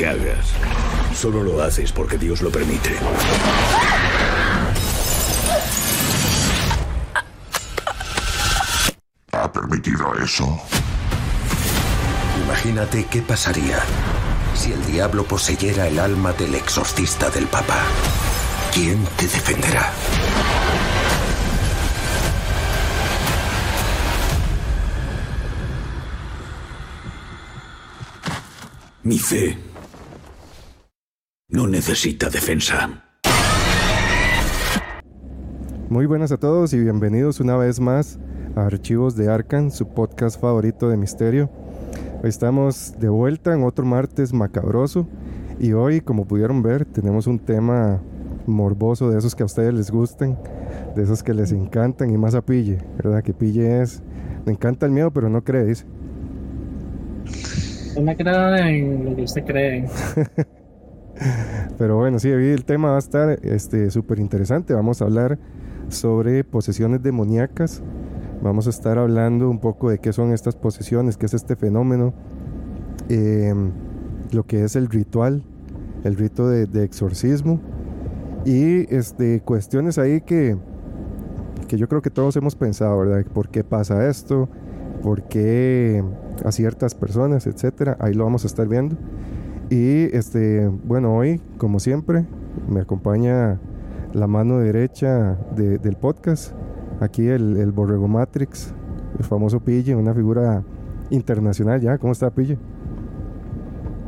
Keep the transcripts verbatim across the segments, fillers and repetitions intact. que hagas. Solo lo haces porque Dios lo permite. ¿Ha permitido eso? Imagínate qué pasaría si el diablo poseyera el alma del exorcista del Papa. ¿Quién te defenderá? Mi fe no necesita defensa. Muy buenas a todos y bienvenidos una vez más a Archivos de Arkham, su podcast favorito de misterio. Hoy estamos de vuelta en otro martes macabroso y hoy, como pudieron ver, tenemos un tema morboso de esos que a ustedes les gustan, de esos que les encantan y más a Pille, ¿verdad? Que Pille es, me encanta el miedo pero no cree, dice. No me creo en lo que usted cree. Pero bueno, sí, el tema va a estar este, súper interesante. Vamos a hablar sobre posesiones demoníacas. Vamos a estar hablando un poco de qué son estas posesiones, qué es este fenómeno, eh, lo que es el ritual, el rito de, de exorcismo y este, cuestiones ahí que, que yo creo que todos hemos pensado, ¿verdad? ¿Por qué pasa esto? ¿Por qué a ciertas personas, etcétera? Ahí lo vamos a estar viendo. Y este, bueno, hoy, como siempre, me acompaña la mano derecha de, del podcast, aquí el, el Borrego Matrix, el famoso Pille, una figura internacional ya. ¿Cómo está, Pille?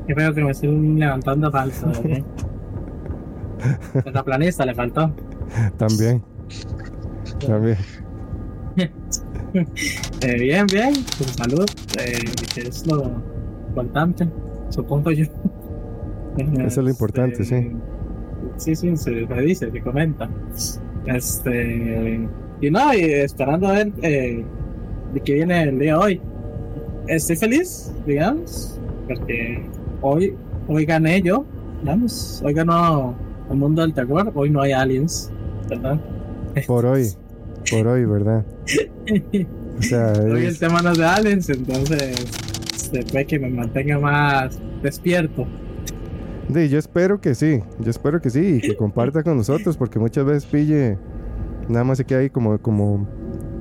Yo creo que me estoy levantando falso, ¿eh? Terraplanista le faltó. También. También. Eh, bien, bien, con salud, eh, que es lo importante, supongo yo. Eso es lo importante, este, sí. Sí, sí, se me dice, se comenta. Este, y no, y esperando a ver eh, de qué viene el día de hoy. Estoy feliz, digamos, porque hoy, hoy gané yo, digamos, hoy ganó el mundo del terror, hoy no hay aliens, ¿verdad? Por hoy. Por hoy, ¿verdad? O sea, es... hoy el tema no es de aliens, entonces se puede que me mantenga más despierto. Sí, yo espero que sí, yo espero que sí, y que comparta con nosotros, porque muchas veces Pille nada más se queda ahí como, como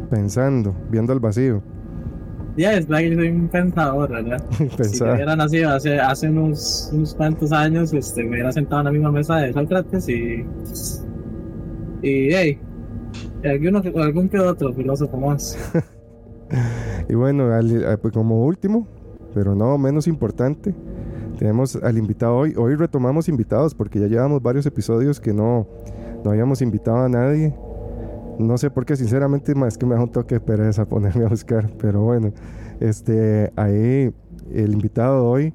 pensando, viendo al vacío. Ya, es verdad que soy un pensador, ¿verdad? Si yo hubiera nacido hace, hace unos, unos cuantos años, este, me hubiera sentado en la misma mesa de Sócrates y... y, hey... Alguno, algún que otro filósofo más. Y bueno, al, pues como último, pero no menos importante, tenemos al invitado hoy. Hoy retomamos invitados porque ya llevamos varios episodios que no, no habíamos invitado a nadie. No sé por qué, sinceramente, es que me da un toque de pereza ponerme a buscar. Pero bueno, este, ahí el invitado hoy,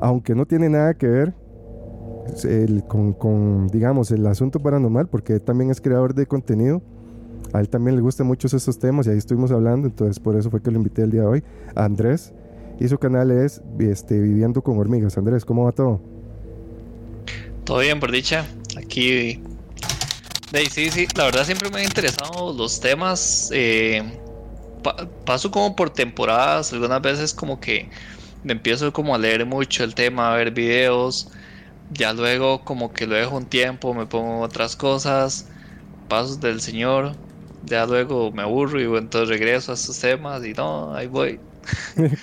aunque no tiene nada que ver el, con, con, digamos, el asunto paranormal, porque él también es creador de contenido. A él también le gustan muchos estos temas y ahí estuvimos hablando, entonces por eso fue que lo invité el día de hoy, Andrés, y su canal es este, Viviendo con Hormigas. Andrés, ¿cómo va todo? Todo bien, por dicha. Aquí, hey, sí, sí, la verdad siempre me han interesado los temas. Eh, pa- paso como por temporadas, algunas veces como que me empiezo como a leer mucho el tema, a ver videos, ya luego como que lo dejo un tiempo, me pongo otras cosas, pasos del Señor, ya luego me aburro y entonces regreso a estos temas y no, ahí voy.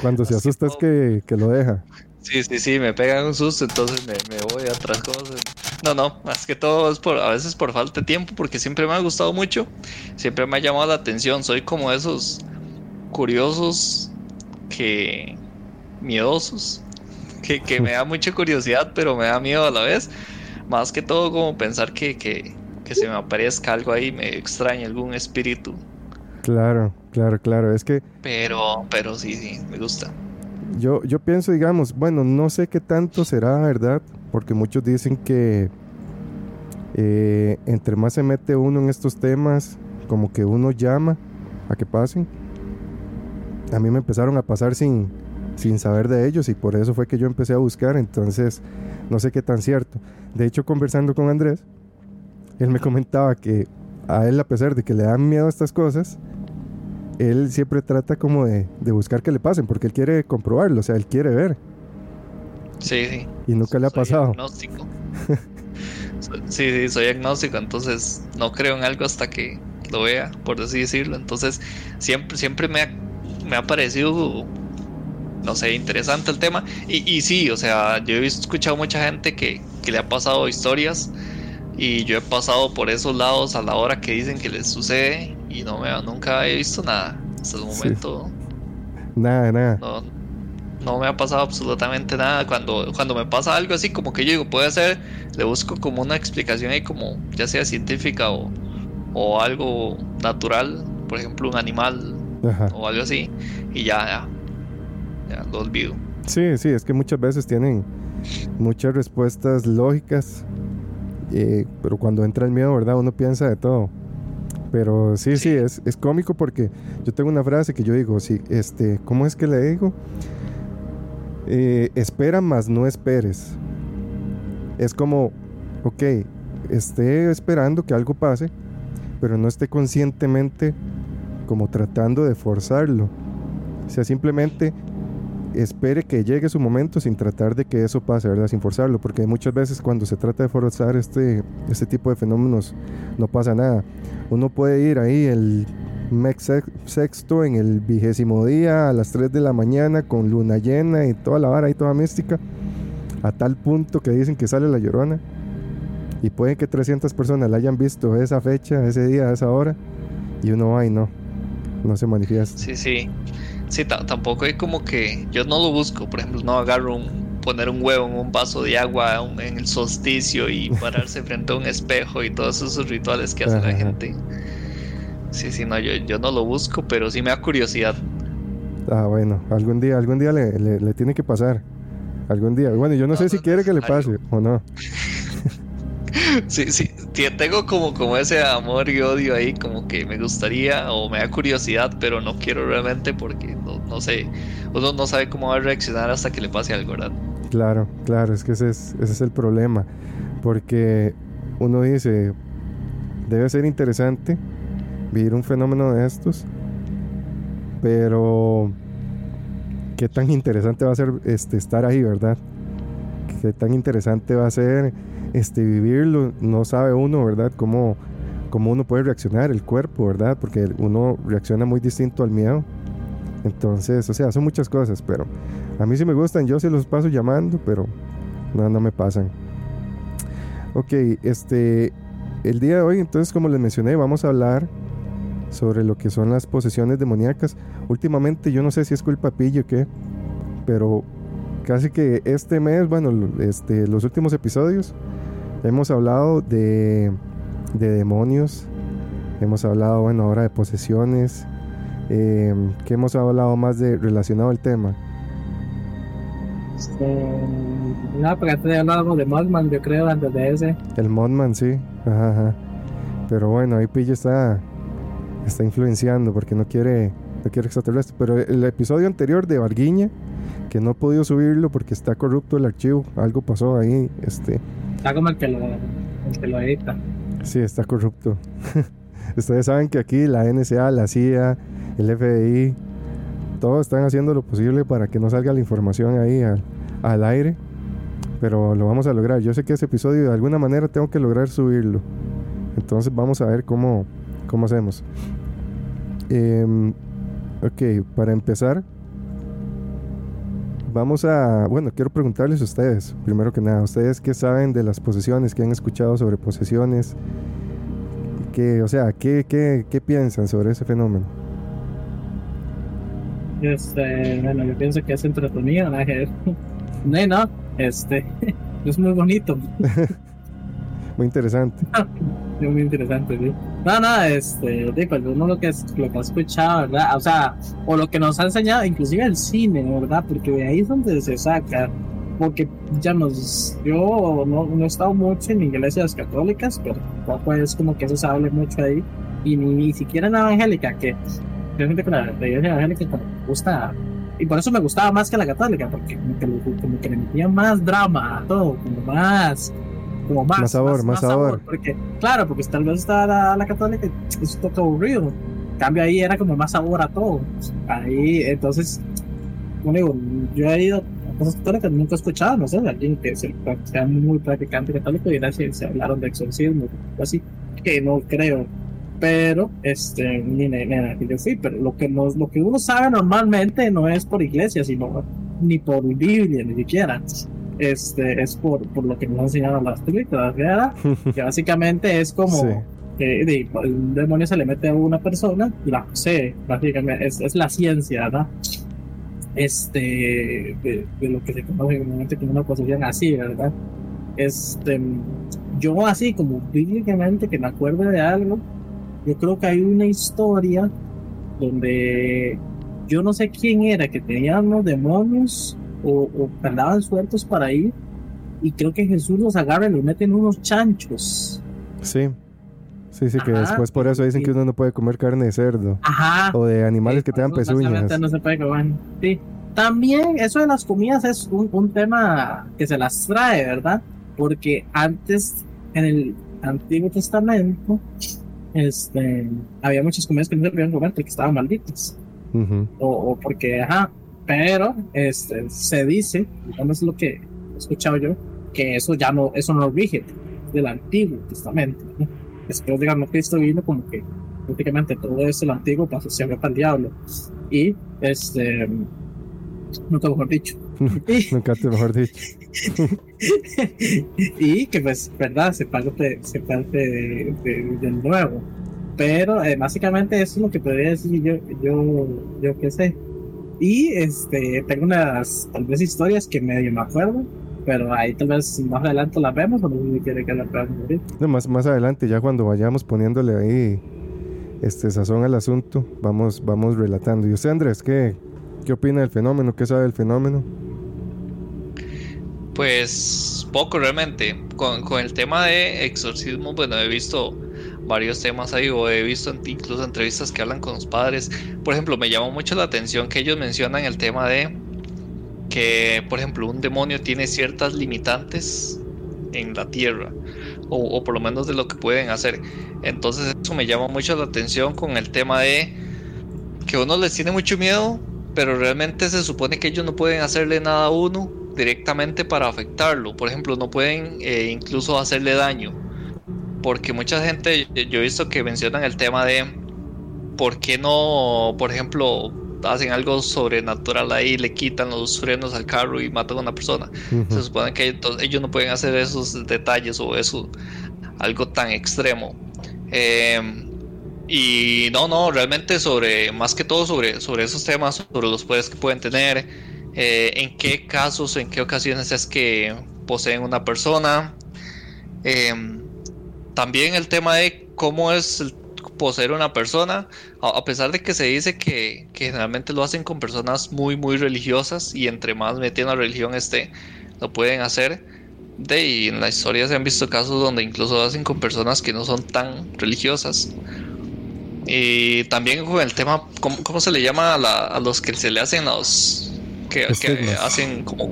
Cuando se asusta es que, que lo deja. Sí, sí, sí, me pegan un susto, entonces me, me voy a otras cosas. No, no, más que todo es por, a veces por falta de tiempo, porque siempre me ha gustado mucho, siempre me ha llamado la atención. Soy como esos curiosos que... miedosos, que, que me da mucha curiosidad, pero me da miedo a la vez. Más que todo como pensar que... que que se me aparezca algo ahí, me extraña, algún espíritu. Claro, claro, claro, es que... Pero, pero sí, sí, me gusta. Yo, yo pienso, digamos, bueno, no sé qué tanto será, ¿verdad? Porque muchos dicen que eh, entre más se mete uno en estos temas, como que uno llama a que pasen. A mí me empezaron a pasar sin, sin saber de ellos y por eso fue que yo empecé a buscar, entonces no sé qué tan cierto. De hecho, conversando con Andrés, él me comentaba que a él, a pesar de que le dan miedo a estas cosas, él siempre trata como de, de buscar que le pasen, porque él quiere comprobarlo, o sea, él quiere ver. Sí, sí. ¿Y nunca le ha pasado? Agnóstico. Sí, sí, soy agnóstico, entonces no creo en algo hasta que lo vea, por así decirlo. Entonces siempre, siempre me, ha, me ha parecido, no sé, interesante el tema. Y, y sí, o sea, yo he escuchado mucha gente que, que le ha pasado historias y yo he pasado por esos lados a la hora que dicen que les sucede y no me, nunca he visto nada hasta el momento. Sí. Nada, nada. No, no me ha pasado absolutamente nada. Cuando, cuando me pasa algo así, como que yo digo, puede ser, le busco como una explicación ahí, como ya sea científica o, o algo natural, por ejemplo, un animal. Ajá. O algo así, y ya, ya, ya lo olvido. Sí, sí, es que muchas veces tienen muchas respuestas lógicas, eh, pero cuando entra el miedo, ¿verdad? Uno piensa de todo. Pero sí, sí, sí es, es cómico porque yo tengo una frase que yo digo, sí, este, ¿cómo es que le digo? Eh, espera más no esperes. Es como, ok, esté esperando que algo pase, pero no esté conscientemente como tratando de forzarlo. O sea, simplemente espere que llegue su momento sin tratar de que eso pase, ¿verdad? Sin forzarlo, porque muchas veces cuando se trata de forzar este, este tipo de fenómenos no pasa nada. Uno puede ir ahí el mes sexto en el vigésimo día a las tres de la mañana con luna llena y toda la vara y toda mística, a tal punto que dicen que sale la Llorona, y puede que trescientas personas la hayan visto esa fecha, ese día, esa hora, y uno va y no, no se manifiesta. Sí, sí, sí, t- tampoco hay como que, yo no lo busco, por ejemplo, no agarro un, poner un huevo en un vaso de agua un, en el solsticio y pararse frente a un espejo y todos esos rituales que hace ajá, la gente. Sí, sí, no, yo, yo no lo busco, pero sí me da curiosidad. Ah, bueno, algún día, algún día le, le, le tiene que pasar. Algún día, bueno, yo no, no sé no, si no, quiere no, que le pase algo, o no. Sí, sí, tengo como, como ese amor y odio ahí, como que me gustaría o me da curiosidad, pero no quiero realmente porque no, no sé, uno no sabe cómo va a reaccionar hasta que le pase algo, ¿verdad? Claro, claro, es que ese es, ese es el problema, porque uno dice, debe ser interesante vivir un fenómeno de estos, pero qué tan interesante va a ser este, estar ahí, ¿verdad? Qué tan interesante va a ser este, vivirlo. No sabe uno, ¿verdad? Cómo, cómo uno puede reaccionar el cuerpo, ¿verdad? Porque uno reacciona muy distinto al miedo. Entonces, o sea, son muchas cosas, pero a mí sí me gustan, yo sí los paso llamando, pero no, no me pasan. Ok, este, el día de hoy, entonces, como les mencioné, vamos a hablar sobre lo que son las posesiones demoníacas. Últimamente, yo no sé si es culpa pillo o qué, pero casi que este mes, bueno, este, los últimos episodios hemos hablado de, de demonios, hemos hablado, bueno, ahora de posesiones, eh, ¿qué hemos hablado más de relacionado al tema? Este, no, porque estoy hablando de Mothman, yo creo, antes de ese. El Mothman, sí, ajá, ajá. Pero bueno, ahí pillo está... está influenciando porque no quiere no quiere extraterrestre, pero el episodio anterior de Barguiña, que no he podido subirlo porque está corrupto el archivo, algo pasó ahí, este está como el que lo, el que lo edita. Sí, está corrupto. Ustedes saben que aquí la N S A, la C I A, el F B I, todos están haciendo lo posible para que no salga la información ahí al, al aire, pero lo vamos a lograr. Yo sé que ese episodio de alguna manera tengo que lograr subirlo, entonces vamos a ver cómo ¿Cómo hacemos? Eh, ok, para empezar, vamos a... Bueno, quiero preguntarles a ustedes, primero que nada, ¿ustedes qué saben de las posesiones? ¿Qué han escuchado sobre posesiones? ¿Qué, o sea, ¿qué, qué, qué piensan sobre ese fenómeno? Este, bueno, yo pienso que es entretenido, ¿no? No, no, este, es muy bonito. Muy interesante. Muy interesante, sí. No, no, este, digo, uno lo que, es, lo que ha escuchado, ¿verdad? O sea, o lo que nos ha enseñado, inclusive el cine, ¿verdad? Porque de ahí es donde se saca. Porque ya nos, yo no, no he estado mucho en iglesias católicas, pero tampoco es como que eso se hable mucho ahí. Y ni, ni siquiera en la evangélica, que yo gente con la iglesia evangélica me gusta, y por eso me gustaba más que la católica, porque como que, como que le metía más drama a todo, como más... como más, más sabor, más, más sabor. sabor porque, claro, porque tal vez estaba la, la católica y eso toca aburrido. En cambio ahí era como más sabor a todo ahí, entonces, como digo, yo he ido cosas católicas nunca he escuchado, no sé, de alguien que se, sea muy practicante católico y si se hablaron de exorcismo o así, que no creo, pero este, ni nada que yo fui, pero lo que, nos, lo que uno sabe normalmente no es por iglesia, sino ni por Biblia, ni siquiera. Este, es por, por lo que nos enseñaron las películas, ¿verdad? Que básicamente es como sí. que de, el demonio se le mete a una persona y la posee, básicamente es, es la ciencia, ¿verdad? Este, de, de lo que se conoce normalmente como una posesión así, ¿verdad? Este, yo así como bíblicamente que me acuerdo de algo, yo creo que hay una historia donde yo no sé quién era que tenía unos demonios o, o andaban sueltos para ir, y creo que Jesús los agarra y los mete en unos chanchos. Sí, sí, sí, que ajá, después por eso dicen sí. que uno no puede comer carne de cerdo, ajá, o de animales sí, que tengan pezuñas. No se puede comer. Sí. También eso de las comidas es un, un tema que se las trae, ¿verdad? Porque antes, en el Antiguo Testamento, este, había muchas comidas que no se podían comer porque estaban malditas, uh-huh. o, o porque, ajá. Pero este, se dice, digamos lo que he escuchado yo, que eso ya no, eso no rige del Antiguo Testamento, ¿no? Después, digamos, Cristo vino como que prácticamente todo eso, el antiguo, pasó siempre para el diablo. Y este, nunca mejor dicho. Nunca te mejor dicho. Y que, pues, verdad, se parte, se parte de, de, del nuevo. Pero eh, básicamente eso es lo que podría decir yo, yo, yo qué sé. Y este, tengo unas tal vez historias que medio me acuerdo, pero ahí tal vez más adelante las vemos, o no quiere que las veamos. No, más, más adelante, ya cuando vayamos poniéndole ahí este, sazón al asunto, vamos, vamos relatando. ¿Y usted, Andrés, qué, qué opina del fenómeno? ¿Qué sabe del fenómeno? Pues poco realmente. Con, con el tema de exorcismo, bueno, he visto varios temas ahí, o he visto incluso entrevistas que hablan con los padres. Por ejemplo, me llamó mucho la atención que ellos mencionan el tema de que, por ejemplo, un demonio tiene ciertas limitantes en la tierra, o, o por lo menos de lo que pueden hacer. Entonces eso me llama mucho la atención con el tema de que uno les tiene mucho miedo, pero realmente se supone que ellos no pueden hacerle nada a uno directamente para afectarlo. Por ejemplo, no pueden eh, incluso hacerle daño. Porque mucha gente, yo he visto que mencionan el tema de por qué no, por ejemplo, hacen algo sobrenatural ahí, le quitan los frenos al carro y matan a una persona. Uh-huh. Se supone que ellos, ellos no pueden hacer esos detalles o eso, algo tan extremo. Eh, y no, no, realmente sobre, más que todo sobre, sobre esos temas, sobre los poderes que pueden tener, eh, en qué casos, en qué ocasiones es que poseen una persona. Eh, También el tema de cómo es poseer una persona, a pesar de que se dice que, que generalmente lo hacen con personas muy muy religiosas, y entre más metiendo la religión esté, lo pueden hacer. De, y en la historia se han visto casos donde incluso lo hacen con personas que no son tan religiosas. Y también con el tema, ¿cómo, cómo se le llama a, la, a los que se le hacen los... que, que hacen como...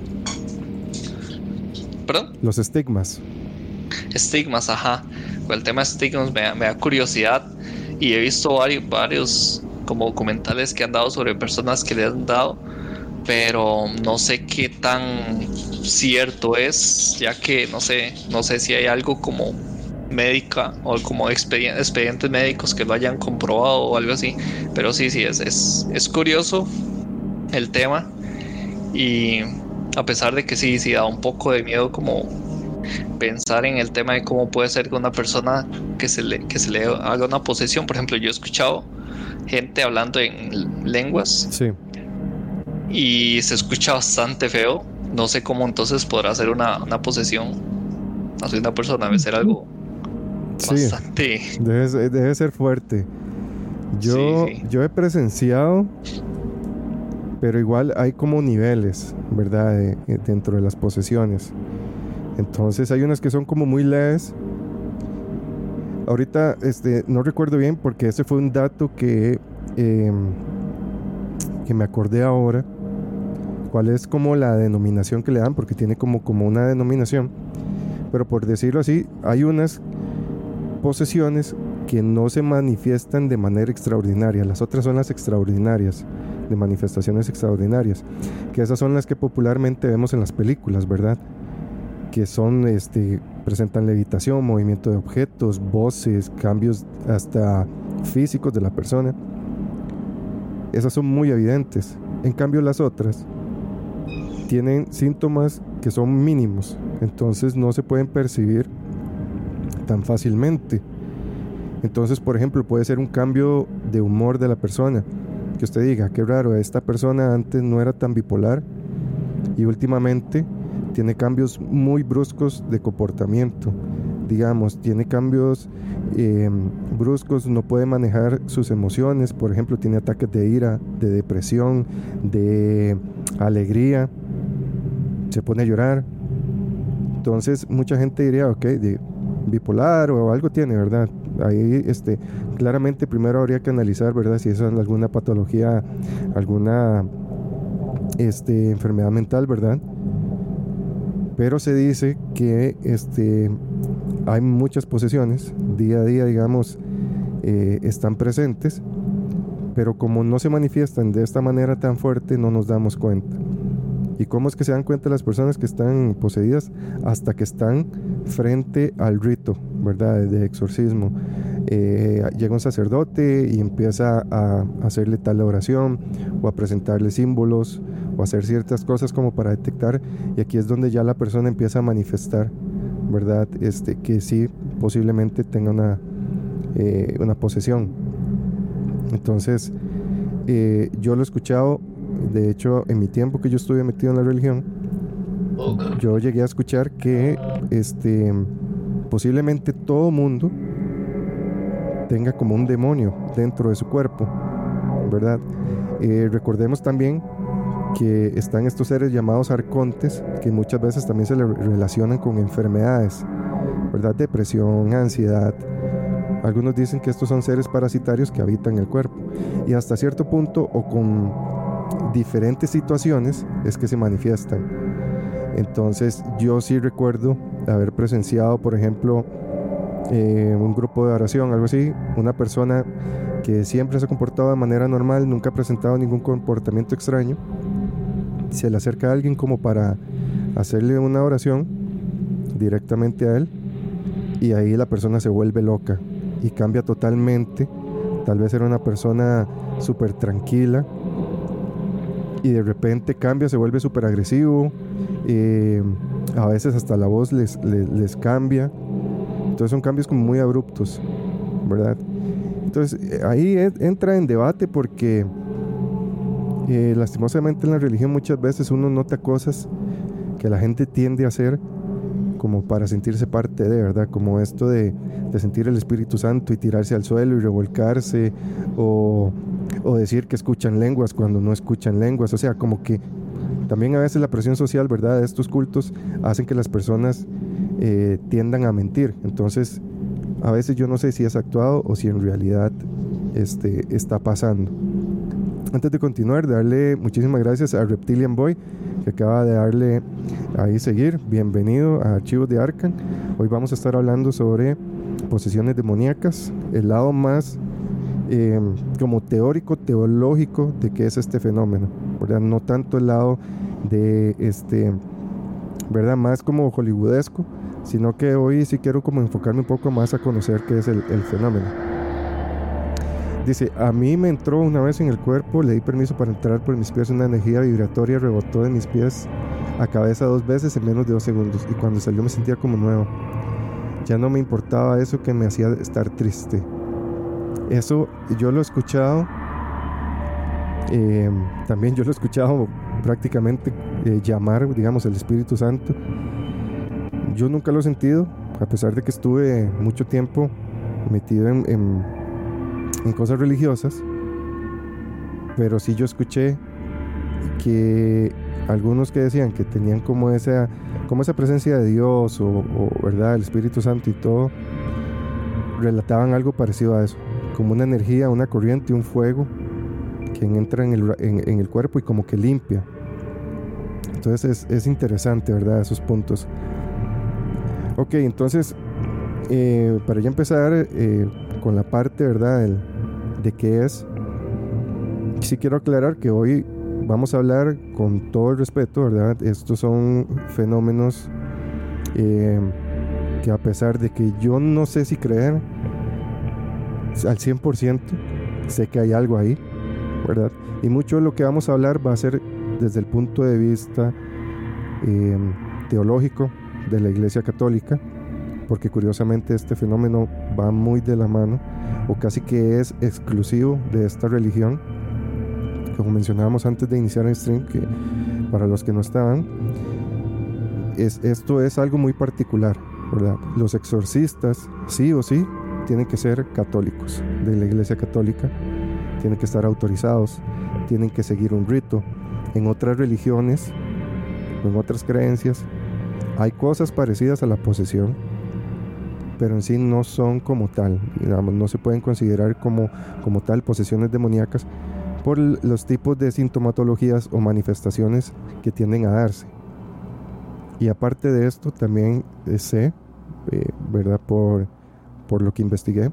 ¿Perdón? Los estigmas. Estigmas, ajá. Con el tema de estigmas me, me da curiosidad, y he visto varios, varios como documentales que han dado sobre personas que le han dado, pero no sé qué tan cierto es, ya que no sé, no sé si hay algo como médica o como expediente, expedientes médicos que lo hayan comprobado o algo así, pero sí, sí, es, es, es curioso el tema, y a pesar de que sí, sí da un poco de miedo como pensar en el tema de cómo puede ser que una persona que se le, que se le haga una posesión. Por ejemplo, yo he escuchado gente hablando en lenguas, sí, y se escucha bastante feo. No sé cómo entonces podrá ser una, una posesión hacia una persona, debe ser algo sí, bastante debe ser, debe ser fuerte. Yo, sí, sí. yo he presenciado, pero igual hay como niveles, ¿verdad? De, dentro de las posesiones. Entonces hay unas que son como muy leves. Ahorita este, no recuerdo bien, porque ese fue un dato que, eh, que me acordé ahora, cuál es como la denominación que le dan, porque tiene como, como una denominación. Pero por decirlo así, hay unas posesiones que no se manifiestan de manera extraordinaria. Las otras son las extraordinarias, de manifestaciones extraordinarias, que esas son las que popularmente vemos en las películas, ¿verdad? Que son, este, presentan levitación, movimiento de objetos, voces, cambios hasta físicos de la persona. Esas son muy evidentes. En cambio, las otras tienen síntomas que son mínimos, entonces no se pueden percibir tan fácilmente. Entonces, por ejemplo, puede ser un cambio de humor de la persona, que usted diga, qué raro, esta persona antes no era tan bipolar y últimamente tiene cambios muy bruscos de comportamiento, digamos, tiene cambios eh, bruscos, no puede manejar sus emociones, por ejemplo, tiene ataques de ira, de depresión, de alegría, se pone a llorar. Entonces mucha gente diría, ok, de bipolar o algo tiene, ¿verdad? Ahí este, claramente primero habría que analizar, ¿verdad?, si eso es alguna patología, alguna este, enfermedad mental, ¿verdad? Pero se dice que este, hay muchas posesiones, día a día, digamos, eh, están presentes, pero como no se manifiestan de esta manera tan fuerte, no nos damos cuenta. ¿Y cómo es que se dan cuenta las personas que están poseídas? Hasta que están frente al rito, ¿verdad?, de exorcismo. Eh, llega un sacerdote y empieza a hacerle tal oración o a presentarle símbolos o a hacer ciertas cosas como para detectar, y aquí es donde ya la persona empieza a manifestar, ¿verdad?, este, que sí posiblemente tenga una, eh, una posesión. Entonces, eh, yo lo he escuchado. De hecho, en mi tiempo que yo estuve metido en la religión, yo llegué a escuchar que este, posiblemente todo mundo tenga como un demonio dentro de su cuerpo, ¿verdad? Eh, recordemos también que están estos seres llamados arcontes, que muchas veces también se le relacionan con enfermedades, ¿verdad? Depresión, ansiedad. Algunos dicen que estos son seres parasitarios que habitan el cuerpo, y hasta cierto punto o con diferentes situaciones es que se manifiestan. Entonces yo sí recuerdo haber presenciado, por ejemplo, eh, un grupo de oración, algo así, una persona que siempre se ha comportado de manera normal, nunca ha presentado ningún comportamiento extraño, se le acerca a alguien como para hacerle una oración directamente a él, y ahí la persona se vuelve loca y cambia totalmente. Tal vez era una persona súper tranquila y de repente cambia, se vuelve súper agresivo, eh, a veces hasta la voz les, les, les cambia. Entonces son cambios como muy abruptos, ¿verdad? Entonces ahí entra en debate porque eh, lastimosamente en la religión muchas veces uno nota cosas que la gente tiende a hacer como para sentirse parte de, ¿verdad? Como esto de, de sentir el Espíritu Santo y tirarse al suelo y revolcarse, o... o decir que escuchan lenguas cuando no escuchan lenguas. O sea, como que también a veces la presión social, ¿verdad?, de estos cultos hacen que las personas eh, tiendan a mentir. Entonces a veces yo no sé si es actuado o si en realidad este, está pasando. Antes de continuar, darle muchísimas gracias a Reptilian Boy, que acaba de darle ahí seguir. Bienvenido a Archivos de Arkham. Hoy vamos a estar hablando sobre posesiones demoníacas, el lado más Eh, como teórico, teológico de qué es este fenómeno, ¿verdad? No tanto el lado de este, ¿verdad?, más como hollywoodesco, sino que hoy sí quiero como enfocarme un poco más a conocer qué es el, el fenómeno. Dice, a mí me entró una vez en el cuerpo, le di permiso para entrar por mis pies, una energía vibratoria rebotó de mis pies a cabeza dos veces en menos de dos segundos, y cuando salió me sentía como nuevo. Ya no me importaba eso que me hacía estar triste. Eso yo lo he escuchado, eh, también yo lo he escuchado prácticamente eh, llamar, digamos, el Espíritu Santo. Yo nunca lo he sentido, a pesar de que estuve mucho tiempo metido en, en, en cosas religiosas, pero sí yo escuché que algunos que decían que tenían como esa, como esa presencia de Dios o, o ¿verdad?, el Espíritu Santo y todo, relataban algo parecido a eso, como una energía, una corriente, un fuego que entra en el, en, en el cuerpo y como que limpia. Entonces es, es interesante, ¿verdad?, esos puntos. Ok, entonces eh, para ya empezar eh, con la parte, ¿verdad?, El, de qué es. Sí quiero aclarar que hoy vamos a hablar con todo el respeto, ¿verdad? Estos son fenómenos eh, que, a pesar de que yo no sé si creer al cien por ciento, sé que hay algo ahí, ¿verdad? Y mucho de lo que vamos a hablar va a ser desde el punto de vista eh, teológico de la Iglesia Católica, porque curiosamente este fenómeno va muy de la mano, o casi que es exclusivo de esta religión. Como mencionábamos antes de iniciar el stream, que para los que no estaban, es, esto es algo muy particular, ¿verdad? Los exorcistas sí o sí tienen que ser católicos, de la Iglesia Católica, tienen que estar autorizados, tienen que seguir un rito. En otras religiones, en otras creencias, hay cosas parecidas a la posesión, pero en sí no son como tal, digamos, no se pueden considerar como, como tal posesiones demoníacas por los tipos de sintomatologías o manifestaciones que tienden a darse. Y aparte de esto, también sé, eh, ¿verdad?, por, por lo que investigué,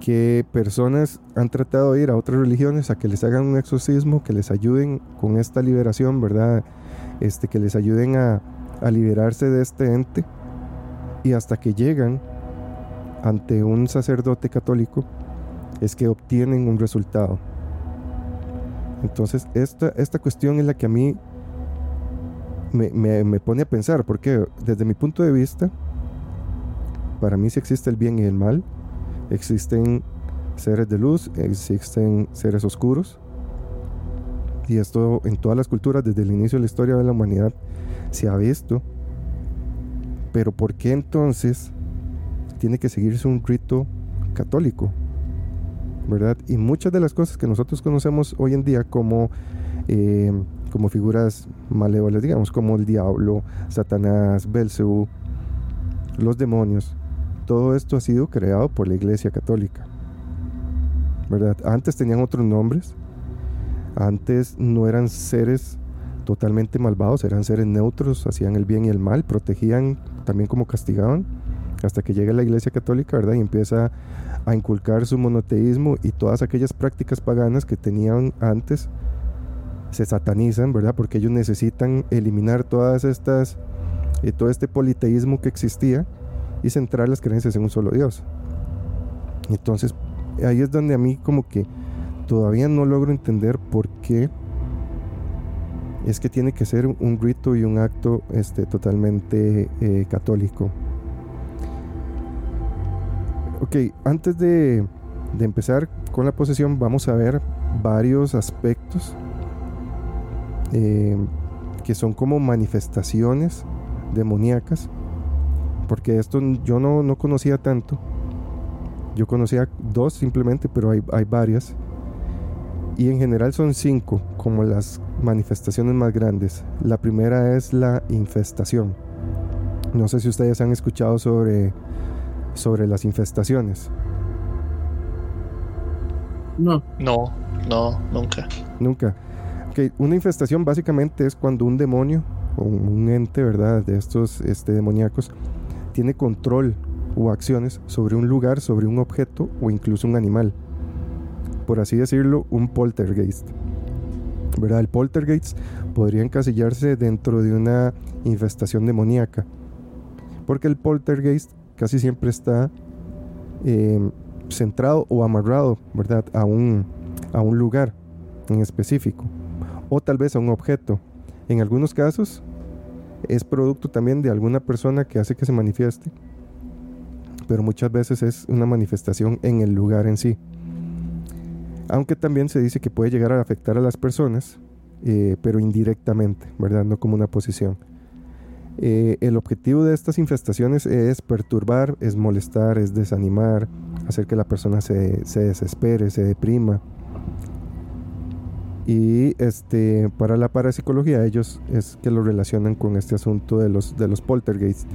que personas han tratado de ir a otras religiones a que les hagan un exorcismo, que les ayuden con esta liberación, ¿verdad?, este, que les ayuden a, a liberarse de este ente, y hasta que llegan ante un sacerdote católico es que obtienen un resultado. Entonces esta, esta cuestión es la que a mí me, me, me pone a pensar, porque desde mi punto de vista, para mí sí existe el bien y el mal, existen seres de luz, existen seres oscuros, y esto en todas las culturas desde el inicio de la historia de la humanidad se ha visto. Pero ¿por qué entonces tiene que seguirse un rito católico, ¿verdad? Y muchas de las cosas que nosotros conocemos hoy en día como, eh, como figuras malévolas, digamos, como el diablo, Satanás, Belcebú, los demonios, todo esto ha sido creado por la Iglesia Católica, ¿verdad? Antes tenían otros nombres, antes no eran seres totalmente malvados, eran seres neutros, hacían el bien y el mal, protegían también como castigaban, hasta que llega la Iglesia Católica, ¿verdad?, y empieza a inculcar su monoteísmo, y todas aquellas prácticas paganas que tenían antes se satanizan, ¿verdad?, porque ellos necesitan eliminar todas estas, eh, todo este politeísmo que existía y centrar las creencias en un solo Dios. Entonces ahí es donde a mí como que todavía no logro entender por qué es que tiene que ser un rito y un acto este, totalmente eh, católico. Ok, antes de, de empezar con la posesión, vamos a ver varios aspectos eh, que son como manifestaciones demoníacas, porque esto yo no, no conocía tanto. Yo conocía dos simplemente, pero hay, hay varias. Y en general son cinco, como las manifestaciones más grandes. La primera es la infestación. No sé si ustedes han escuchado sobre, sobre las infestaciones. No. No, no, nunca. Nunca. Okay. Una infestación básicamente es cuando un demonio o un ente, ¿verdad?, de estos este, demoníacos, tiene control o acciones sobre un lugar, sobre un objeto o incluso un animal. Por así decirlo, un poltergeist, ¿verdad? El poltergeist podría encasillarse dentro de una infestación demoníaca, porque el poltergeist casi siempre está eh, centrado o amarrado, ¿verdad?, a un, a un lugar en específico, o tal vez a un objeto. En algunos casos es producto también de alguna persona que hace que se manifieste, pero muchas veces es una manifestación en el lugar en sí. Aunque también se dice que puede llegar a afectar a las personas, eh, pero indirectamente, ¿verdad?, no como una posesión. Eh, el objetivo de estas infestaciones es perturbar, es molestar, es desanimar, hacer que la persona se, se desespere, se deprima. Y este, para la parapsicología, ellos es que lo relacionan con este asunto de los, de los poltergeists.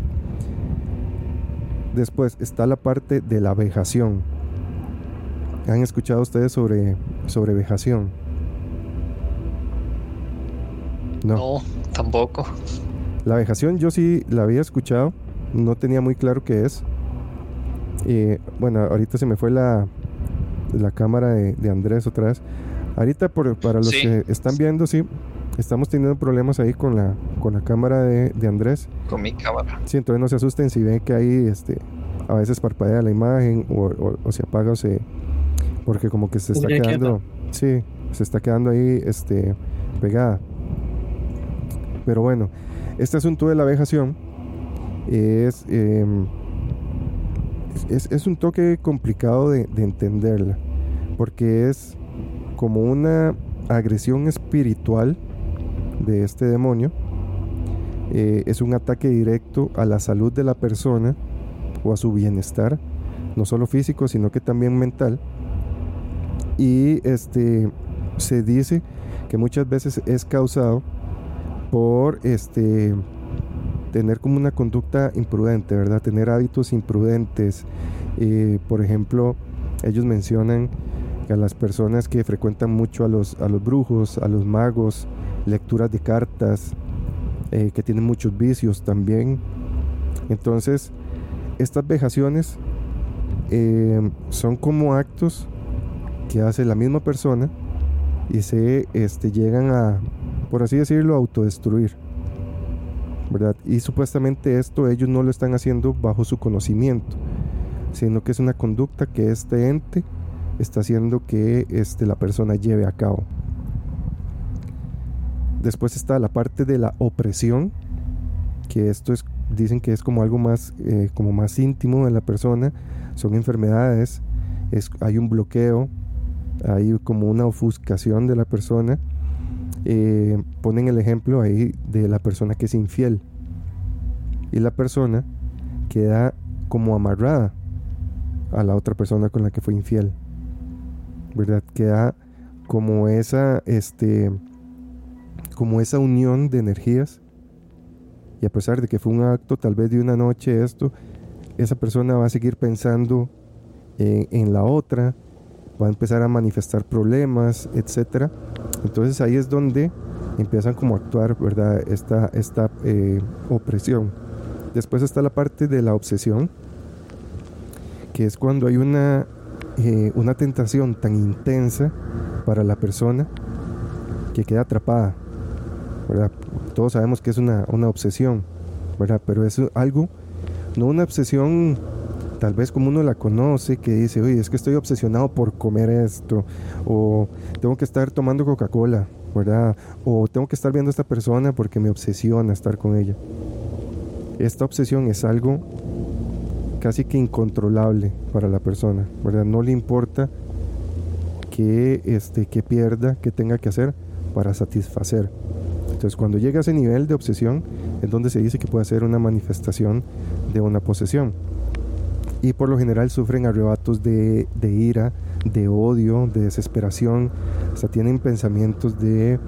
Después está la parte de la vejación. ¿Han escuchado ustedes sobre, sobre vejación? No. No, tampoco. La vejación yo sí la había escuchado, no tenía muy claro qué es. Y bueno, ahorita se me fue la, la cámara de, de Andrés otra vez. Ahorita por, para los sí. que están viendo, sí, estamos teniendo problemas ahí con la, con la cámara de, de Andrés. Con mi cámara. Sí, entonces no se asusten si ven que ahí este, a veces parpadea la imagen o, o, o se apaga o se... Porque como que se está Uy, quedando... Quieta. Sí, se está quedando ahí este, pegada. Pero bueno, este asunto de la vejación es... Eh, Es, es un toque complicado de, de entenderla, porque es como una agresión espiritual de este demonio. Eh, es un ataque directo a la salud de la persona o a su bienestar, no solo físico, sino que también mental. Y este, se dice que muchas veces es causado por este... tener como una conducta imprudente, ¿verdad? Tener hábitos imprudentes. Eh, por ejemplo, ellos mencionan que a las personas que frecuentan mucho a los, a los brujos, a los magos, lecturas de cartas, eh, que tienen muchos vicios también. Entonces, estas vejaciones eh, son como actos que hace la misma persona y se este, llegan a, por así decirlo, a autodestruir, ¿verdad? Y supuestamente esto ellos no lo están haciendo bajo su conocimiento, sino que es una conducta que este ente está haciendo que este, la persona lleve a cabo. Después está la parte de la opresión, que esto es, dicen que es como algo más, eh, como más íntimo de la persona. Son enfermedades, es, hay un bloqueo, hay como una ofuscación de la persona. Eh, ponen el ejemplo ahí de la persona que es infiel y la persona queda como amarrada a la otra persona con la que fue infiel, ¿verdad? Queda como esa este, como esa unión de energías, y a pesar de que fue un acto tal vez de una noche, esto, esa persona va a seguir pensando en, en la otra, va a empezar a manifestar problemas, etcétera. Entonces ahí es donde empiezan como a actuar, ¿verdad? Esta, esta eh, opresión. Después está la parte de la obsesión, que es cuando hay una, eh, una tentación tan intensa para la persona que queda atrapada, ¿verdad? Todos sabemos que es una, una obsesión, ¿verdad? Pero es algo, no una obsesión tal vez como uno la conoce, que dice, oye, es que estoy obsesionado por comer esto, o tengo que estar tomando Coca-Cola, ¿verdad? O tengo que estar viendo a esta persona porque me obsesiona estar con ella. Esta obsesión es algo casi que incontrolable para la persona, ¿verdad? No le importa que, este, que pierda, que tenga que hacer para satisfacer. Entonces, cuando llega a ese nivel de obsesión, es donde se dice que puede ser una manifestación de una posesión. Y por lo general sufren arrebatos de, de ira, de odio, de desesperación, hasta tienen pensamientos de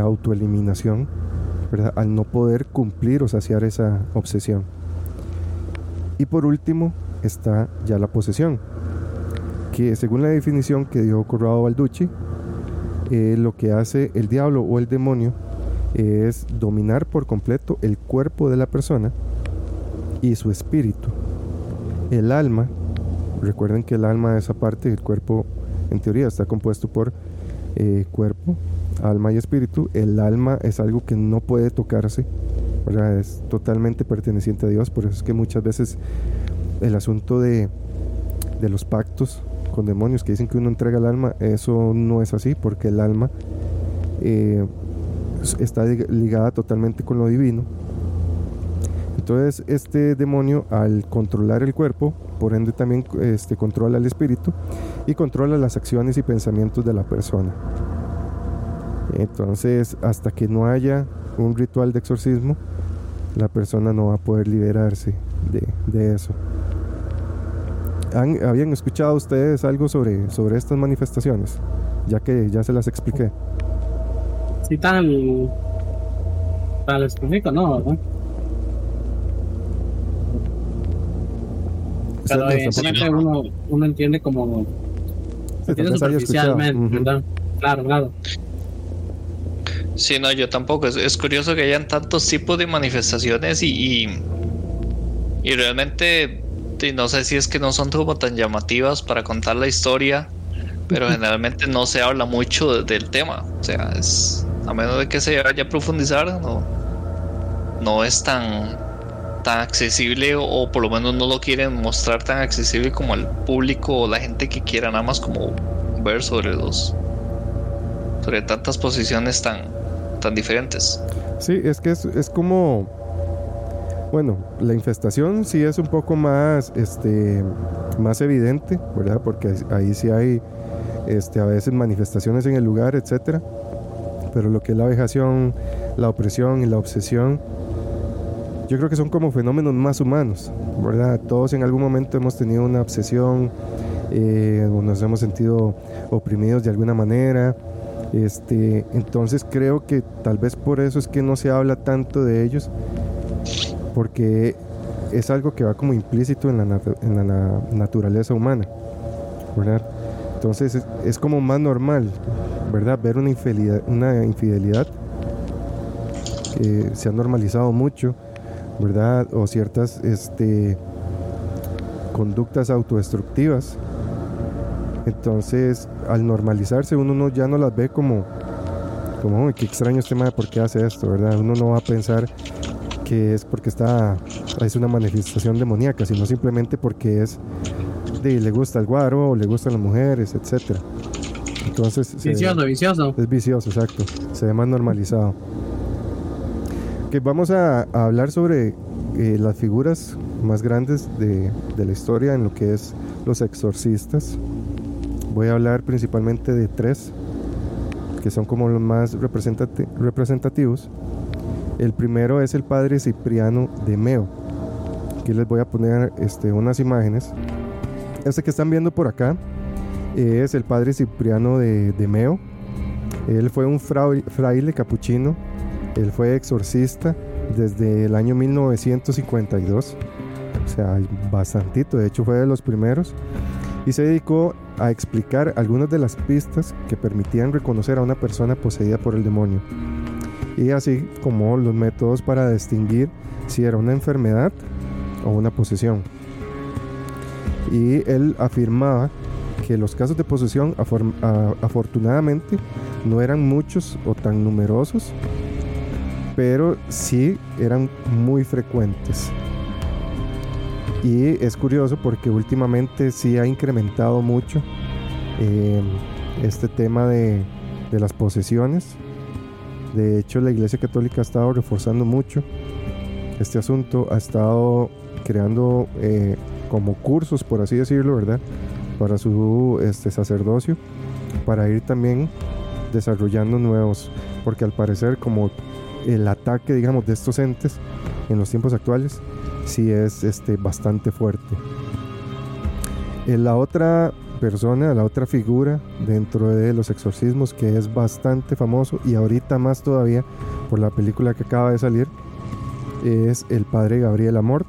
autoeliminación, ¿verdad? Al no poder cumplir o saciar esa obsesión. Y por último está ya la posesión, que según la definición que dio Corrado Balducci, eh, lo que hace el diablo o el demonio es dominar por completo el cuerpo de la persona y su espíritu. El alma, recuerden que el alma es aparte del cuerpo, en teoría está compuesto por eh, cuerpo, alma y espíritu. El alma es algo que no puede tocarse, ¿verdad? Es totalmente perteneciente a Dios. Por eso es que muchas veces el asunto de, de los pactos con demonios que dicen que uno entrega el alma, eso no es así, porque el alma eh, está ligada totalmente con lo divino. Entonces este demonio, al controlar el cuerpo, por ende también este, controla el espíritu y controla las acciones y pensamientos de la persona. Entonces, hasta que no haya un ritual de exorcismo, la persona no va a poder liberarse de, de eso. ¿Han, ¿Habían escuchado ustedes algo sobre, sobre estas manifestaciones? Ya que ya se las expliqué. Sí, tan, tan les explico, ¿no? ¿Verdad? Pero evidentemente uno, uno entiende como entiende superficialmente, uh-huh. ¿verdad? Claro, claro. Sí, no, yo tampoco. Es, es curioso que hayan tantos tipos de manifestaciones y, y y realmente no sé si es que no son como tan llamativas para contar la historia, pero generalmente no se habla mucho del tema, o sea, es, a menos de que se vaya a profundizar, no, no es tan, tan accesible, o, o por lo menos no lo quieren mostrar tan accesible como al público o la gente que quiera nada más como ver sobre los, sobre tantas posiciones tan, tan diferentes. Sí, es que es, es como, bueno, la infestación sí es un poco más, este, más evidente, ¿verdad? Porque ahí sí hay, este, a veces manifestaciones en el lugar, etcétera. Pero lo que es la vejación, la opresión y la obsesión, yo creo que son como fenómenos más humanos, ¿verdad? Todos en algún momento hemos tenido una obsesión, eh, o nos hemos sentido oprimidos de alguna manera. Este, entonces creo que tal vez por eso es que no se habla tanto de ellos, porque es algo que va como implícito en la, nat- en la na- naturaleza humana, ¿verdad? Entonces es, es como más normal, ¿verdad? Ver una infidelidad, una infidelidad que se ha normalizado mucho, ¿verdad? O ciertas este, conductas autodestructivas. Entonces, al normalizarse, uno no, ya no las ve como, como, uy, qué extraño este madre, ¿por qué hace esto?, ¿verdad? Uno no va a pensar que es porque está, es una manifestación demoníaca, sino simplemente porque es de, le gusta el guaro, o le gustan las mujeres, etcétera. Entonces, vicioso, se, vicioso. Es vicioso, exacto. Se ve más normalizado. Que vamos a, a hablar sobre eh, las figuras más grandes de, de la historia en lo que es los exorcistas. Voy a hablar principalmente de tres que son como los más representati- representativos. El primero es el padre Cipriano de Meo. Aquí les voy a poner este, unas imágenes. Este que están viendo por acá es el padre Cipriano de, de Meo. Él fue un fraile, fraile capuchino. Él fue exorcista desde el año mil novecientos cincuenta y dos. O sea, bastantito. De hecho, fue de los primeros. Y se dedicó a explicar algunas de las pistas que permitían reconocer a una persona poseída por el demonio, y así como los métodos para distinguir si era una enfermedad o una posesión. Y él afirmaba que los casos de posesión afor- a- afortunadamente no eran muchos o tan numerosos, pero sí eran muy frecuentes. Y es curioso porque últimamente sí ha incrementado mucho eh, este tema de, de las posesiones. De hecho, la Iglesia Católica ha estado reforzando mucho este asunto, ha estado creando eh, como cursos, por así decirlo, ¿verdad?, para su este, sacerdocio, para ir también desarrollando nuevos, porque al parecer como el ataque, digamos, de estos entes en los tiempos actuales sí es este, bastante fuerte. La otra persona, la otra figura dentro de los exorcismos que es bastante famoso, y ahorita más todavía por la película que acaba de salir, es el padre Gabriele Amorth.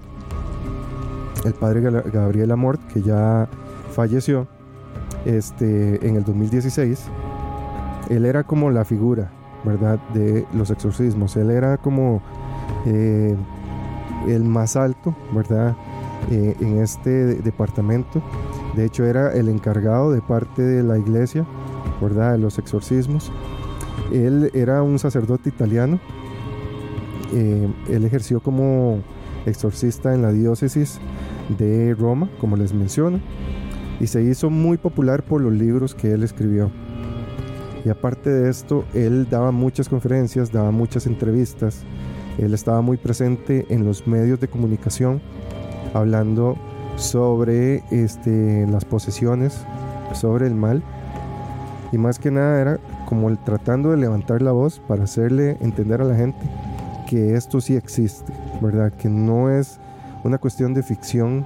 El padre Gabriele Amorth, que ya falleció este, en el dos mil dieciséis, él era como la figura, ¿verdad?, de los exorcismos. Él era como... Eh, el más alto, ¿verdad?, eh, en este de- departamento. De hecho, era el encargado de parte de la iglesia, ¿verdad?, de los exorcismos. Él era un sacerdote italiano. Eh, él ejerció como exorcista en la diócesis de Roma, como les menciono, y se hizo muy popular por los libros que él escribió. Y aparte de esto, él daba muchas conferencias, daba muchas entrevistas. Él estaba muy presente en los medios de comunicación, hablando sobre este, las posesiones, sobre el mal, y más que nada era como el, tratando de levantar la voz para hacerle entender a la gente que esto sí existe, ¿verdad?, que no es una cuestión de ficción,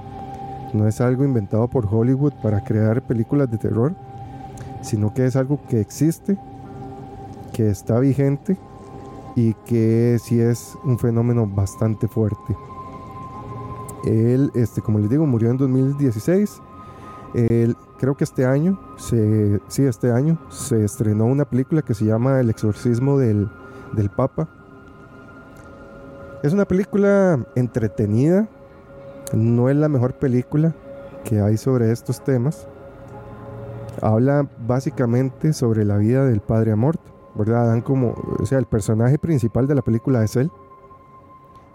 no es algo inventado por Hollywood para crear películas de terror, sino que es algo que existe, que está vigente, y que sí es un fenómeno bastante fuerte. Él, este, como les digo, murió en dos mil dieciséis. Él, creo que este año, se, sí, este año, se estrenó una película que se llama El exorcismo del, del Papa. Es una película entretenida, No es la mejor película que hay sobre estos temas. Habla básicamente sobre la vida del padre Amorth, ¿verdad? Dan como, o sea, el personaje principal de la película es él.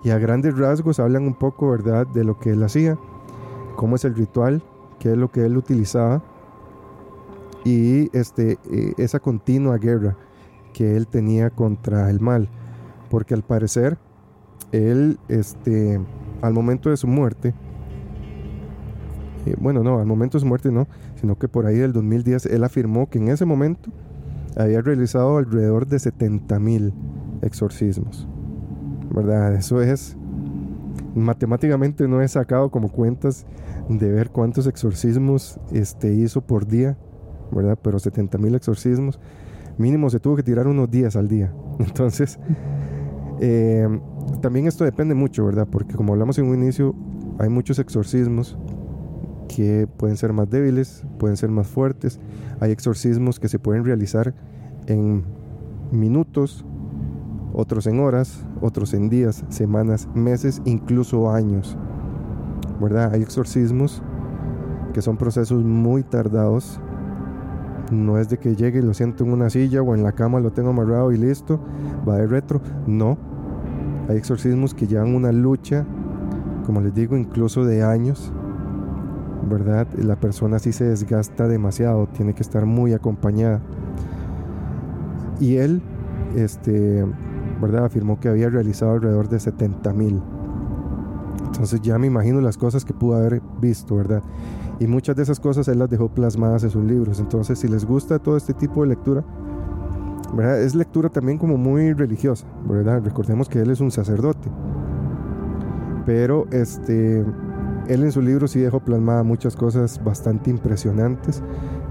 Y a grandes rasgos hablan un poco, ¿verdad?, de lo que él hacía, cómo es el ritual, qué es lo que él utilizaba y este, esa continua guerra que él tenía contra el mal. Porque al parecer, él, este, al momento de su muerte, eh, bueno, no, al momento de su muerte no, sino que por ahí del dos mil diez, él afirmó que en ese momento había realizado alrededor de setenta mil exorcismos, ¿verdad? Eso es, matemáticamente no he sacado como cuentas de ver cuántos exorcismos este, hizo por día, ¿verdad? Pero setenta mil exorcismos, mínimo se tuvo que tirar unos días al día. Entonces, eh, también esto depende mucho, ¿verdad? Porque como hablamos en un inicio, hay muchos exorcismos que pueden ser más débiles, pueden ser más fuertes. Hay exorcismos que se pueden realizar en minutos, otros en horas, otros en días, semanas, meses, incluso años, ¿verdad? Hay exorcismos que son procesos muy tardados. No es de que llegue y lo siento en una silla o en la cama, lo tengo amarrado y listo, va de retro. No, hay exorcismos que llevan una lucha, como les digo, incluso de años, ¿verdad? La persona sí se desgasta demasiado, tiene que estar muy acompañada. Y él, este, ¿verdad?, afirmó que había realizado alrededor de setenta mil. Entonces ya me imagino las cosas que pudo haber visto, ¿verdad? Y muchas de esas cosas él las dejó plasmadas en sus libros. Entonces, si les gusta todo este tipo de lectura, ¿verdad?, es lectura también como muy religiosa, ¿verdad? Recordemos que él es un sacerdote, pero este, él en su libro sí dejó plasmadas muchas cosas bastante impresionantes.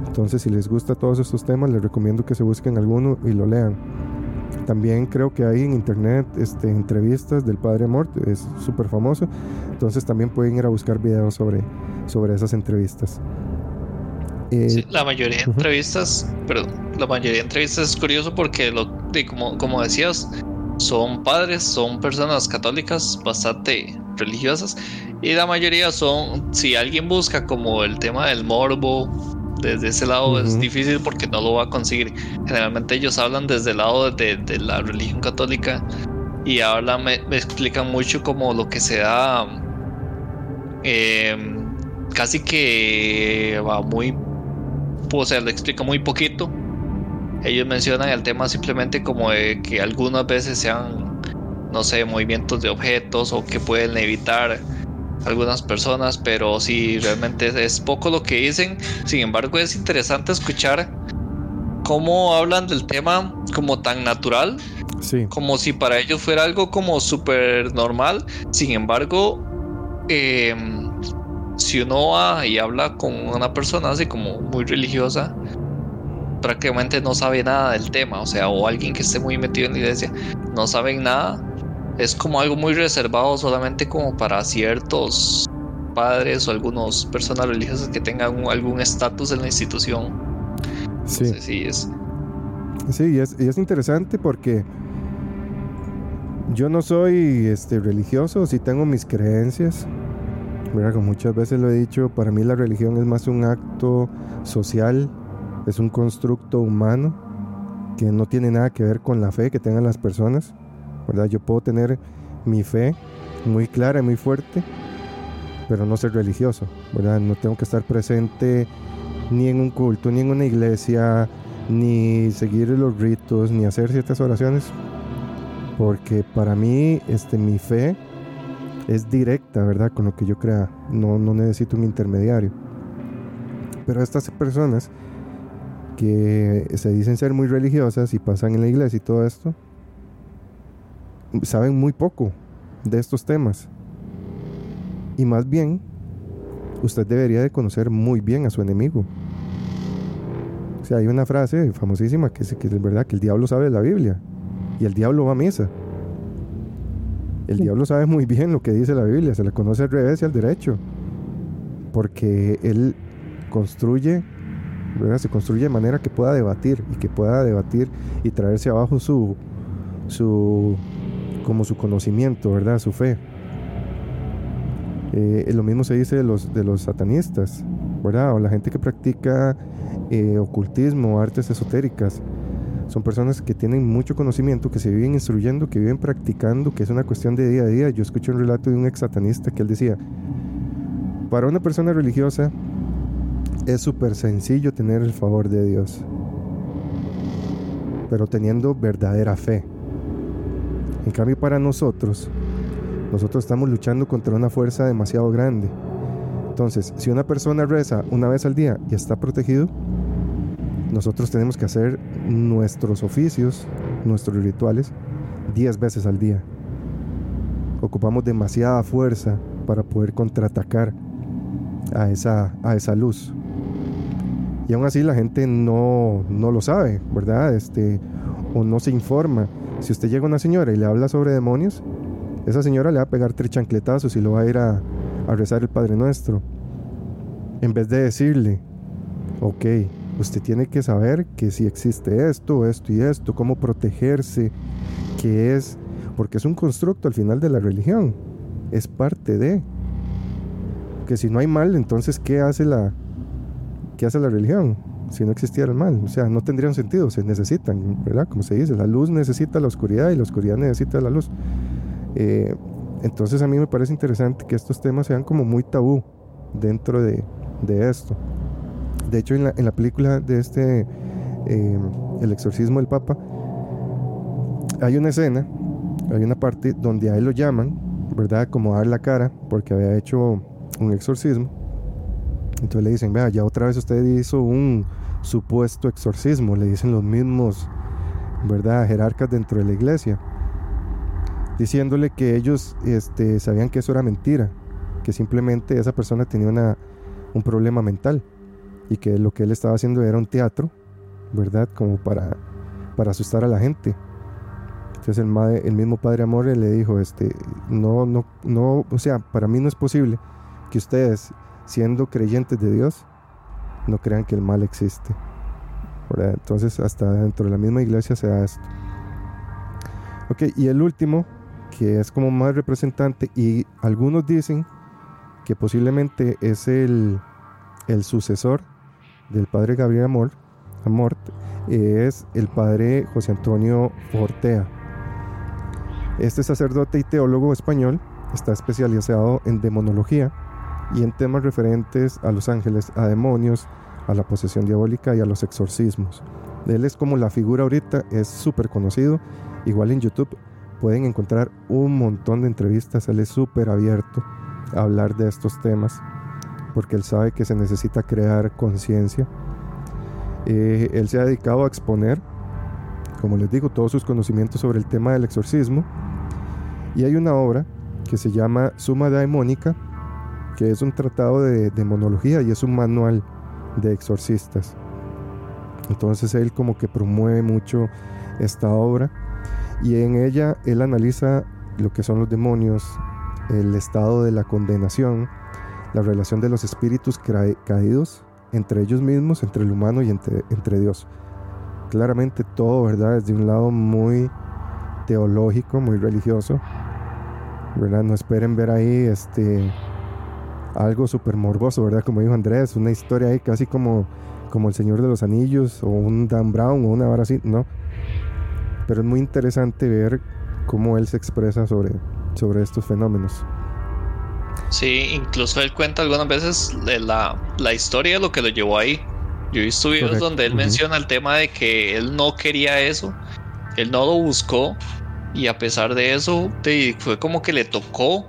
Entonces, si les gusta todos estos temas, les recomiendo que se busquen alguno y lo lean. También creo que hay en internet este, entrevistas del padre Amorth, es súper famoso, entonces también pueden ir a buscar videos sobre, sobre esas entrevistas. Eh, sí, la mayoría de entrevistas, uh-huh. perdón, la mayoría de entrevistas es curioso porque, lo, de, como, como decías, son padres, son personas católicas bastante religiosas y la mayoría son, si alguien busca como el tema del morbo, desde ese lado uh-huh. es difícil porque no lo va a conseguir. Generalmente ellos hablan desde el lado de, de la religión católica y ahora me, me explican mucho como lo que se da eh, casi que va muy, o sea, lo explica muy poquito. Ellos mencionan el tema simplemente como de que algunas veces sean, no sé, movimientos de objetos o que pueden evitar algunas personas, pero sí, realmente es, es poco lo que dicen. Sin embargo, es interesante escuchar cómo hablan del tema como tan natural, sí, como si para ellos fuera algo como súper normal. Sin embargo, eh, si uno va y habla con una persona así como muy religiosa, prácticamente no sabe nada del tema, o sea, o alguien que esté muy metido en la iglesia, no saben nada. Es como algo muy reservado, solamente como para ciertos padres o algunas personas religiosas que tengan algún estatus en la institución. Sí. Entonces, sí, es. Sí, y es, y es interesante porque yo no soy este, religioso, sí tengo mis creencias. Mira, como muchas veces lo he dicho, para mí la religión es más un acto social, es un constructo humano que no tiene nada que ver con la fe que tengan las personas, ¿verdad? Yo puedo tener mi fe muy clara y muy fuerte, pero no ser religioso, ¿verdad? No tengo que estar presente ni en un culto, ni en una iglesia, ni seguir los ritos, ni hacer ciertas oraciones, porque para mí este, mi fe es directa, ¿verdad?, con lo que yo crea. No, no necesito un intermediario. Pero estas personas que se dicen ser muy religiosas y pasan en la iglesia y todo esto, saben muy poco de estos temas, y más bien usted debería de conocer muy bien a su enemigo. O sea, hay una frase famosísima que es, que es verdad, que el diablo sabe la Biblia y el diablo va a misa. El sí. diablo sabe muy bien lo que dice la Biblia, se la conoce al revés y al derecho, porque él construye, ¿verdad?, se construye de manera que pueda debatir y que pueda debatir y traerse abajo su su como su conocimiento, ¿verdad?, su fe. Eh, lo mismo se dice de los, de los satanistas, ¿verdad? O la gente que practica eh, ocultismo, artes esotéricas. Son personas que tienen mucho conocimiento, que se viven instruyendo, que viven practicando, que es una cuestión de día a día. Yo escuché un relato de un ex satanista que él decía: para una persona religiosa es súper sencillo tener el favor de Dios, pero teniendo verdadera fe. En cambio, para nosotros, nosotros estamos luchando contra una fuerza demasiado grande. Entonces, si una persona reza una vez al día y está protegido, nosotros tenemos que hacer nuestros oficios, nuestros rituales, diez veces al día. Ocupamos demasiada fuerza para poder contraatacar a esa, a esa luz. Y aún así la gente no, no lo sabe, ¿verdad? Este, o no se informa. Si usted llega a una señora y le habla sobre demonios, esa señora le va a pegar tres chancletazos y lo va a ir a, a rezar el Padre Nuestro. En vez de decirle: ok, usted tiene que saber que si existe esto, esto y esto, cómo protegerse, qué es, porque es un constructo al final de la religión, es parte de, que si no hay mal, entonces ¿qué hace la, qué hace la religión? Si no existiera el mal, o sea, no tendrían sentido, se necesitan, ¿verdad? Como se dice, la luz necesita la oscuridad y la oscuridad necesita la luz. Eh, entonces a mí me parece interesante que estos temas sean como muy tabú dentro de, de esto. De hecho, en la, en la película de este eh, El exorcismo del Papa, hay una escena, hay una parte donde a él lo llaman, ¿verdad?, como a dar la cara, porque había hecho un exorcismo. Entonces le dicen: vea, ya otra vez usted hizo un supuesto exorcismo. Le dicen los mismos, ¿verdad?, jerarcas dentro de la iglesia, diciéndole que ellos este, sabían que eso era mentira, que simplemente esa persona tenía una, un problema mental, y que lo que él estaba haciendo era un teatro, ¿verdad?, como para, para asustar a la gente. Entonces el, madre, el mismo padre Amorth le dijo: este, no, no, no, o sea, para mí no es posible que ustedes, siendo creyentes de Dios, no crean que el mal existe, ¿verdad? Entonces hasta dentro de la misma iglesia se da esto. Ok, y el último, que es como más representante, y algunos dicen que posiblemente es el, el sucesor del padre Gabriele Amorth, Amorth eh, es el padre José Antonio Fortea. Este sacerdote y teólogo español está especializado en demonología y en temas referentes a los ángeles, a demonios, a la posesión diabólica y a los exorcismos. Él es como la figura ahorita, es súper conocido. Igual en YouTube pueden encontrar un montón de entrevistas. Él es súper abierto a hablar de estos temas, porque él sabe que se necesita crear conciencia. Eh, él se ha dedicado a exponer, como les digo, todos sus conocimientos sobre el tema del exorcismo, y hay una obra que se llama Suma Daemonica, que es un tratado de demonología y es un manual de exorcistas. Entonces él como que promueve mucho esta obra, y en ella él analiza lo que son los demonios, el estado de la condenación, la relación de los espíritus ca- caídos entre ellos mismos, entre el humano y entre, entre Dios. Claramente todo, ¿verdad?, desde un lado muy teológico, muy religioso, ¿verdad? No esperen ver ahí este, algo súper morboso, ¿verdad?, como dijo Andrés, una historia ahí casi como, como El Señor de los Anillos o un Dan Brown o una vara así, no. Pero es muy interesante ver cómo él se expresa sobre, sobre estos fenómenos. Sí, incluso él cuenta algunas veces la, la historia de lo que lo llevó ahí. Yo he visto videos donde él uh-huh. menciona el tema de que él no quería eso, él no lo buscó, y a pesar de eso te, fue como que le tocó,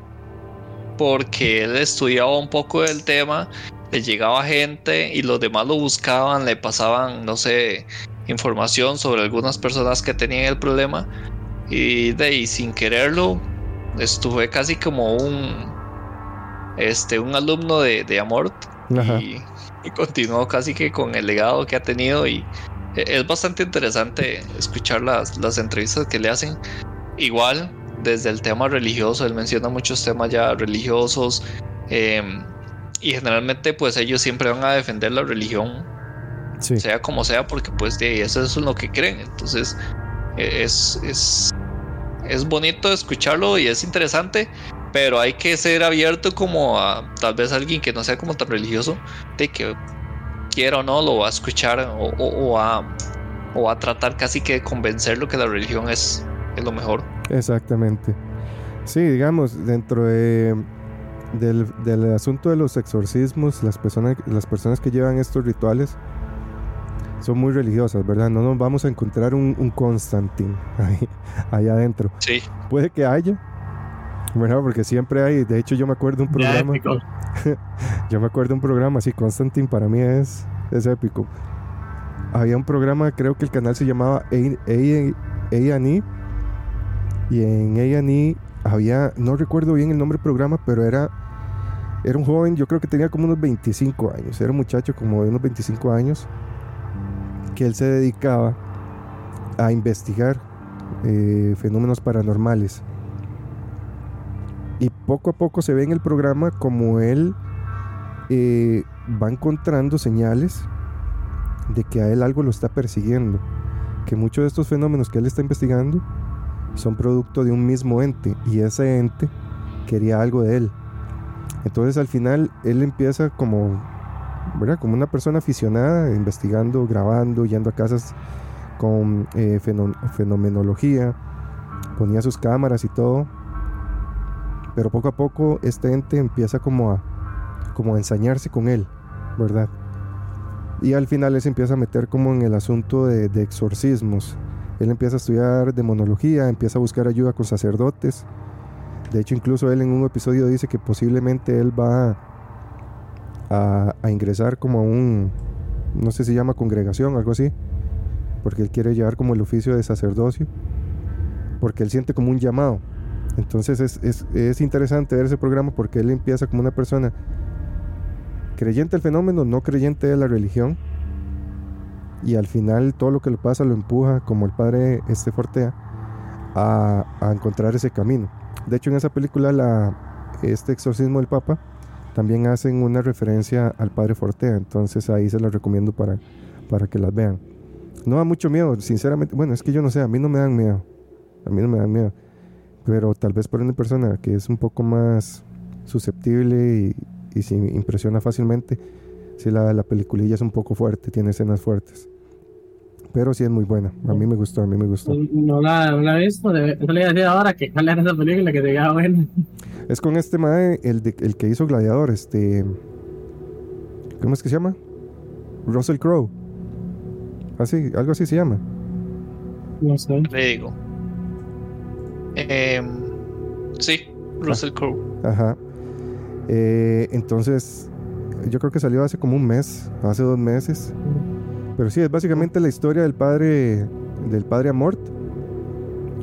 porque él estudiaba un poco del tema, le llegaba gente y los demás lo buscaban, le pasaban, no sé, información sobre algunas personas que tenían el problema, y de ahí sin quererlo estuve casi como un... Este, un alumno de, de Amorth, y, y continuó casi que con el legado que ha tenido, y es bastante interesante escuchar las, las entrevistas que le hacen. Igual desde el tema religioso, él menciona muchos temas ya religiosos, eh, y generalmente pues ellos siempre van a defender la religión, sí, sea como sea, porque pues de eso es lo que creen. Entonces es, es, es bonito escucharlo y es interesante. pero hay que ser abierto como a tal vez alguien que no sea como tan religioso, de que quiera o no lo va a escuchar o, o, o, a, o a tratar casi que de convencerlo que la religión es, es lo mejor. Exactamente. Sí, digamos, dentro de, del, del asunto de los exorcismos, las personas, las personas que llevan estos rituales son muy religiosas, ¿verdad? No nos vamos a encontrar un, un Constantine ahí, ahí adentro. Sí. Puede que haya, bueno, porque siempre hay. De hecho, yo me acuerdo un programa. yo me acuerdo un programa, sí, Constantine para mí es, es épico. Había un programa, creo que el canal se llamaba A and E, y en A and E había, no recuerdo bien el nombre del programa, pero era, era un joven, yo creo que tenía como unos veinticinco años, era un muchacho como de unos veinticinco años, que él se dedicaba a investigar eh, fenómenos paranormales, y poco a poco se ve en el programa como él eh, va encontrando señales de que a él algo lo está persiguiendo, que muchos de estos fenómenos que él está investigando son producto de un mismo ente, y ese ente quería algo de él. Entonces al final él empieza como, ¿verdad?, como una persona aficionada, investigando, grabando, yendo a casas con eh, feno- fenomenología, ponía sus cámaras y todo, pero poco a poco este ente empieza como a, como a ensañarse con él, ¿verdad? Y al final él se empieza a meter como en el asunto de, de exorcismos. Él empieza a estudiar demonología, empieza a buscar ayuda con sacerdotes. De hecho, incluso él en un episodio dice que posiblemente él va a, a ingresar como a un, no sé si se llama congregación, algo así, porque él quiere llevar como el oficio de sacerdocio, porque él siente como un llamado. Entonces es, es, es interesante ver ese programa, porque él empieza como una persona creyente al fenómeno, no creyente de la religión, y al final todo lo que le pasa lo empuja, como el padre este Fortea, a, a encontrar ese camino. De hecho, en esa película, la, este exorcismo del Papa, también hacen una referencia al padre Fortea, entonces ahí se las recomiendo para, para que las vean. No da mucho miedo, sinceramente. Bueno, es que yo no sé, a mí no me dan miedo, a mí no me dan miedo, pero tal vez para una persona que es un poco más susceptible y, y se impresiona fácilmente, si la, la peliculilla es un poco fuerte, tiene escenas fuertes, pero sí es muy buena. A mí me gustó, a mí me gustó. No la, no la he visto, no le decía ahora que cuál era esa película que te diga buena. Es con este mae, el, de, el que hizo Gladiador, este... ¿Cómo es que se llama? Russell Crowe. Así, algo así se llama. No sé. Le digo. Eh, sí, Russell ah, Crowe. Ajá. Eh, entonces, yo creo que salió hace como un mes, hace dos meses. Pero sí, es básicamente la historia del padre del padre Amorth,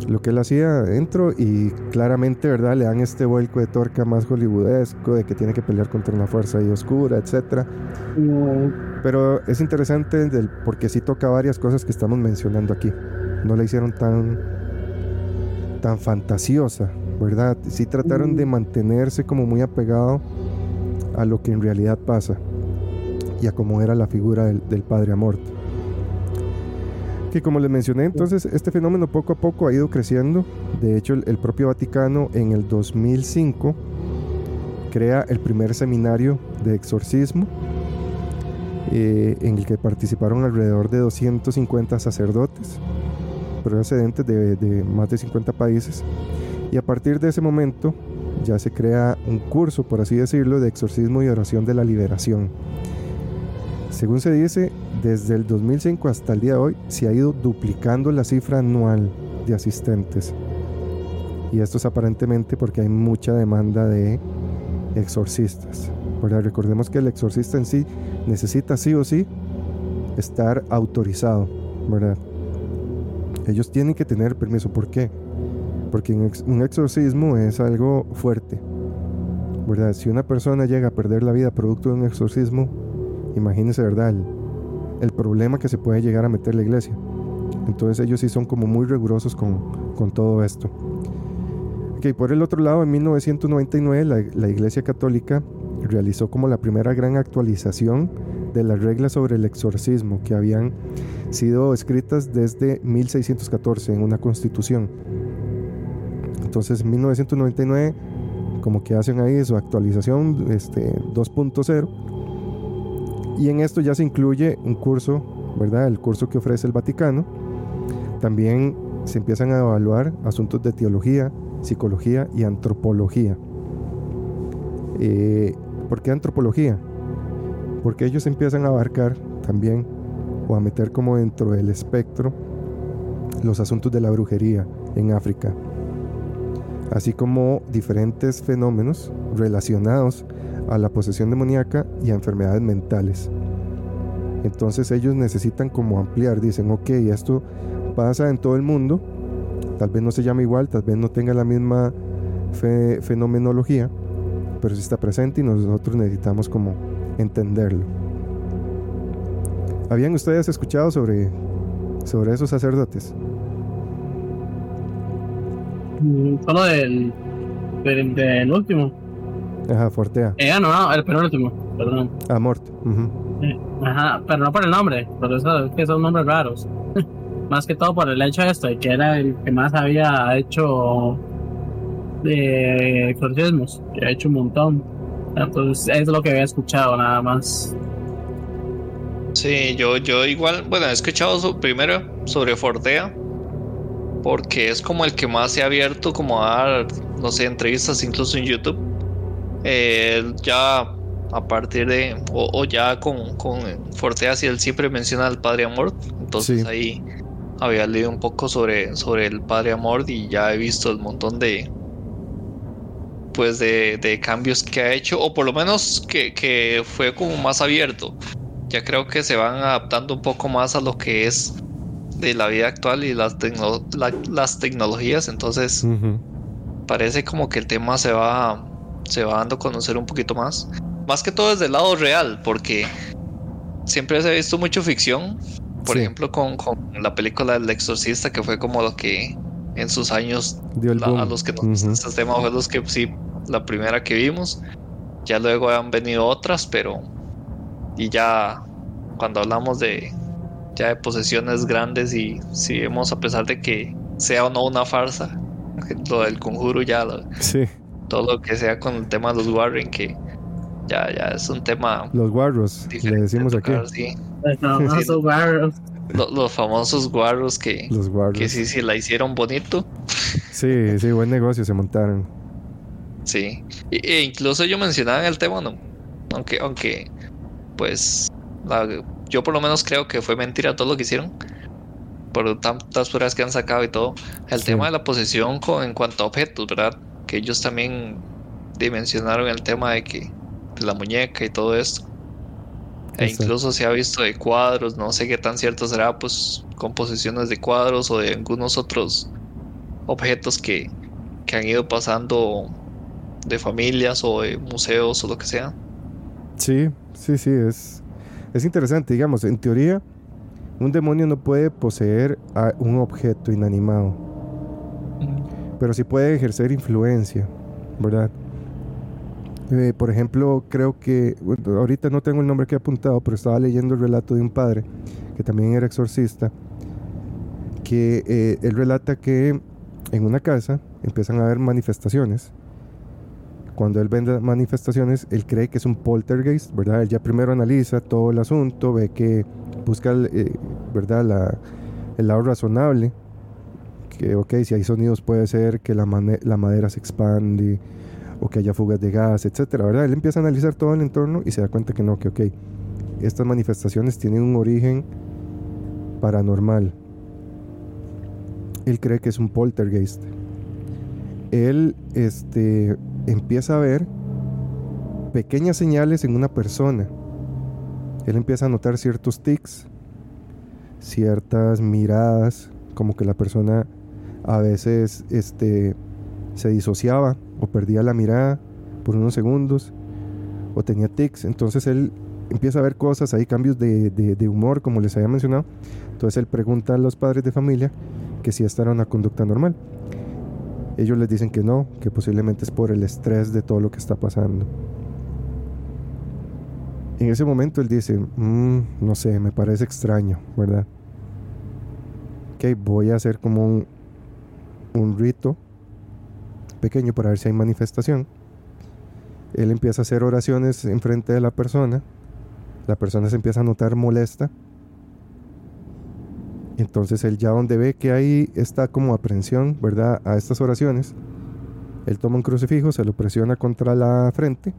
lo que él hacía adentro, y claramente, ¿verdad?, le dan este vuelco de torca más hollywoodesco, de que tiene que pelear contra una fuerza ahí oscura, etcétera. No. Pero es interesante del, porque sí toca varias cosas que estamos mencionando aquí. No la hicieron tan, tan fantasiosa, ¿verdad? Sí trataron de mantenerse como muy apegado a lo que en realidad pasa y a cómo era la figura del, del padre Amorth, que como les mencioné, entonces este fenómeno poco a poco ha ido creciendo. De hecho, el, el propio Vaticano en el dos mil cinco crea el primer seminario de exorcismo, eh, en el que participaron alrededor de doscientos cincuenta sacerdotes procedentes de, de más de cincuenta países, y a partir de ese momento ya se crea un curso, por así decirlo, de exorcismo y oración de la liberación. Según se dice, desde el dos mil cinco hasta el día de hoy se ha ido duplicando la cifra anual de asistentes, y esto es aparentemente porque hay mucha demanda de exorcistas, ¿verdad? Recordemos que el exorcista en sí necesita sí o sí estar autorizado, ¿verdad? Ellos tienen que tener permiso. ¿Por qué? Porque un exorcismo es algo fuerte, ¿verdad? Si una persona llega a perder la vida producto de un exorcismo, imagínense, ¿verdad?, el, el problema que se puede llegar a meter la iglesia. Entonces ellos sí son como muy rigurosos con, con todo esto. Okay, por el otro lado, en mil novecientos noventa y nueve la, la Iglesia Católica realizó como la primera gran actualización de las reglas sobre el exorcismo, que habían sido escritas desde mil seiscientos catorce en una constitución. Entonces en mil novecientos noventa y nueve como que hacen ahí su actualización este, dos punto cero, y en esto ya se incluye un curso, ¿verdad? El curso que ofrece el Vaticano. También se empiezan a evaluar asuntos de teología, psicología y antropología. Eh, ¿por qué antropología? Porque ellos empiezan a abarcar también, o a meter como dentro del espectro, los asuntos de la brujería en África, así como diferentes fenómenos relacionados a la posesión demoníaca y a enfermedades mentales. Entonces ellos necesitan como ampliar, dicen, ok, esto pasa en todo el mundo, tal vez no se llama igual, tal vez no tenga la misma fe- fenomenología, pero sí está presente y nosotros necesitamos como entenderlo. ¿Habían ustedes escuchado sobre, sobre esos sacerdotes? Solo del, del, del último. Ajá, Fortea. Eh, no, no, el penúltimo, perdón. Amorth. Uh-huh. eh, Ajá, pero no por el nombre, por eso es que son nombres raros. Más que todo por el hecho de esto, de que era el que más había hecho de exorcismos, que ha hecho un montón. Entonces es lo que había escuchado nada más. Sí, yo, yo igual, bueno, he escuchado so, primero sobre Fortea, porque es como el que más se ha abierto como a dar, no sé, entrevistas incluso en YouTube. Eh, ya a partir de, o, o ya con, con Fortea, si él siempre menciona al padre Amorth, entonces sí. Ahí había leído un poco sobre, sobre el padre Amorth y ya he visto el montón de pues de, de cambios que ha hecho, o por lo menos que, que fue como más abierto. Ya creo que se van adaptando un poco más a lo que es de la vida actual y las, tecno- la, las tecnologías, entonces uh-huh. Parece como que el tema se va se va dando a conocer un poquito más, más que todo desde el lado real, porque siempre se ha visto mucho ficción, por sí. Ejemplo con, con la película El Exorcista, que fue como lo que en sus años dio el boom. A los que nos gustan uh-huh. Estos temas fue los que sí, la primera que vimos, ya luego han venido otras, pero y ya cuando hablamos de ya de posesiones grandes y si vemos, a pesar de que sea o no una farsa, lo del conjuro ya lo, sí. Todo lo que sea con el tema de los Warren, que ya, ya es un tema. Los guarros, le decimos aquí. Sí. Los, sí, guarros. Los, los famosos guarros que, los guarros. Que sí, sí la hicieron bonito. Sí, sí, buen negocio, se montaron. Sí, e, e incluso ellos mencionaban el tema, ¿no? Aunque, aunque pues, la, yo por lo menos creo que fue mentira todo lo que hicieron. Por tantas pruebas que han sacado y todo. El sí. Tema de la posesión con, en cuanto a objetos, ¿verdad? Que ellos también dimensionaron el tema de que de la muñeca y todo esto. E sí. Incluso se ha visto de cuadros, no sé qué tan cierto será, pues con posesiones de cuadros o de algunos otros objetos que, que han ido pasando de familias o de museos o lo que sea. Sí, sí, sí, es... Es interesante, digamos, en teoría un demonio no puede poseer a un objeto inanimado, pero sí puede ejercer influencia, ¿verdad? Eh, por ejemplo, creo que ahorita no tengo el nombre que he apuntado, pero estaba leyendo el relato de un padre que también era exorcista, que eh, él relata que en una casa empiezan a haber manifestaciones. Cuando él ve manifestaciones, él cree que es un poltergeist, ¿verdad? Él ya primero analiza todo el asunto, ve que busca, eh, ¿verdad? La, el lado razonable, que ok, si hay sonidos puede ser que la, man- la madera se expande o que haya fugas de gas, etcétera, ¿verdad? Él empieza a analizar todo el entorno y se da cuenta que no, que ok, estas manifestaciones tienen un origen paranormal. Él cree que es un poltergeist. Él, este... empieza a ver pequeñas señales en una persona. Él empieza a notar ciertos tics, ciertas miradas, como que la persona a veces este, se disociaba o perdía la mirada por unos segundos o tenía tics. Entonces él empieza a ver cosas, hay cambios de, de, de humor, como les había mencionado. Entonces él pregunta a los padres de familia que si esta era una conducta normal. Ellos les dicen que no, que posiblemente es por el estrés de todo lo que está pasando. En ese momento él dice, mmm, no sé, me parece extraño, ¿verdad? Ok, voy a hacer como un, un rito pequeño para ver si hay manifestación. Él empieza a hacer oraciones enfrente de la persona. La persona se empieza a notar molesta. Entonces él ya donde ve que ahí está como aprensión, ¿verdad?, a estas oraciones, él toma un crucifijo, se lo presiona contra la frente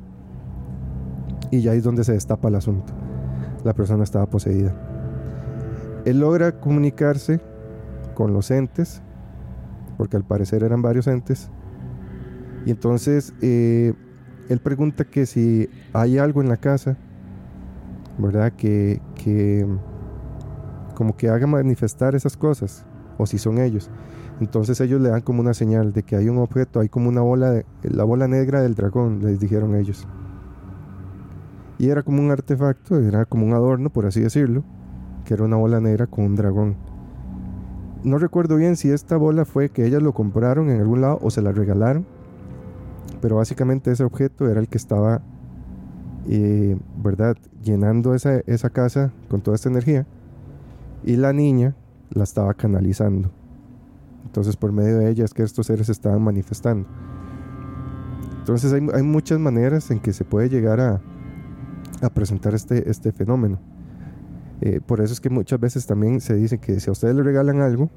y ya ahí es donde se destapa el asunto. La persona estaba poseída. Él logra comunicarse con los entes, porque al parecer eran varios entes, y entonces eh, él pregunta que si hay algo en la casa, ¿verdad?, que... que como que haga manifestar esas cosas, o si son ellos. Entonces ellos le dan como una señal de que hay un objeto, hay como una bola, de, la bola negra del dragón, les dijeron ellos. Y era como un artefacto, era como un adorno, por así decirlo, que era una bola negra con un dragón. No recuerdo bien si esta bola fue que ellas lo compraron en algún lado o se la regalaron, pero básicamente ese objeto era el que estaba, eh, ¿verdad?, llenando esa, esa casa con toda esta energía. Y la niña la estaba canalizando. Entonces por medio de ella es que estos seres estaban manifestando. Entonces hay, hay muchas maneras en que se puede llegar a, a presentar este, este fenómeno. eh, Por eso es que muchas veces también se dice que si a ustedes les regalan algo,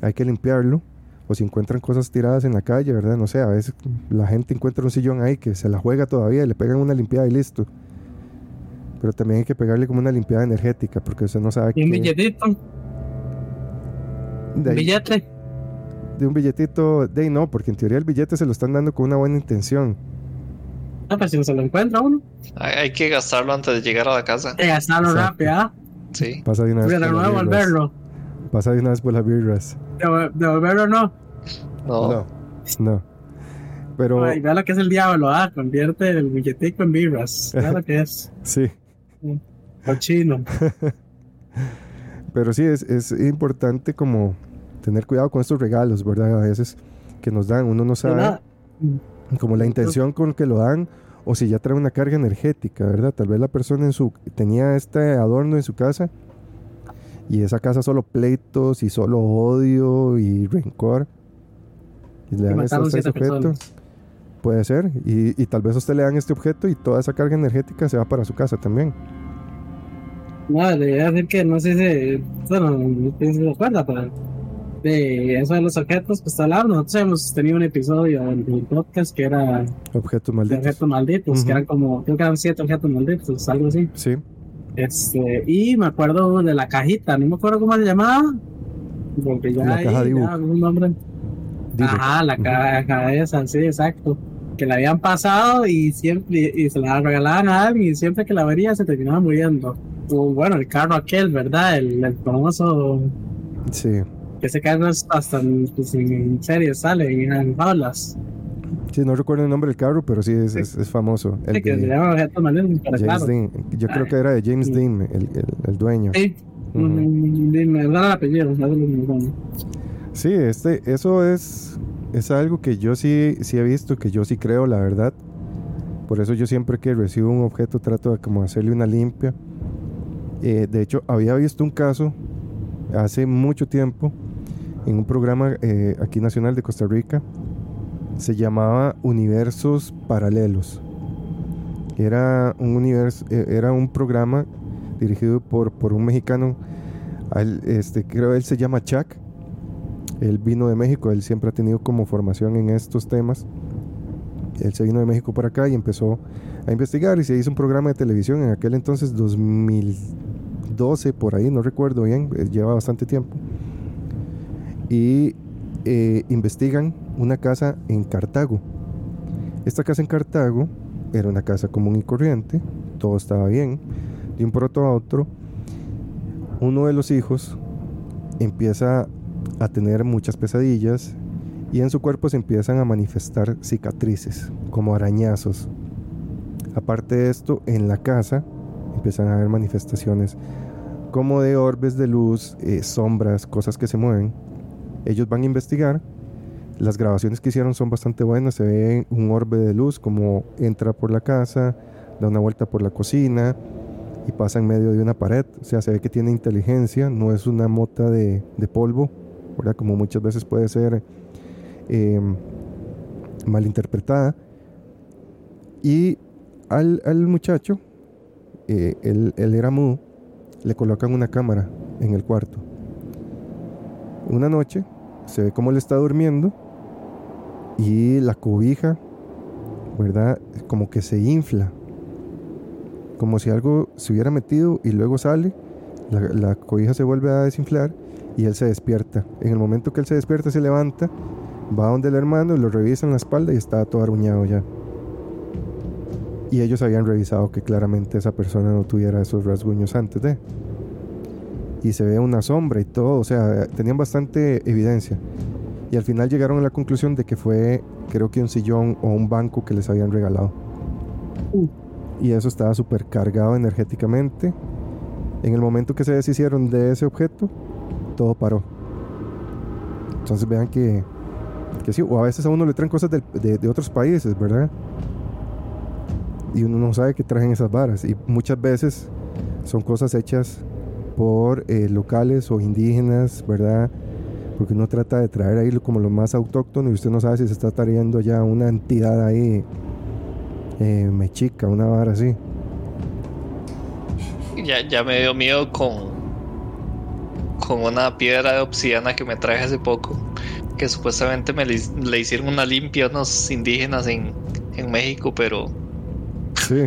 hay que limpiarlo. O si encuentran cosas tiradas en la calle, ¿verdad? No sé, a veces la gente encuentra un sillón ahí que se la juega todavía y le pegan una limpiada y listo. Pero también hay que pegarle como una limpiada energética, porque usted no sabe. ¿Y un que... billetito? De ahí... ¿Billete? De un billetito, de ahí no, porque en teoría el billete se lo están dando con una buena intención. Ah, pero si no se lo encuentra uno. Hay que gastarlo antes de llegar a la casa. Hay que gastarlo rápido, ¿ah? Sí. Pasa de una vez. Pero no devolverlo. Pasa de una vez por las birras. ¿Devolverlo no? No. No. No. Pero... Ay, vea lo que es el diablo, ah, convierte el billetico en birras. Vea lo que es. Sí. Cochino. Pero sí, es, es importante como tener cuidado con estos regalos, ¿verdad? A veces que nos dan, uno no sabe como la intención con que lo dan, o si ya trae una carga energética, ¿verdad? Tal vez la persona en su, tenía este adorno en su casa y esa casa solo pleitos y solo odio y rencor, y le dan este objeto, personas. Puede ser, y, y tal vez a usted le dan este objeto y toda esa carga energética se va para su casa también. No, le voy a decir que no sé si, bueno, no pienso que lo acuerda, pero de eso de los objetos que está hablando, nosotros hemos tenido un episodio del podcast que era objetos malditos, objetos malditos uh-huh. que eran como, creo que eran siete objetos malditos, algo así. Sí. Este, y me acuerdo de la cajita, no me acuerdo cómo se llamaba, porque ya la caja hay ya algún nombre. Ajá, la caja, cabeza, sí, exacto. Que la habían pasado y siempre y se la regalaban a alguien y siempre que la vería se terminaba muriendo. O, bueno, el carro aquel, ¿verdad? El, el famoso. Sí. Ese carro es hasta pues, en serie sale en fábulas. Sí, no recuerdo el nombre del carro, pero sí es, sí. es, es famoso. El sí, que de, se llama objeto maligno para James Dean. Yo creo que era de James sí. Dean, el, el, el dueño. Sí, uh-huh. Me da el apellido, no es el dueño. Sí, este, eso es, es algo que yo sí, sí he visto, que yo sí creo, la verdad. Por eso yo siempre que recibo un objeto trato de como hacerle una limpia. Eh, de hecho, había visto un caso hace mucho tiempo en un programa eh, aquí nacional de Costa Rica. Se llamaba Universos Paralelos. Era un, universo, eh, era un programa dirigido por, por un mexicano, al, este, creo él se llama Chuck. Él vino de México, él siempre ha tenido como formación en estos temas. Él se vino de México para acá y empezó a investigar y se hizo un programa de televisión en aquel entonces, dos mil doce, por ahí, no recuerdo bien, lleva bastante tiempo. Y eh, investigan una casa en Cartago. Esta casa en Cartago era una casa común y corriente, todo estaba bien. De un pronto a otro, uno de los hijos empieza a a tener muchas pesadillas y en su cuerpo se empiezan a manifestar cicatrices, como arañazos. Aparte de esto, en la casa empiezan a haber manifestaciones como de orbes de luz, eh, sombras, cosas que se mueven. Ellos van a investigar. Las grabaciones que hicieron son bastante buenas. Se ve un orbe de luz como entra por la casa, da una vuelta por la cocina y pasa en medio de una pared. O sea, se ve que tiene inteligencia, no es una mota de, de polvo, ¿verdad? Como muchas veces puede ser eh, malinterpretada. Y al, al muchacho, eh, él, él era mudo, le colocan una cámara en el cuarto. Una noche se ve cómo él está durmiendo y la cobija, ¿verdad?, como que se infla, como si algo se hubiera metido, y luego sale, la, la cobija se vuelve a desinflar y él se despierta. En el momento que él se despierta, se levanta, va donde el hermano, lo revisa en la espalda y está todo aruñado ya. Y ellos habían revisado que claramente esa persona no tuviera esos rasguños antes de... Y se ve una sombra y todo, o sea, tenían bastante evidencia. Y al final llegaron a la conclusión de que fue, creo que un sillón o un banco que les habían regalado. Uh. Y eso estaba súper cargado energéticamente. En el momento que se deshicieron de ese objeto, todo paró. Entonces vean que, que sí, o a veces a uno le traen cosas de, de, de otros países, ¿verdad? Y uno no sabe que traen esas varas. Y muchas veces son cosas hechas por eh, locales o indígenas, ¿verdad? Porque uno trata de traer ahí como lo más autóctono y usted no sabe si se está trayendo ya una entidad ahí eh, mexica, una vara así. Ya, ya me dio miedo con con una piedra de obsidiana que me traje hace poco, que supuestamente me le, le hicieron una limpia a unos indígenas en, en México, pero... Sí.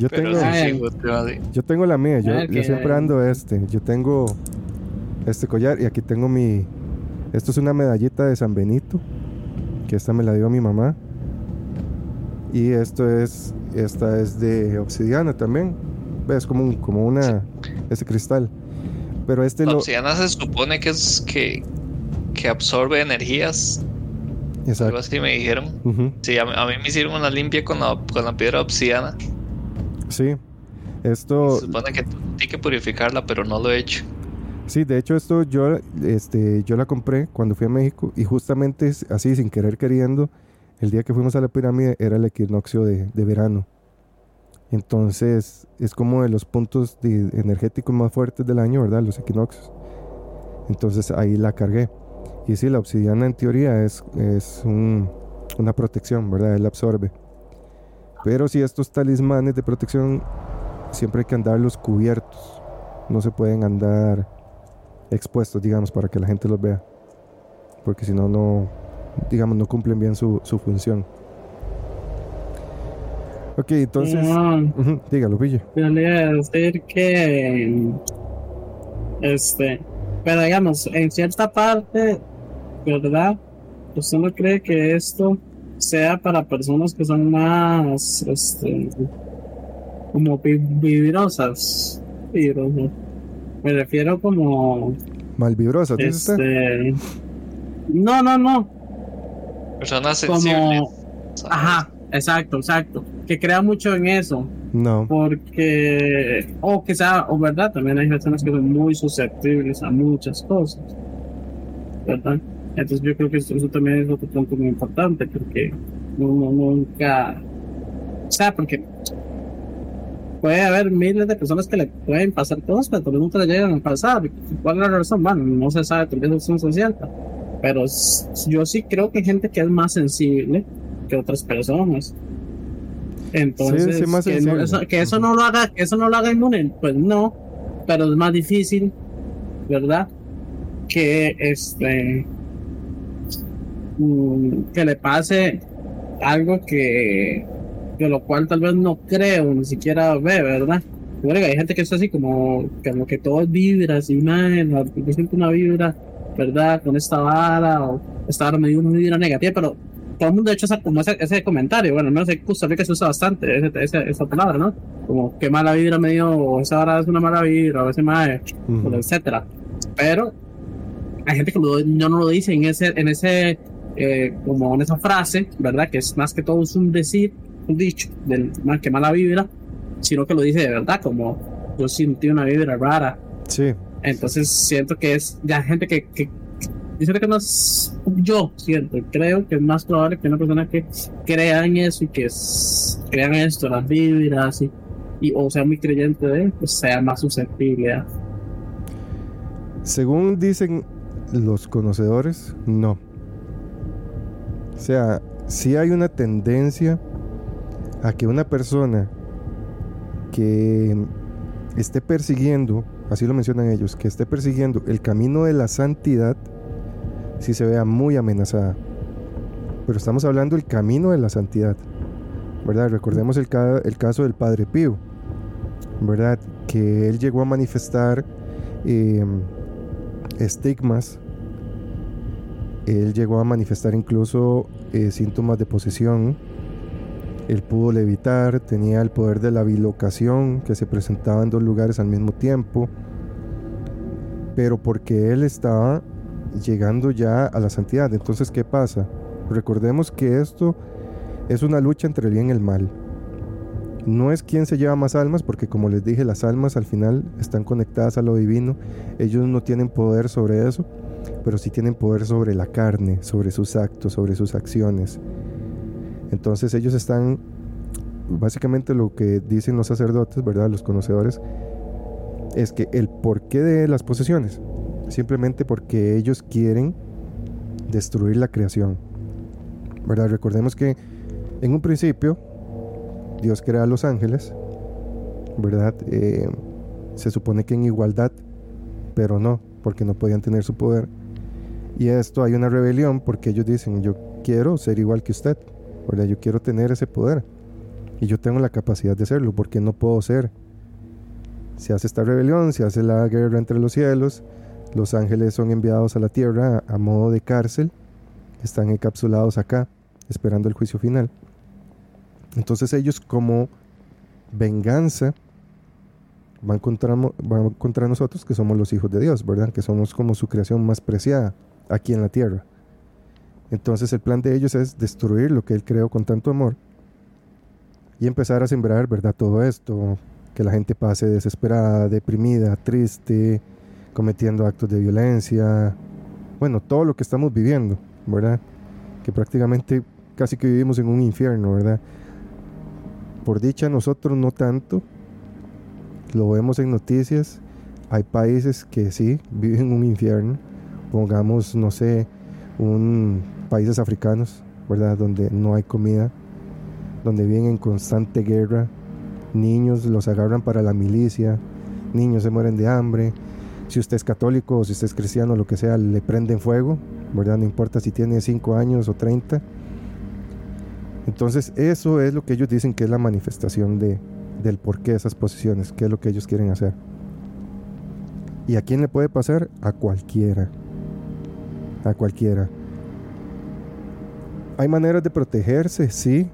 Yo tengo, sí, sí, yo tengo la mía, yo, yo siempre ando este. Yo tengo este collar y aquí tengo mi... Esto es una medallita de San Benito, que esta me la dio mi mamá. Y esto es... Esta es de obsidiana también. ¿Ves? Como, un, como una... Sí. Este cristal. Pero este... La obsidiana lo... se supone que es que... Que absorbe energías. Exacto. Algo así me dijeron. Uh-huh. Sí, a, a mí me hicieron una limpia con la, con la piedra obsidiana. Sí, esto... Se supone que tiene que purificarla, pero no lo he hecho. Sí, de hecho esto yo, este, yo la compré cuando fui a México y justamente así, sin querer queriendo, el día que fuimos a la pirámide era el equinoccio de, de verano. Entonces es como de los puntos de, energéticos más fuertes del año, ¿verdad? Los equinoccios. Entonces ahí la cargué. Y sí, la obsidiana en teoría es, es un, una protección, ¿verdad? Él absorbe. Pero si estos talismanes de protección siempre hay que andarlos cubiertos, no se pueden andar expuestos, digamos, para que la gente los vea, porque si no, no, digamos, no cumplen bien su, su función. Ok, entonces, no, uh-huh, dígalo, Ville. Yo le iba a decir que, este, pero digamos, en cierta parte, ¿verdad? ¿Usted no cree que esto sea para personas que son más este como vibrosas? Vibroso. Me refiero como malvibrosas, ¿dice este... usted? No, no, no. Personas sensibles. Como... Ajá, exacto, exacto. Que crea mucho en eso. No. Porque o quizá, o verdad, también hay personas que son muy susceptibles a muchas cosas, ¿verdad? Entonces yo creo que eso, eso también es otro punto muy importante, porque uno nunca, o sea, porque puede haber miles de personas que le pueden pasar cosas, pero nunca le llegan a pasar. ¿Cuál es la razón? Bueno, no se sabe, tal vez no es cierta, pero yo sí creo que hay gente que es más sensible que otras personas. Entonces sí, sí, más que, no, eso, que eso no lo haga, que eso no lo haga inmune, pues no, pero es más difícil, ¿verdad? Que este que le pase algo que de lo cual tal vez no creo, ni siquiera ve, ¿verdad? Porque hay gente que es así como que lo que todo es vibra, así, man, yo siento una vibra, ¿verdad? Con esta vara, o esta vara me dio una vibra negativa, pero todo el mundo ha hecho esa, como ese, ese comentario, bueno, no sé, Costa Rica se usa bastante ese, ese, esa palabra, ¿no? Como qué mala vibra me dio, o esa vara es una mala vibra, o ese mae, uh-huh, etcétera. Pero hay gente que lo, no, no lo dice en ese, en ese Eh, como en esa frase, ¿verdad? Que es más que todo es un decir, un dicho, del más que mala vibra, sino que lo dice de verdad, como yo sentí una vibra rara. Sí. Entonces siento que es ya gente que, que dice que no es, yo siento, creo que es más probable que una persona que crea en eso y que es, crean esto, las vibras, y, y o sea muy creyente de él, pues sea más susceptible. ¿Eh? Según dicen los conocedores, no. O sea, sí hay una tendencia a que una persona que esté persiguiendo, así lo mencionan ellos, que esté persiguiendo el camino de la santidad, sí se vea muy amenazada. Pero estamos hablando del camino de la santidad, ¿verdad? Recordemos el, ca- el caso del Padre Pío, ¿verdad? Que él llegó a manifestar eh, estigmas, él llegó a manifestar incluso eh, síntomas de posesión, él pudo levitar, tenía el poder de la bilocación, que se presentaba en dos lugares al mismo tiempo, pero porque él estaba llegando ya a la santidad. Entonces, ¿qué pasa? Recordemos que esto es una lucha entre el bien y el mal. No es quien se lleva más almas, porque como les dije, las almas al final están conectadas a lo divino. Ellos no tienen poder sobre eso, pero sí tienen poder sobre la carne, sobre sus actos, sobre sus acciones. Entonces ellos están, básicamente lo que dicen los sacerdotes, ¿verdad?, los conocedores, es que el porqué de las posesiones, simplemente porque ellos quieren destruir la creación, ¿verdad? Recordemos que en un principio Dios crea a los ángeles, ¿verdad? Eh, se supone que en igualdad, pero no, porque no podían tener su poder. Y esto hay una rebelión porque ellos dicen: yo quiero ser igual que usted, ¿verdad? Yo quiero tener ese poder y yo tengo la capacidad de hacerlo, porque no puedo ser. Se hace esta rebelión, se hace la guerra entre los cielos, los ángeles son enviados a la tierra a modo de cárcel, están encapsulados acá, esperando el juicio final. Entonces ellos, como venganza, van contra, van contra nosotros, que somos los hijos de Dios, ¿verdad? Que somos como su creación más preciada aquí en la tierra. Entonces el plan de ellos es destruir lo que Él creó con tanto amor y empezar a sembrar, ¿verdad?, todo esto, que la gente pase desesperada, deprimida, triste, cometiendo actos de violencia, bueno, todo lo que estamos viviendo, ¿verdad? Que prácticamente casi que vivimos en un infierno, ¿verdad? Por dicha, nosotros no tanto, lo vemos en noticias. Hay países que sí viven un infierno, pongamos, no sé, un, países africanos, ¿verdad?, donde no hay comida, donde viven en constante guerra, niños los agarran para la milicia, niños se mueren de hambre. Si usted es católico o si usted es cristiano, lo que sea, le prenden fuego, ¿verdad? No importa si tiene cinco años o treinta. Entonces eso es lo que ellos dicen que es la manifestación de, del porqué de esas posesiones, qué es lo que ellos quieren hacer. ¿Y a quién le puede pasar? A cualquiera, a cualquiera. Hay maneras de protegerse, sí,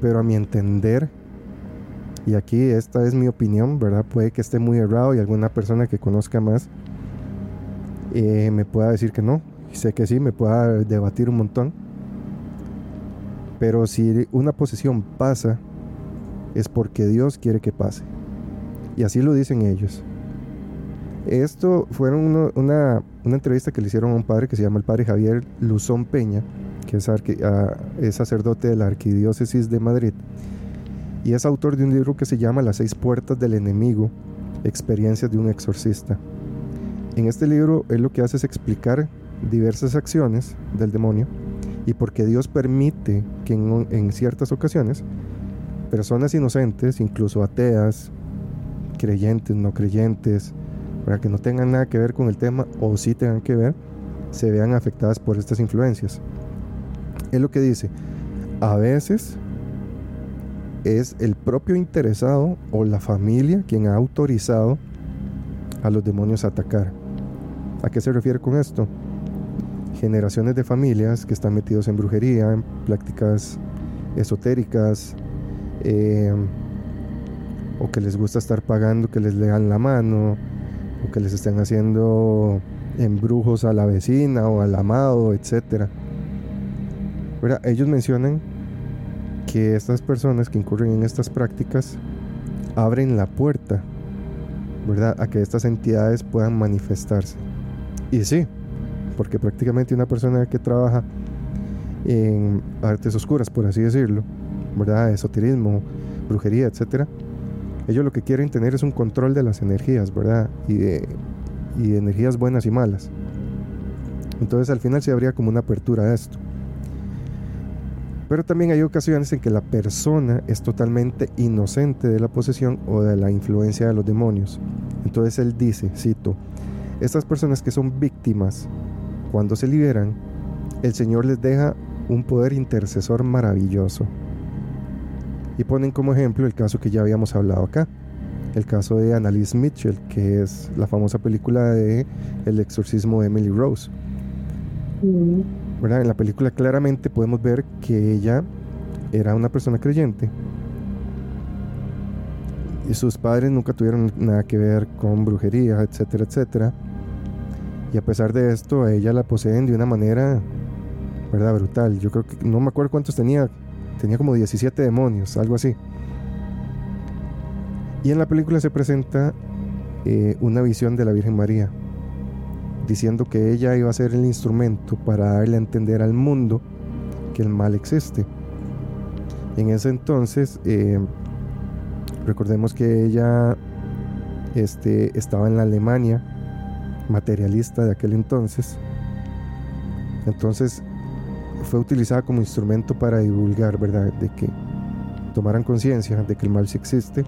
pero a mi entender, y aquí esta es mi opinión, ¿verdad?, puede que esté muy errado y alguna persona que conozca más Eh, me pueda decir que no, sé que sí, me pueda debatir un montón, pero si una posesión pasa es porque Dios quiere que pase, y así lo dicen ellos. Esto fue uno, una, una entrevista que le hicieron a un padre que se llama el padre Javier Luzón Peña, que es, arque, a, es sacerdote de la Arquidiócesis de Madrid, y es autor de un libro que se llama Las seis puertas del enemigo, experiencias de un exorcista. En este libro, él lo que hace es explicar diversas acciones del demonio y por qué Dios permite que en, en ciertas ocasiones personas inocentes, incluso ateas, creyentes, no creyentes, para que no tengan nada que ver con el tema o sí tengan que ver, se vean afectadas por estas influencias. Es lo que dice: a veces es el propio interesado o la familia quien ha autorizado a los demonios a atacar. ¿A qué se refiere con esto? Generaciones de familias que están metidos en brujería, en prácticas esotéricas, eh, o que les gusta estar pagando, que les lean la mano, o que les estén haciendo embrujos a la vecina o al amado, etcétera. ¿Verdad? Ellos mencionan que estas personas que incurren en estas prácticas abren la puerta, ¿verdad?, a que estas entidades puedan manifestarse. Y sí, porque prácticamente una persona que trabaja en artes oscuras, por así decirlo, ¿verdad?, esoterismo, brujería, etcétera, ellos lo que quieren tener es un control de las energías, ¿verdad?, y de, y de energías buenas y malas. Entonces al final se habría como una apertura a esto. Pero también hay ocasiones en que la persona es totalmente inocente de la posesión o de la influencia de los demonios. Entonces él dice, cito: estas personas que son víctimas, cuando se liberan, el Señor les deja un poder intercesor maravilloso. Y ponen como ejemplo el caso que ya habíamos hablado acá, el caso de Annalise Michel, que es la famosa película de El exorcismo de Emily Rose. ¿Verdad? En la película claramente podemos ver que ella era una persona creyente y sus padres nunca tuvieron nada que ver con brujería, etcétera, etcétera, y a pesar de esto a ella la poseen de una manera, ¿verdad?, brutal. Yo creo que, no me acuerdo cuántos tenía, tenía como diecisiete demonios, algo así. Y en la película se presenta eh, una visión de la Virgen María, diciendo que ella iba a ser el instrumento para darle a entender al mundo que el mal existe. En ese entonces, eh, recordemos que ella este, estaba en la Alemania materialista de aquel entonces. Entonces fue utilizada como instrumento para divulgar, ¿verdad?, de que tomaran conciencia de que el mal sí existe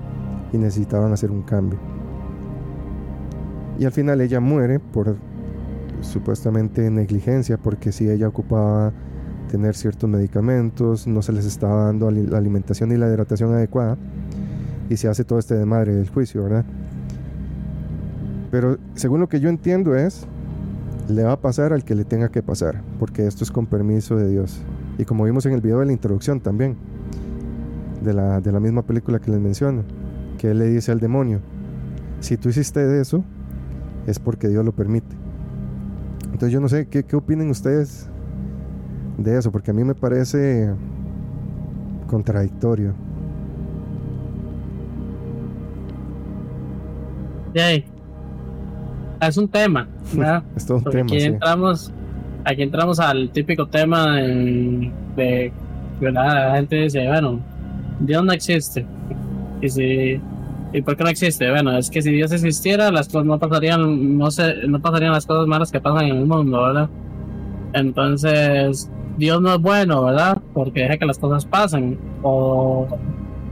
y necesitaban hacer un cambio. Y al final ella muere por supuestamente negligencia, porque si ella ocupaba tener ciertos medicamentos, no se les estaba dando la alimentación y la hidratación adecuada, y se hace todo este desmadre del juicio, ¿verdad? Pero según lo que yo entiendo es, le va a pasar al que le tenga que pasar, porque esto es con permiso de Dios. Y como vimos en el video de la introducción también, de la, de la misma película que les menciono, que él le dice al demonio: si tú hiciste eso, es porque Dios lo permite. Entonces yo no sé, ¿qué, qué opinan ustedes de eso? Porque a mí me parece contradictorio. Yay. Es un tema, ¿verdad? Es todo un tema, aquí, sí. entramos, aquí entramos al típico tema de, de, de la gente dice, bueno, Dios no existe. Y si... ¿Y por qué no existe? Bueno, es que si Dios existiera, las cosas no pasarían, no se, no pasarían las cosas malas que pasan en el mundo, ¿verdad? Entonces, Dios no es bueno, ¿verdad? Porque deja que las cosas pasen, o,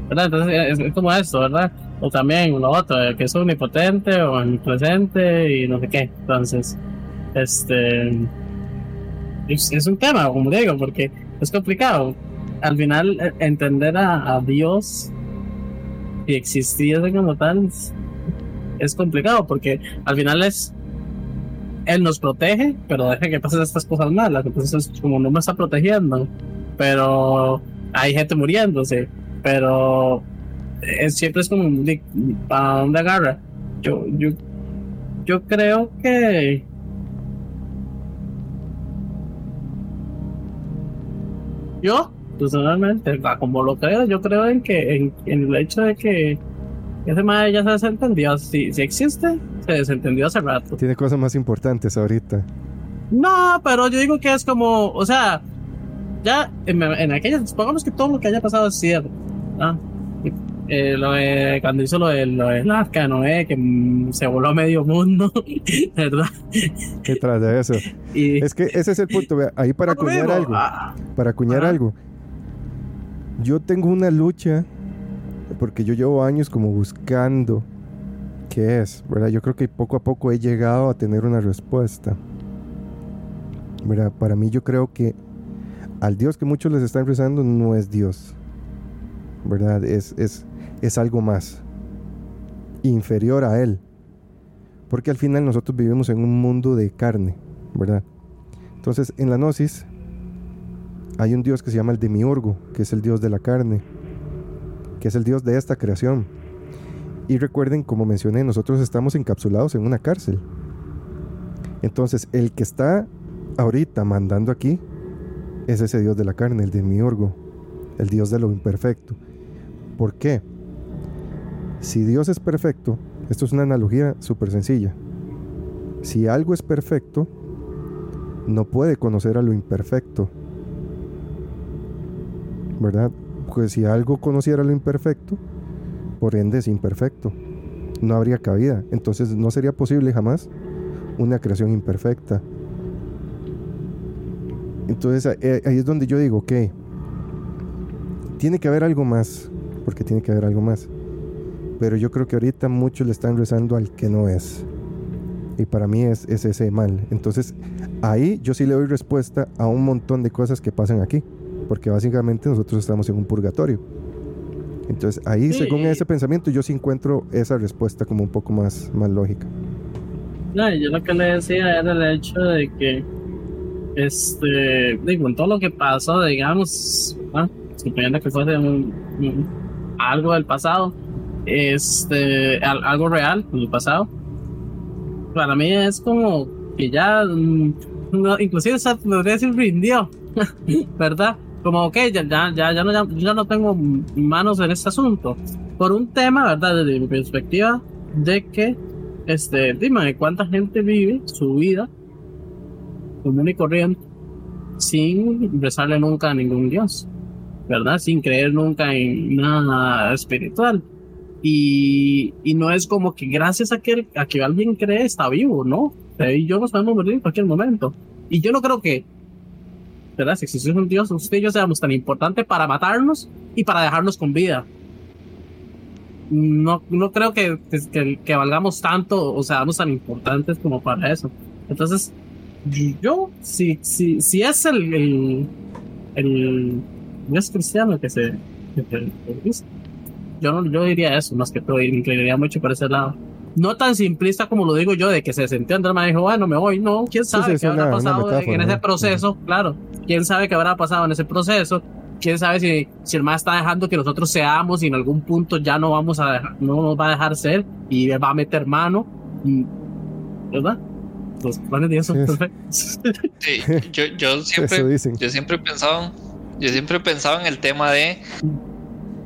¿verdad? Entonces, es, es como esto, ¿verdad? O también lo otro, que es omnipotente o omnipresente y no sé qué. Entonces, este... Es, es un tema, como digo, porque es complicado. Al final, entender a, a Dios... y existiese como tal es complicado, porque al final es él nos protege, pero deja que pasen estas cosas malas. Entonces, como no me está protegiendo, pero hay gente muriéndose, pero es, siempre es como para dónde agarra. Yo, yo, yo creo que yo. Personalmente, como lo creo, yo creo en que en, en el hecho de que ese madre ya se desentendió. Si, si existe, se desentendió hace rato. Tiene cosas más importantes ahorita. No, pero yo digo que es como, o sea, ya en, en aquellas, pongamos que todo lo que haya pasado es cierto, ¿no? Eh, lo de, cuando hizo lo del de Arca de Noé, que se voló a medio mundo, ¿verdad? ¿Qué tras de eso? Y, es que ese es el punto, ahí para acuñar mismo. algo, para acuñar ah. algo. Yo tengo una lucha, porque yo llevo años como buscando qué es, ¿verdad? Yo creo que poco a poco he llegado a tener una respuesta, ¿verdad? Para mí, yo creo que al Dios que muchos les están rezando no es Dios, ¿verdad? Es, es, es algo más, inferior a Él, porque al final nosotros vivimos en un mundo de carne, ¿verdad? Entonces, en la gnosis... hay un dios que se llama el Demiurgo, que es el dios de la carne, que es el dios de esta creación. Y recuerden, como mencioné, nosotros estamos encapsulados en una cárcel. Entonces, el que está ahorita mandando aquí es ese dios de la carne, el Demiurgo, el dios de lo imperfecto. ¿Por qué? Si Dios es perfecto, esto es una analogía súper sencilla. Si algo es perfecto, no puede conocer a lo imperfecto, ¿verdad? Porque si algo conociera lo imperfecto, por ende es imperfecto, no habría cabida. Entonces no sería posible jamás una creación imperfecta. Entonces ahí es donde yo digo, ok, tiene que haber algo más, porque tiene que haber algo más. Pero yo creo que ahorita muchos le están rezando al que no es. Y para mí es, es ese mal. Entonces, ahí yo sí le doy respuesta a un montón de cosas que pasan aquí. Porque básicamente nosotros estamos en un purgatorio. Entonces, ahí, sí, según ese pensamiento, yo sí encuentro esa respuesta como un poco más, más lógica. No, yo lo que le decía era el hecho de que, este, digo, en todo lo que pasó, digamos, ¿no? suponiendo que fuese un, un, algo del pasado, este, al, algo real del pasado, para mí es como que ya, no, inclusive se podría decir rindió, ¿verdad? Como, ok, ya, ya, ya, ya, no, ya, ya no tengo manos en este asunto. Por un tema, ¿verdad? Desde mi perspectiva, de que, este, dime, ¿cuánta gente vive su vida común y corriente sin rezarle nunca a ningún dios, ¿verdad? Sin creer nunca en nada espiritual. Y, y no es como que gracias a que, a que alguien cree está vivo, ¿no? Y yo nos podemos morir en cualquier momento. Y yo no creo que, ¿verdad? Si existe un Dios, usted y yo seamos tan importantes para matarnos y para dejarnos con vida. No, no creo que, que, que valgamos tanto o seamos tan importantes como para eso. Entonces, yo, si, si, si es el, el, el Dios cristiano que se que, que, que, yo no, yo diría eso, más que todo, y me inclinaría mucho por ese lado. No tan simplista como lo digo yo, de que se sentía Andrés Manuel y dijo, bueno, me voy, no, quién sabe sí, sí, qué sí, habrá una, pasado una metáfora, en ese proceso, ¿no? Claro, quién sabe qué habrá pasado en ese proceso, quién sabe si, si el más está dejando que nosotros seamos y en algún punto ya no vamos a dejar, no nos va a dejar ser y va a meter mano, y, ¿verdad? Los planes de Dios son perfectos. Sí, yo, yo siempre, yo siempre he pensado, yo siempre he pensado en el tema de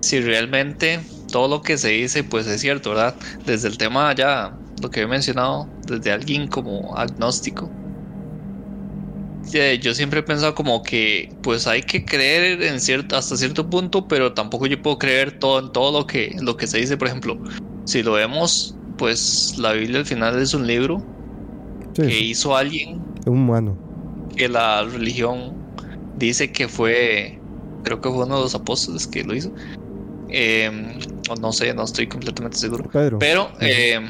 si realmente todo lo que se dice pues es cierto, ¿verdad? Desde el tema ya, lo que he mencionado, desde alguien como agnóstico, yo siempre he pensado como que pues hay que creer en cierto, hasta cierto punto, pero tampoco yo puedo creer todo en todo lo que, lo que se dice. Por ejemplo, si lo vemos, pues la Biblia al final es un libro sí, que hizo alguien, un humano, que la religión dice que fue, creo que fue uno de los apóstoles que lo hizo. Eh, no sé, no estoy completamente seguro, Pedro. Pero eh,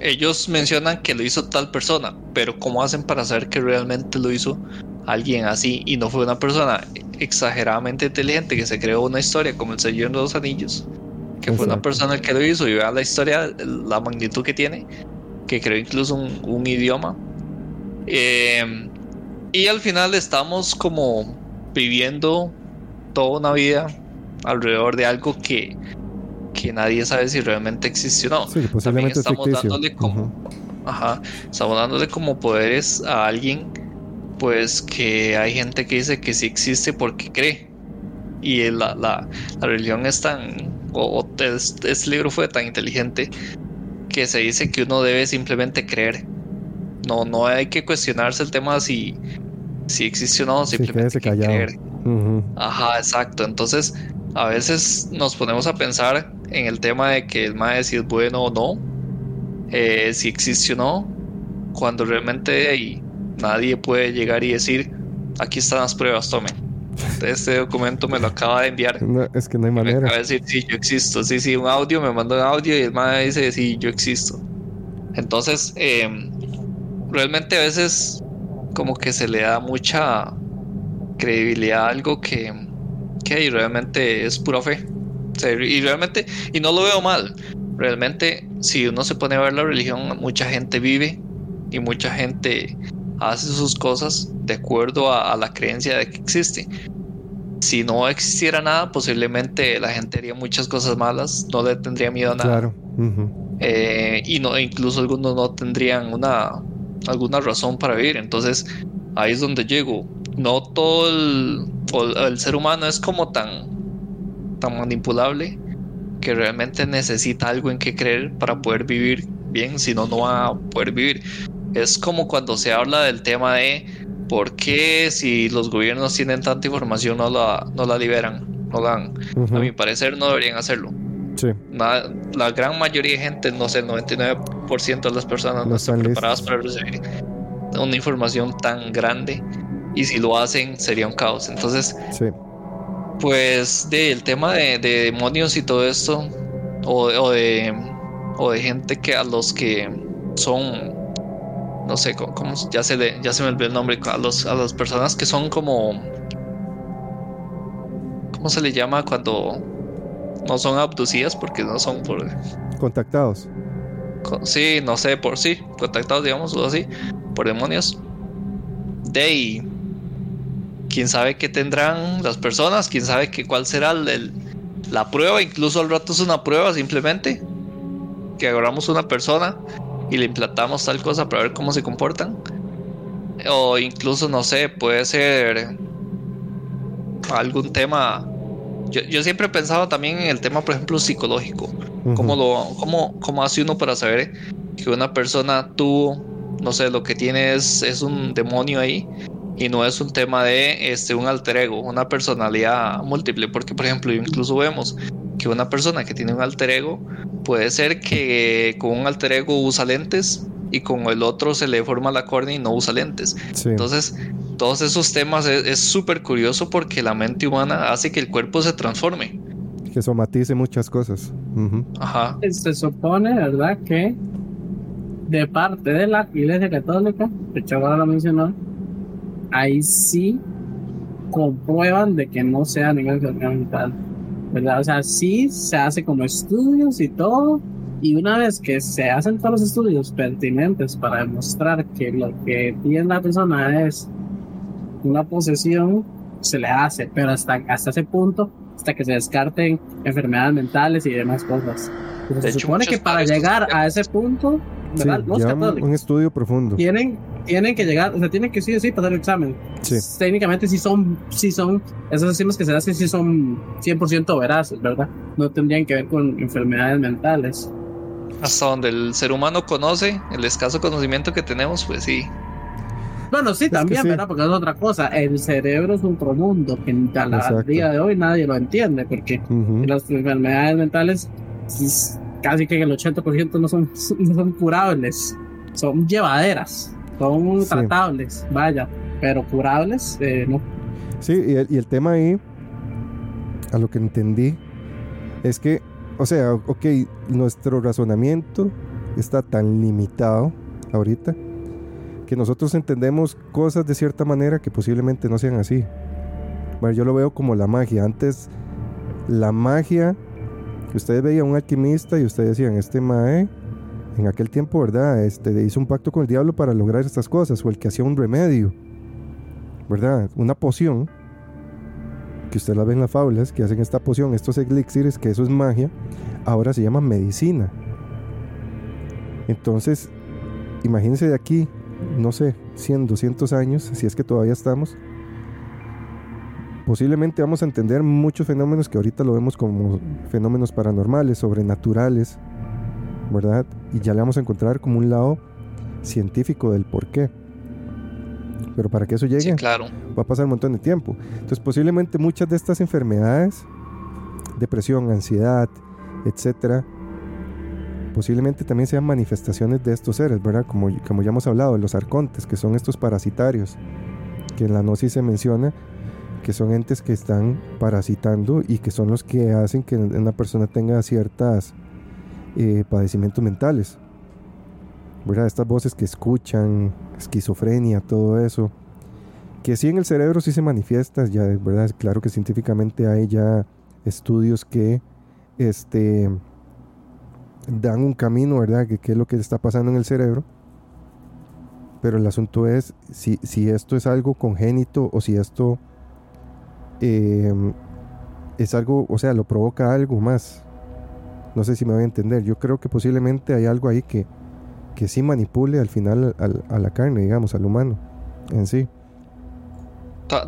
ellos mencionan que lo hizo tal persona, pero ¿cómo hacen para saber que realmente lo hizo alguien así y no fue una persona exageradamente inteligente que se creó una historia como el Señor de los Anillos, que Exacto. fue una persona el que lo hizo? Y vean la historia, la magnitud que tiene, que creó incluso un, un idioma, eh, y al final estamos como viviendo toda una vida alrededor de algo que, que nadie sabe si realmente existió o no. Sí, también estamos es dándole como uh-huh. ajá, estamos dándole como poderes a alguien, pues que hay gente que dice que sí existe porque cree. Y la, la, la religión es tan, o, o este, este libro fue tan inteligente que se dice que uno debe simplemente creer. No, no hay que cuestionarse el tema si, si existe o no, simplemente sí, hay que creer. Uh-huh. Ajá, exacto. Entonces, a veces nos ponemos a pensar en el tema de que el mae si es bueno o no, eh, si existe o no, cuando realmente y nadie puede llegar y decir, aquí están las pruebas, tomen. Este documento me lo acaba de enviar. No, es que no hay manera. Me acaba de decir, sí, yo existo. Sí, sí, un audio, me manda un audio y el mae dice, sí, yo existo. Entonces, eh, realmente a veces como que se le da mucha credibilidad a algo que... que realmente es pura fe. Y realmente, y no lo veo mal, realmente si uno se pone a ver la religión, mucha gente vive y mucha gente hace sus cosas de acuerdo a, a la creencia de que existe. Si no existiera nada, posiblemente la gente haría muchas cosas malas, no le tendría miedo a nada. Claro. Uh-huh. eh, y no, incluso algunos no tendrían una alguna razón para vivir. Entonces ahí es donde llego. No todo el, el ser humano es como tan, tan manipulable que realmente necesita algo en que creer para poder vivir bien, si no, no va a poder vivir. Es como cuando se habla del tema de por qué si los gobiernos tienen tanta información no la, no la liberan, no la dan. Uh-huh. A mi parecer no deberían hacerlo. Sí. La, la gran mayoría de gente, no sé, el noventa y nueve por ciento de las personas no, no están preparadas listos para recibir una información tan grande. Y si lo hacen, sería un caos. Entonces, sí. pues del tema de, de demonios y todo esto, o, o de o de gente que a los que son, no sé cómo, ya se le, ya se me olvidó el nombre, a los a las personas que son como, ¿cómo se le llama cuando no son abducidas porque no son por contactados? Con, sí, no sé, por sí, contactados, digamos, o así, por demonios. De y quién sabe qué tendrán las personas, quién sabe qué, cuál será el, el, la prueba. Incluso al rato es una prueba, simplemente que agarramos una persona y le implantamos tal cosa para ver cómo se comportan. O incluso, no sé, puede ser algún tema. Yo, yo siempre he pensado también en el tema, por ejemplo, psicológico. Uh-huh. ¿Cómo, lo, cómo, ¿Cómo hace uno para saber que una persona tuvo, no sé, lo que tiene es, es un demonio ahí y no es un tema de este, un alter ego, una personalidad múltiple? Porque, por ejemplo, incluso vemos que una persona que tiene un alter ego puede ser que con un alter ego usa lentes y con el otro se le forma la córnea y no usa lentes. Sí. Entonces, todos esos temas es súper curioso porque la mente humana hace que el cuerpo se transforme. Que somatice muchas cosas. Uh-huh. Ajá. Se supone, ¿verdad?, que de parte de la Iglesia Católica, el chaval lo mencionó, ahí sí comprueban de que no sea ningún enfermedad mental, ¿verdad? O sea, sí se hace como estudios y todo, y una vez que se hacen todos los estudios pertinentes para demostrar que lo que tiene la persona es una posesión, se le hace, pero hasta, hasta ese punto, hasta que se descarten enfermedades mentales y demás cosas. Pues se supone que para llegar a ese punto, ¿verdad?, sí, los católicos, un estudio profundo, tienen, tienen que llegar, o sea, tienen que sí, sí, pasar el examen. Sí. Técnicamente sí son, sí son, esos decimos que se hacen, sí son cien por ciento veraces, ¿verdad? No tendrían que ver con enfermedades mentales. Hasta donde el ser humano conoce, el escaso conocimiento que tenemos, pues sí. Bueno, sí, es también, sí, ¿verdad? Porque es otra cosa. El cerebro es un promundo que al día de hoy nadie lo entiende, porque uh-huh, las enfermedades mentales casi que el ochenta por ciento no son, no son curables, son llevaderas, son sí, tratables, vaya, pero curables, eh, no. Sí, y el, y el tema ahí, a lo que entendí, es que, o sea, ok, nuestro razonamiento está tan limitado ahorita que nosotros entendemos cosas de cierta manera que posiblemente no sean así. Bueno, yo lo veo como la magia. Antes, la magia, ustedes veían a un alquimista y ustedes decían, este mae, en aquel tiempo, ¿verdad?, Este, hizo un pacto con el diablo para lograr estas cosas, o el que hacía un remedio, ¿verdad?, una poción, que ustedes la ven en las fábulas, que hacen esta poción, estos elixires, que eso es magia, ahora se llama medicina. Entonces, imagínense de aquí, no sé, cien, doscientos años, si es que todavía estamos, posiblemente vamos a entender muchos fenómenos que ahorita lo vemos como fenómenos paranormales, sobrenaturales, ¿verdad? Y ya le vamos a encontrar como un lado científico del porqué. Pero para que eso llegue, sí, claro, va a pasar un montón de tiempo. Entonces, posiblemente muchas de estas enfermedades, depresión, ansiedad, etcétera, posiblemente también sean manifestaciones de estos seres, ¿verdad? Como, como ya hemos hablado, los arcontes, que son estos parasitarios, que en la gnosis se menciona que son entes que están parasitando y que son los que hacen que una persona tenga ciertos eh, padecimientos mentales, ¿verdad? Estas voces que escuchan, esquizofrenia, todo eso, que sí en el cerebro sí se manifiesta, ya, ¿verdad? Claro que científicamente hay ya estudios que este, dan un camino, ¿verdad?, que qué es lo que está pasando en el cerebro. Pero el asunto es si, si esto es algo congénito o si esto Eh, es algo, o sea, lo provoca algo más. No sé si me voy a entender. Yo creo que posiblemente hay algo ahí que, que sí manipule al final al, a la carne, digamos, al humano en sí.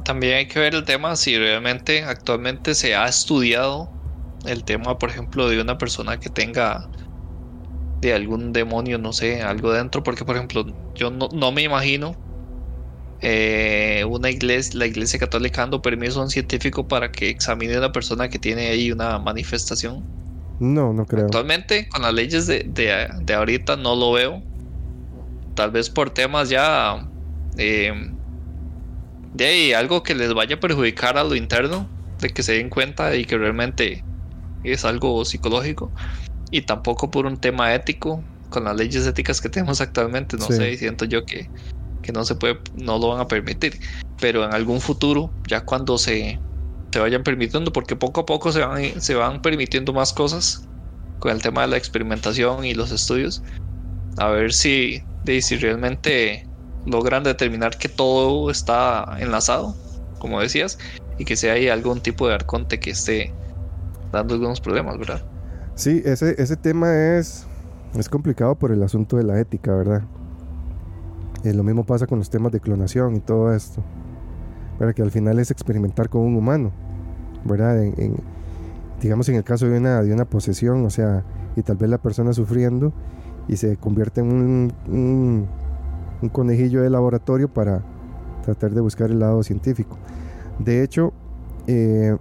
También hay que ver el tema si realmente actualmente se ha estudiado el tema, por ejemplo, de una persona que tenga de algún demonio, no sé, algo dentro. Porque, por ejemplo, yo no, no me imagino Eh, una iglesia, la iglesia católica dando permiso a un científico para que examine a la persona que tiene ahí una manifestación. No, no creo. Actualmente, con las leyes de, de, de ahorita no lo veo. Tal vez por temas ya eh, de algo que les vaya a perjudicar a lo interno de que se den cuenta y que realmente es algo psicológico, y tampoco por un tema ético con las leyes éticas que tenemos actualmente, no sí. sé, siento yo que, que no se puede, no lo van a permitir, pero en algún futuro, ya cuando se, se vayan permitiendo, porque poco a poco se van, se van permitiendo más cosas con el tema de la experimentación y los estudios, a ver si, de, si realmente logran determinar que todo está enlazado, como decías, y que si hay algún tipo de arconte que esté dando algunos problemas, ¿verdad? Sí, ese, ese tema es, es complicado por el asunto de la ética, ¿verdad? Eh, lo mismo pasa con los temas de clonación y todo esto, para que al final es experimentar con un humano, ¿verdad? En, en, digamos en el caso de una, de una posesión, o sea, y tal vez la persona sufriendo y se convierte en un, un, un conejillo de laboratorio para tratar de buscar el lado científico. De hecho, eh,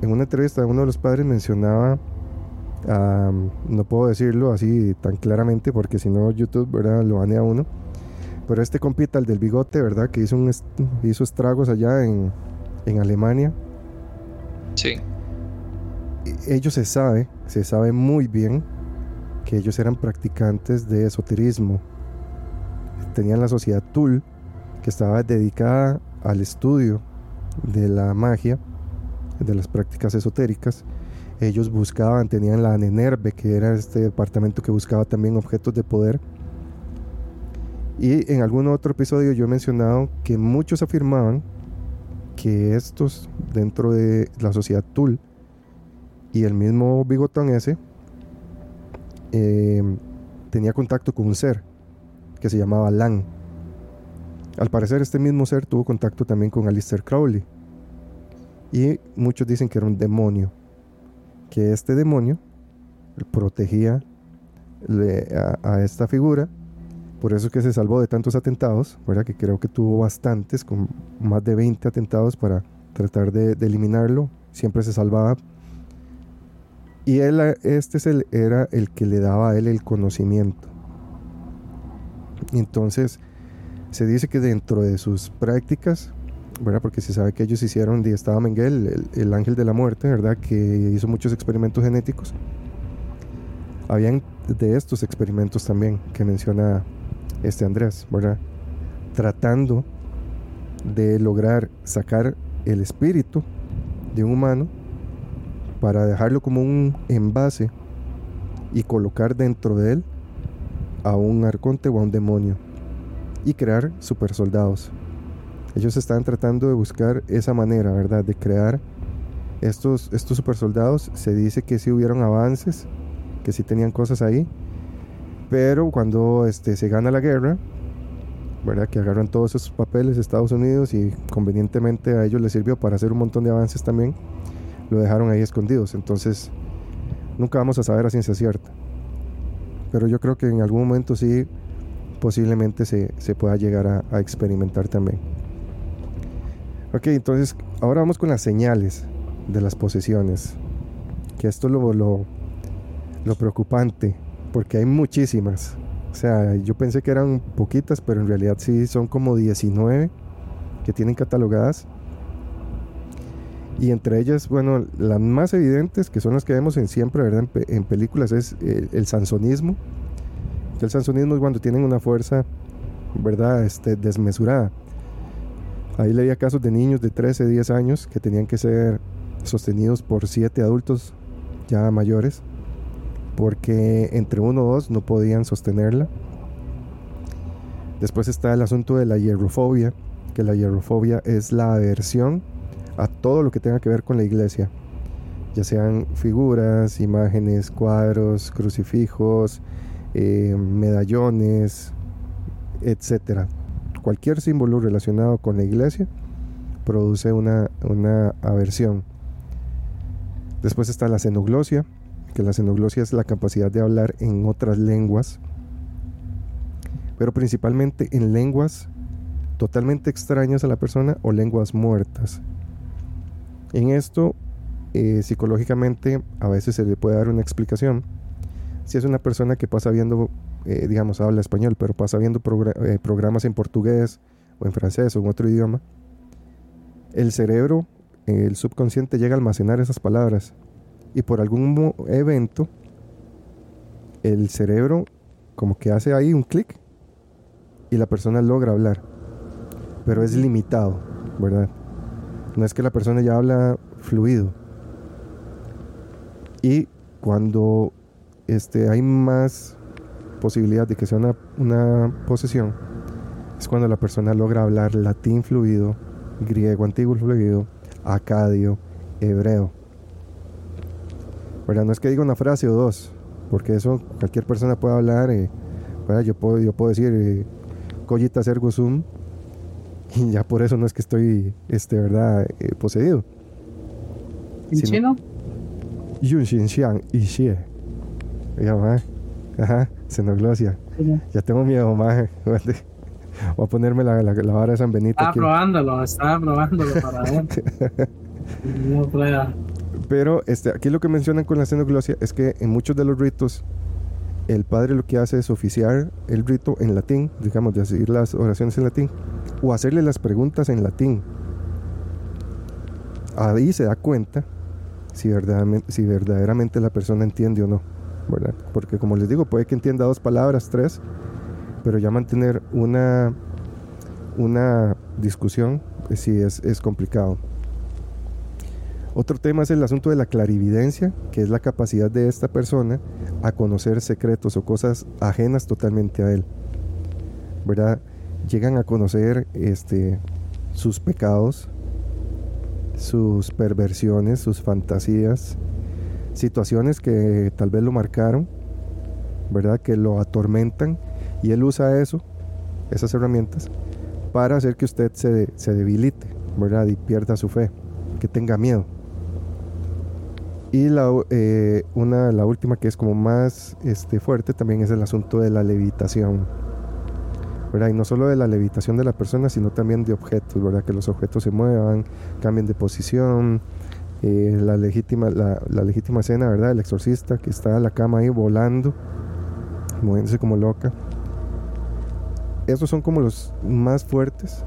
en una entrevista uno de los padres mencionaba, um, no puedo decirlo así tan claramente porque si no YouTube, ¿verdad?, lo banea a uno, pero este compita, el del bigote, ¿verdad?, que hizo, un est- hizo estragos allá en, en Alemania. Sí. Ellos se sabe, se sabe muy bien que ellos eran practicantes de esoterismo. Tenían la Sociedad Thule, que estaba dedicada al estudio de la magia, de las prácticas esotéricas. Ellos buscaban, tenían la Ahnenerbe, que era este departamento que buscaba también objetos de poder. Y en algún otro episodio yo he mencionado que muchos afirmaban que estos, dentro de la Sociedad Thule y el mismo bigotón ese, eh, tenía contacto con un ser que se llamaba Lan. Al parecer este mismo ser tuvo contacto también con Alistair Crowley, y muchos dicen que era un demonio, que este demonio protegía le, a, a esta figura. Por eso es que se salvó de tantos atentados, ¿verdad?, que creo que tuvo bastantes, con más de veinte atentados para tratar de, de eliminarlo. Siempre se salvaba. Y él, este es el, era el que le daba a él el conocimiento. Entonces, se dice que dentro de sus prácticas, ¿verdad?, porque se sabe que ellos hicieron, y estaba Mengele, el, el ángel de la muerte, ¿verdad?, que hizo muchos experimentos genéticos. Habían de estos experimentos también que menciona este Andrés, ¿verdad?, tratando de lograr sacar el espíritu de un humano para dejarlo como un envase y colocar dentro de él a un arconte o a un demonio y crear supersoldados. Ellos estaban tratando de buscar esa manera, ¿verdad?, de crear estos, estos supersoldados. Se dice que sí hubieron avances, que sí tenían cosas ahí, pero cuando este, se gana la guerra, ¿verdad?, que agarran todos esos papeles de Estados Unidos, y convenientemente a ellos les sirvió para hacer un montón de avances también, lo dejaron ahí escondidos. Entonces nunca vamos a saber a ciencia cierta, pero yo creo que en algún momento sí, posiblemente se, se pueda llegar a, a experimentar también. Ok, entonces ahora vamos con las señales de las posesiones, que esto lo, lo, lo preocupante, porque hay muchísimas. O sea, yo pensé que eran poquitas, pero en realidad sí son como diecinueve que tienen catalogadas. Y entre ellas, bueno, las más evidentes, que son las que vemos en siempre, ¿verdad?, en, pe- en películas, es el, el sansonismo. El sansonismo es cuando tienen una fuerza, ¿verdad?, este, desmesurada. Ahí leía casos de niños de trece, diez años que tenían que ser sostenidos por siete adultos ya mayores, porque entre uno o dos no podían sostenerla. Después está el asunto de la hierrofobia, que la hierrofobia es la aversión a todo lo que tenga que ver con la iglesia, ya sean figuras, imágenes, cuadros, crucifijos, eh, medallones, etcétera. Cualquier símbolo relacionado con la iglesia produce una, una aversión. Después está la xenoglosia, que la xenoglosia es la capacidad de hablar en otras lenguas, pero principalmente en lenguas totalmente extrañas a la persona o lenguas muertas. En esto, eh, psicológicamente a veces se le puede dar una explicación. Si es una persona que pasa viendo, eh, digamos, habla español, pero pasa viendo progr- eh, programas en portugués o en francés o en otro idioma, el cerebro el subconsciente llega a almacenar esas palabras y por algún evento el cerebro como que hace ahí un clic y la persona logra hablar, pero es limitado, ¿verdad? No es que la persona ya habla fluido. Y cuando este, hay más posibilidad de que sea una, una posesión, es cuando la persona logra hablar latín fluido, griego antiguo fluido, acadio, hebreo, ¿verdad? No es que diga una frase o dos, porque eso cualquier persona puede hablar, eh, yo, puedo, yo puedo decir eh, collitas ergo sum, y ya por eso no es que estoy este, ¿verdad? Eh, poseído. ¿En sino, chino? Yun Shin Xiang y Xie. Oiga, ma. Ajá, xenoglosia. Sí. Ya tengo miedo, ma. Voy a ponerme la, la, la vara de San Benito. Estaba probándolo, estaba probándolo para él. No prueba. Pero este, aquí lo que mencionan con la xenoglosia es que en muchos de los ritos, el padre lo que hace es oficiar el rito en latín, digamos, decir las oraciones en latín, o hacerle las preguntas en latín. Ahí se da cuenta si verdaderamente, si verdaderamente la persona entiende o no, ¿verdad? Porque como les digo, puede que entienda dos palabras, tres, pero ya mantener una, una discusión eh, sí es, es complicado. Otro tema es el asunto de la clarividencia, que es la capacidad de esta persona a conocer secretos o cosas ajenas totalmente a él, ¿verdad? Llegan a conocer este, sus pecados, sus perversiones, sus fantasías, situaciones que tal vez lo marcaron, ¿verdad? Que lo atormentan, y él usa eso, esas herramientas, para hacer que usted se, se debilite, ¿verdad? Y pierda su fe, que tenga miedo. Y la, eh, una, la última, que es como más este, fuerte, también es el asunto de la levitación, ¿verdad? Y no solo de la levitación de la persona, sino también de objetos, ¿verdad? Que los objetos se muevan, cambien de posición. eh, la legítima la, la legítima escena, ¿verdad? El exorcista que está en la cama ahí volando, moviéndose como loca. Esos son como los más fuertes,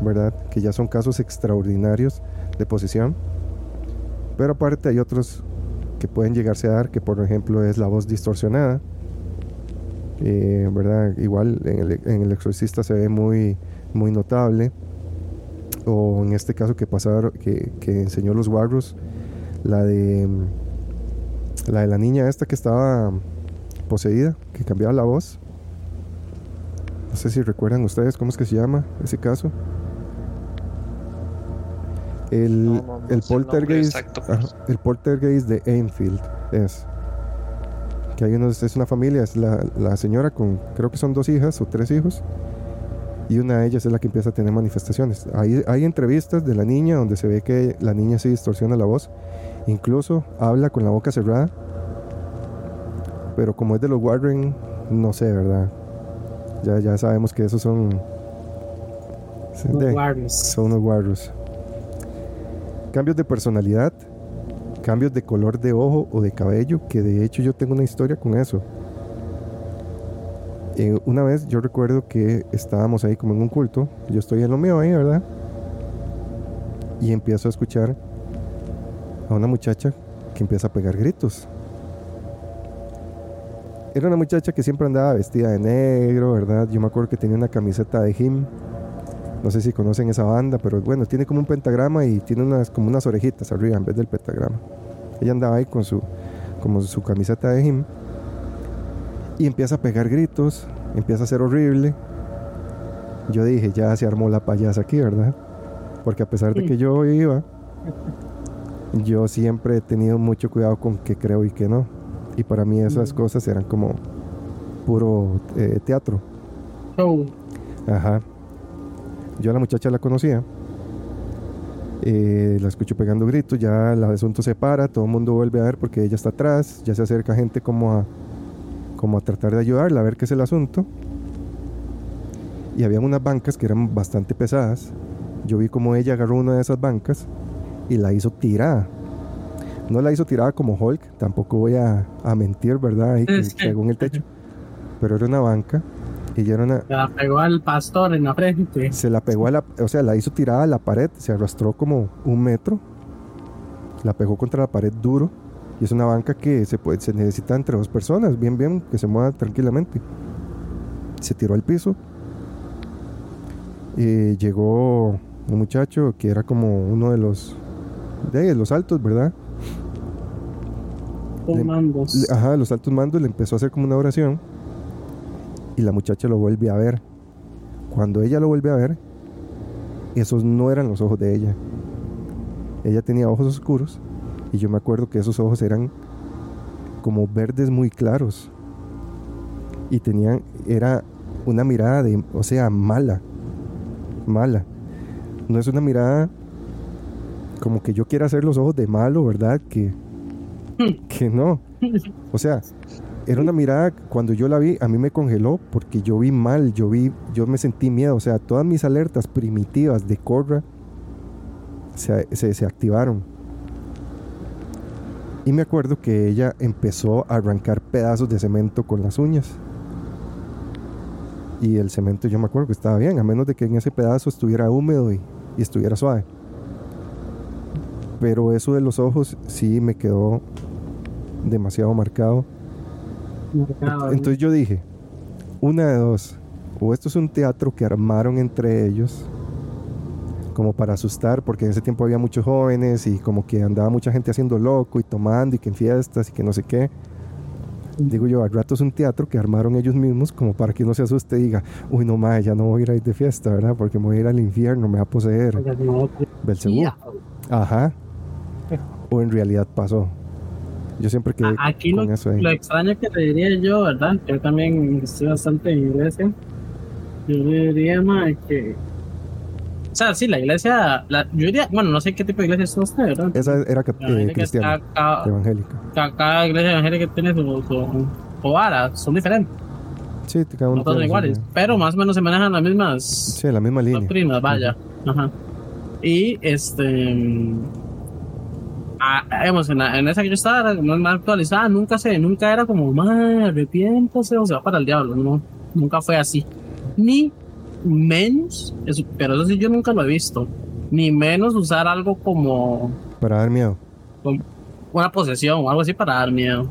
¿verdad? Que ya son casos extraordinarios de posesión. Pero aparte hay otros que pueden llegarse a dar, que por ejemplo es la voz distorsionada. Eh, ¿verdad? Igual en el, en el exorcista se ve muy, muy notable, o en este caso que pasaron, que, que enseñó los guarros, la de la de la niña esta que estaba poseída, que cambiaba la voz. No sé si recuerdan ustedes cómo es que se llama ese caso. El, no, no, no el poltergeist exacto, pero... ah, el poltergeist de Enfield es que hay unos, es una familia, es la, la señora con, creo que son dos hijas o tres hijos, y una de ellas es la que empieza a tener manifestaciones. Hay, hay entrevistas de la niña donde se ve que la niña sí distorsiona la voz, incluso habla con la boca cerrada, pero como es de los Warren, no sé, ¿verdad? Ya, ya sabemos que esos son los son los Warrens. Cambios de personalidad, cambios de color de ojo o de cabello, que de hecho yo tengo una historia con eso. Eh, una vez yo recuerdo que estábamos ahí como en un culto, yo estoy en lo mío ahí, ¿verdad? Y empiezo a escuchar a una muchacha que empieza a pegar gritos. Era una muchacha que siempre andaba vestida de negro, ¿verdad? Yo me acuerdo que tenía una camiseta de Him, no sé si conocen esa banda, pero bueno, tiene como un pentagrama y tiene unas, como unas orejitas arriba en vez del pentagrama. Ella andaba ahí con su, como su camiseta de gym, y empieza a pegar gritos, empieza a ser horrible. Yo dije, ya se armó la payasa aquí, ¿verdad? Porque a pesar de que yo iba, yo siempre he tenido mucho cuidado con qué creo y qué no, y para mí esas cosas eran como puro eh, teatro. Oh. Ajá. Yo a la muchacha la conocía, eh, la escucho pegando gritos, ya el asunto se para, todo el mundo vuelve a ver porque ella está atrás, ya se acerca gente como a, como a tratar de ayudarla, a ver qué es el asunto. Y había unas bancas que eran bastante pesadas, yo vi como ella agarró una de esas bancas y la hizo tirada. No la hizo tirada como Hulk, tampoco voy a, a mentir, ¿verdad? Ahí que pegó en el techo, pero era una banca. Ella era una, se la pegó al pastor en la frente. Se la pegó a la, o sea, la hizo tirada a la pared, se arrastró como un metro la pegó contra la pared duro, y es una banca que se, puede, se necesita entre dos personas, bien bien, que se mueva tranquilamente. Se tiró al piso. Eh, llegó un muchacho que era como uno de los de los altos, ¿verdad? Los mandos. Le, ajá, los altos mandos. Le empezó a hacer como una oración, y la muchacha lo vuelve a ver. Cuando ella lo vuelve a ver, esos no eran los ojos de ella. Ella tenía ojos oscuros, y yo me acuerdo que esos ojos eran como verdes muy claros, y tenían, era una mirada de, o sea, mala. Mala. No es una mirada como que yo quiera hacer los ojos de malo, ¿verdad? Que, que no. O sea, era una mirada, cuando yo la vi, a mí me congeló, porque yo vi mal, yo vi, yo me sentí miedo. O sea, todas mis alertas primitivas de Korra se, se, se activaron. Y me acuerdo que ella empezó a arrancar pedazos de cemento con las uñas. Y el cemento, yo me acuerdo que estaba bien, a menos de que en ese pedazo estuviera húmedo y, y estuviera suave. Pero eso de los ojos sí me quedó demasiado marcado. marcado Entonces yo dije, una de dos: o esto es un teatro que armaron entre ellos como para asustar, porque en ese tiempo había muchos jóvenes y como que andaba mucha gente haciendo loco y tomando y que en fiestas y que no sé qué. Digo yo, al rato es un teatro que armaron ellos mismos como para que uno se asuste y diga, uy, no mae, ya no voy a ir a ir de fiesta, ¿verdad? Porque me voy a ir al infierno, me va a poseer Belcebú. Ajá. O en realidad pasó. Yo siempre quedé aquí con lo, eso ahí. Lo extraño que te diría yo, ¿verdad? Yo también estoy bastante en iglesia. Yo le diría, mae, que... O sea, sí, la iglesia... La, yo diría... Bueno, no sé qué tipo de iglesia es usted, ¿verdad? Esa era eh, cristiana, cada, evangélica. Cada, cada iglesia evangélica tiene su, su, su vara, son diferentes. Sí, cada uno. No son iguales, idea. Pero más o menos se manejan las mismas... Sí, la misma línea. Doctrinas, vaya. Uh-huh. Ajá. Y, este... A, digamos, en, la, en esa que yo estaba, era más actualizada, nunca se... Nunca era como, madre, arrepiéntase o se va para el diablo, no. Nunca fue así. Ni... menos, eso, pero eso sí yo nunca lo he visto, ni menos usar algo como para dar miedo, como una posesión o algo así para dar miedo.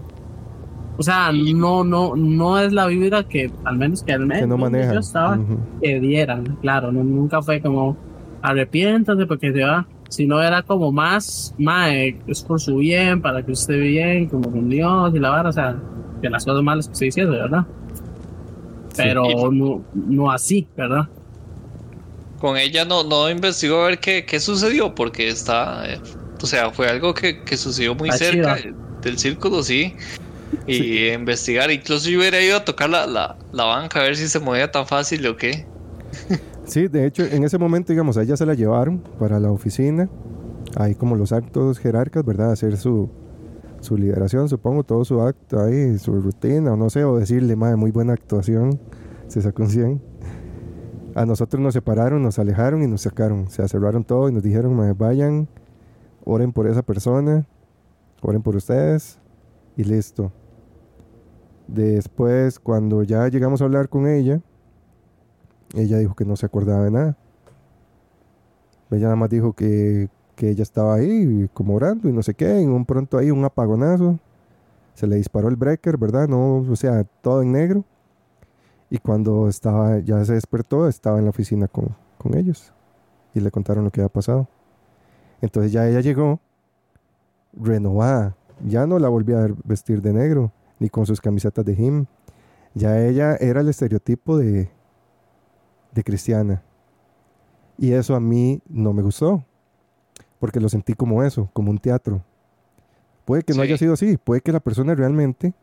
O sea, no, no, no es la vibra que al menos que al menos que no maneja. Yo estaba uh-huh. que dieran, claro, no, nunca fue como arrepiéntate porque te va, sino era como más, más es por su bien, para que usted bien, como con Dios y la vara, o sea, que las cosas malas que se hicieron, ¿verdad? Pero sí, no, no así, ¿verdad? Con ella no, no investigó a ver qué, qué sucedió, porque está, eh, o sea, fue algo que, que sucedió muy cerca del círculo, sí. Y sí. Investigar, incluso yo hubiera ido a tocar la, la, la banca a ver si se movía tan fácil o qué. Sí, de hecho, en ese momento, digamos, a ella se la llevaron para la oficina, ahí como los altos jerarcas, ¿verdad? Hacer su... su liberación, supongo, todo su acto ahí, su rutina, o no sé, o decirle, madre, muy buena actuación, se sacó un cien. A nosotros nos separaron, nos alejaron y nos sacaron, se cerraron todo y nos dijeron, madre, vayan, oren por esa persona, oren por ustedes, y listo. Después, cuando ya llegamos a hablar con ella, ella dijo que no se acordaba de nada. Ella nada más dijo que... que ella estaba ahí como orando y no sé qué, en un pronto ahí un apagonazo, se le disparó el breaker, ¿verdad? No, o sea, todo en negro, y cuando estaba, ya se despertó, estaba en la oficina con, con ellos, y le contaron lo que había pasado. Entonces ya ella llegó renovada, ya no la volví a vestir de negro, ni con sus camisetas de gym, ya ella era el estereotipo de, de cristiana, y eso a mí no me gustó, porque lo sentí como eso, como un teatro. Puede que no sí. haya sido así, puede que la persona realmente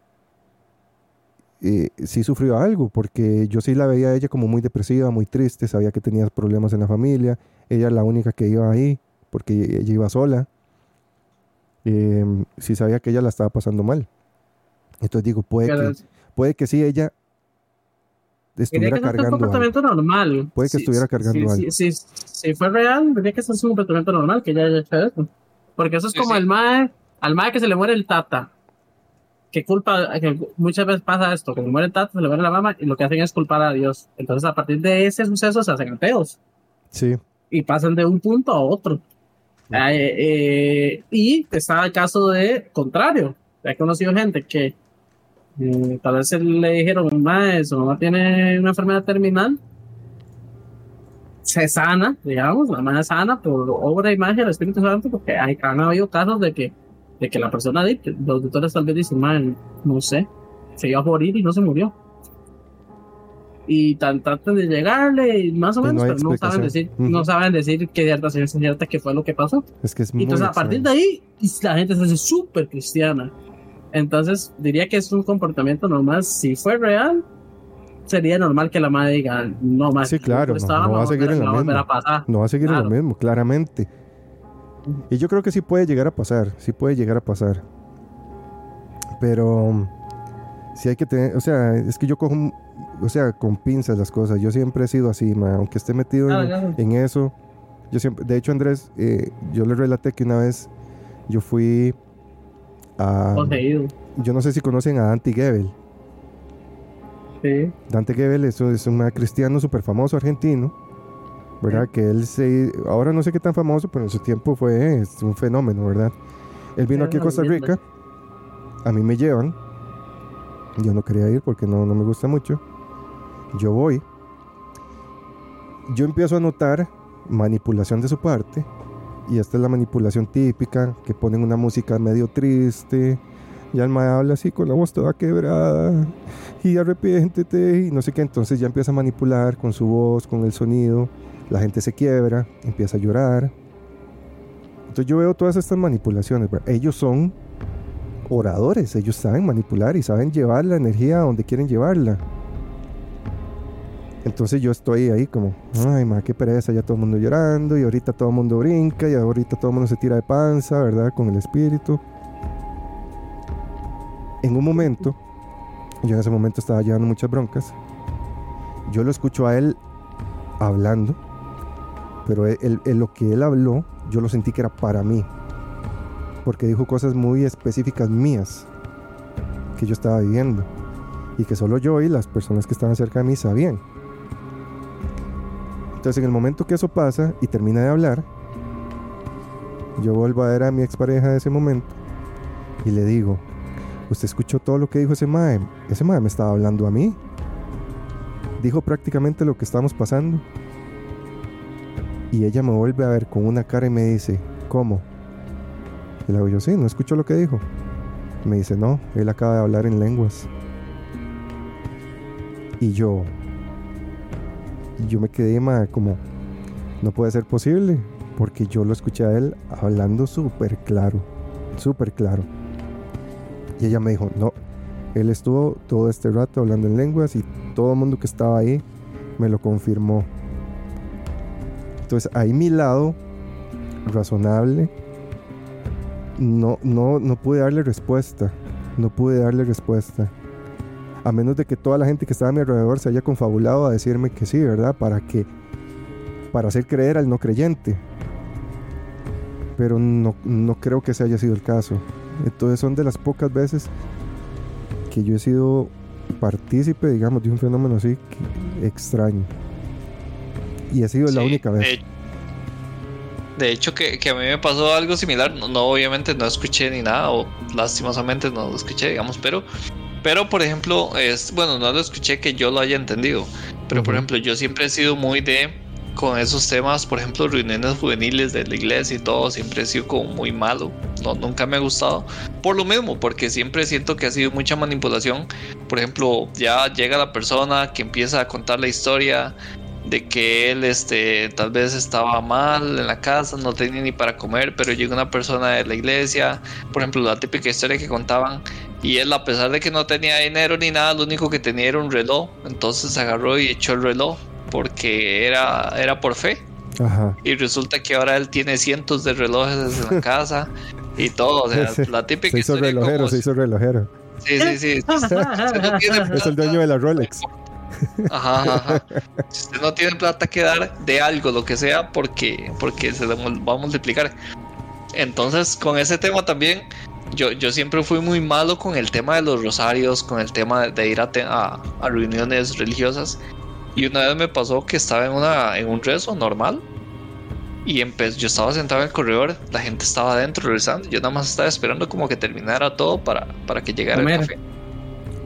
eh, sí sufrió algo, porque yo sí la veía a ella como muy depresiva, muy triste, sabía que tenía problemas en la familia, ella era la única que iba ahí, porque ella iba sola, eh, sí sabía que ella la estaba pasando mal. Entonces digo, puede, que, es... puede que sí ella estuviera cargando algo. Tendría que ser un comportamiento normal. Puede que sí, estuviera cargando sí, algo. Sí, sí, si fue real, tendría que ser un comportamiento normal que ya haya hecho eso. Porque eso es sí, como sí. el mae, al mae que se le muere el tata. Que culpa, que muchas veces pasa esto, que se muere el tata, se le muere la mamá y lo que hacen es culpar a Dios. Entonces a partir de ese suceso se hacen ateos. Sí. Y pasan de un punto a otro. Eh, eh, y está el caso de contrario. He conocido gente que eh, tal vez le dijeron, mamá, su mamá tiene una enfermedad terminal, se sana, digamos, la mamá sana por obra y magia del Espíritu Santo, porque hay, han habido casos de que, de que la persona, los doctores tal vez dicen, man, no sé, se iba a morir y no se murió. Y tan, tratan de llegarle y más o menos, no, pero no saben decir, uh-huh. no saben decir qué cierta es cierta, qué fue lo que pasó. Es que es muy Entonces, extraño. A partir de ahí, la gente se hace súper cristiana. Entonces, diría que es un comportamiento normal. Si fue real, sería normal que la madre diga, no más. Sí, claro, no, estaba, no, va a seguir en lo mismo. No va a seguir en lo mismo, claramente. Y yo creo que sí puede llegar a pasar, sí puede llegar a pasar. Pero sí hay que tener, o sea, es que yo cojo un, o sea, con pinzas las cosas. Yo siempre he sido así, ma, aunque esté metido ah, en, claro. en eso. Yo siempre, de hecho, Andrés, eh, yo le relaté que una vez yo fui a... Poseído. Yo no sé si conocen a Dante Gebel. Sí. Dante Gebel es, es un cristiano súper famoso argentino, ¿verdad? Sí. Que él se... Ahora no sé qué tan famoso, pero en su tiempo fue eh, un fenómeno, ¿verdad? Él vino sí, aquí a Costa Rica. A mí me llevan. Yo no quería ir porque no, no me gusta mucho. Yo voy. Yo empiezo a notar manipulación de su parte. Y esta es la manipulación típica, que ponen una música medio triste. Y el mae habla así con la voz toda quebrada. Y arrepiéntete y no sé qué. Entonces ya empieza a manipular con su voz, con el sonido. La gente se quiebra, empieza a llorar. Entonces yo veo todas estas manipulaciones. Ellos son oradores. Ellos saben manipular y saben llevar la energía a donde quieren llevarla. Entonces yo estoy ahí como, ay, ma, qué pereza, ya todo el mundo llorando, y ahorita todo el mundo brinca, y ahorita todo el mundo se tira de panza, ¿verdad? Con el espíritu. En un momento, yo en ese momento estaba llevando muchas broncas, yo lo escucho a él hablando, pero él, él, él, lo que él habló, yo lo sentí que era para mí, porque dijo cosas muy específicas mías que yo estaba viviendo y que solo yo y las personas que estaban cerca de mí sabían. Entonces, en el momento que eso pasa y termina de hablar, yo vuelvo a ver a mi expareja de ese momento y le digo, ¿usted escuchó todo lo que dijo ese mae? Ese mae me estaba hablando a mí, dijo prácticamente lo que estamos pasando. Y ella me vuelve a ver con una cara y me dice, ¿cómo? Y le digo yo, sí, ¿no escuchó lo que dijo? Me dice, no, él acaba de hablar en lenguas. Y yo, yo me quedé ma, como, no puede ser posible, porque yo lo escuché a él hablando súper claro, súper claro. Y ella me dijo, no, él estuvo todo este rato hablando en lenguas y todo el mundo que estaba ahí me lo confirmó. Entonces ahí mi lado razonable, No, no, no pude darle respuesta. No pude darle respuesta. A menos de que toda la gente que estaba a mi alrededor se haya confabulado a decirme que sí, ¿verdad? Para que, para hacer creer al no creyente. Pero no, no creo que ese haya sido el caso. Entonces son de las pocas veces que yo he sido partícipe, digamos, de un fenómeno así extraño. Y ha sido sí, la única vez. Eh. De hecho que, que a mí me pasó algo similar, no, no obviamente no escuché ni nada, o lastimosamente no lo escuché, digamos, pero pero por ejemplo, es bueno, no lo escuché que yo lo haya entendido, pero uh-huh. por ejemplo, yo siempre he sido muy de, con esos temas, por ejemplo, reuniones juveniles de la iglesia y todo, siempre he sido como muy malo, no, nunca me ha gustado, por lo mismo, porque siempre siento que ha sido mucha manipulación. Por ejemplo, ya llega la persona que empieza a contar la historia de que él este, tal vez estaba mal en la casa, no tenía ni para comer, pero llega una persona de la iglesia, por ejemplo, la típica historia que contaban, y él, a pesar de que no tenía dinero ni nada, lo único que tenía era un reloj, entonces agarró y echó el reloj porque era, era por fe. Ajá. Y resulta que ahora él tiene cientos de relojes en la casa y todo, o sea, la típica se hizo relojero, como... se hizo relojero. Sí, sí, sí. Es el dueño de la Rolex. Ajá, ajá. Si usted no tiene plata que dar de algo, lo que sea, porque, porque se lo va a multiplicar. Entonces, con ese tema también, yo, yo siempre fui muy malo con el tema de los rosarios, con el tema de ir a, te- a, a reuniones religiosas. Y una vez me pasó que estaba en, una, en un rezo normal, y yo estaba sentado en el corredor, la gente estaba adentro rezando, yo nada más estaba esperando como que terminara todo para, para que llegara comer. El café.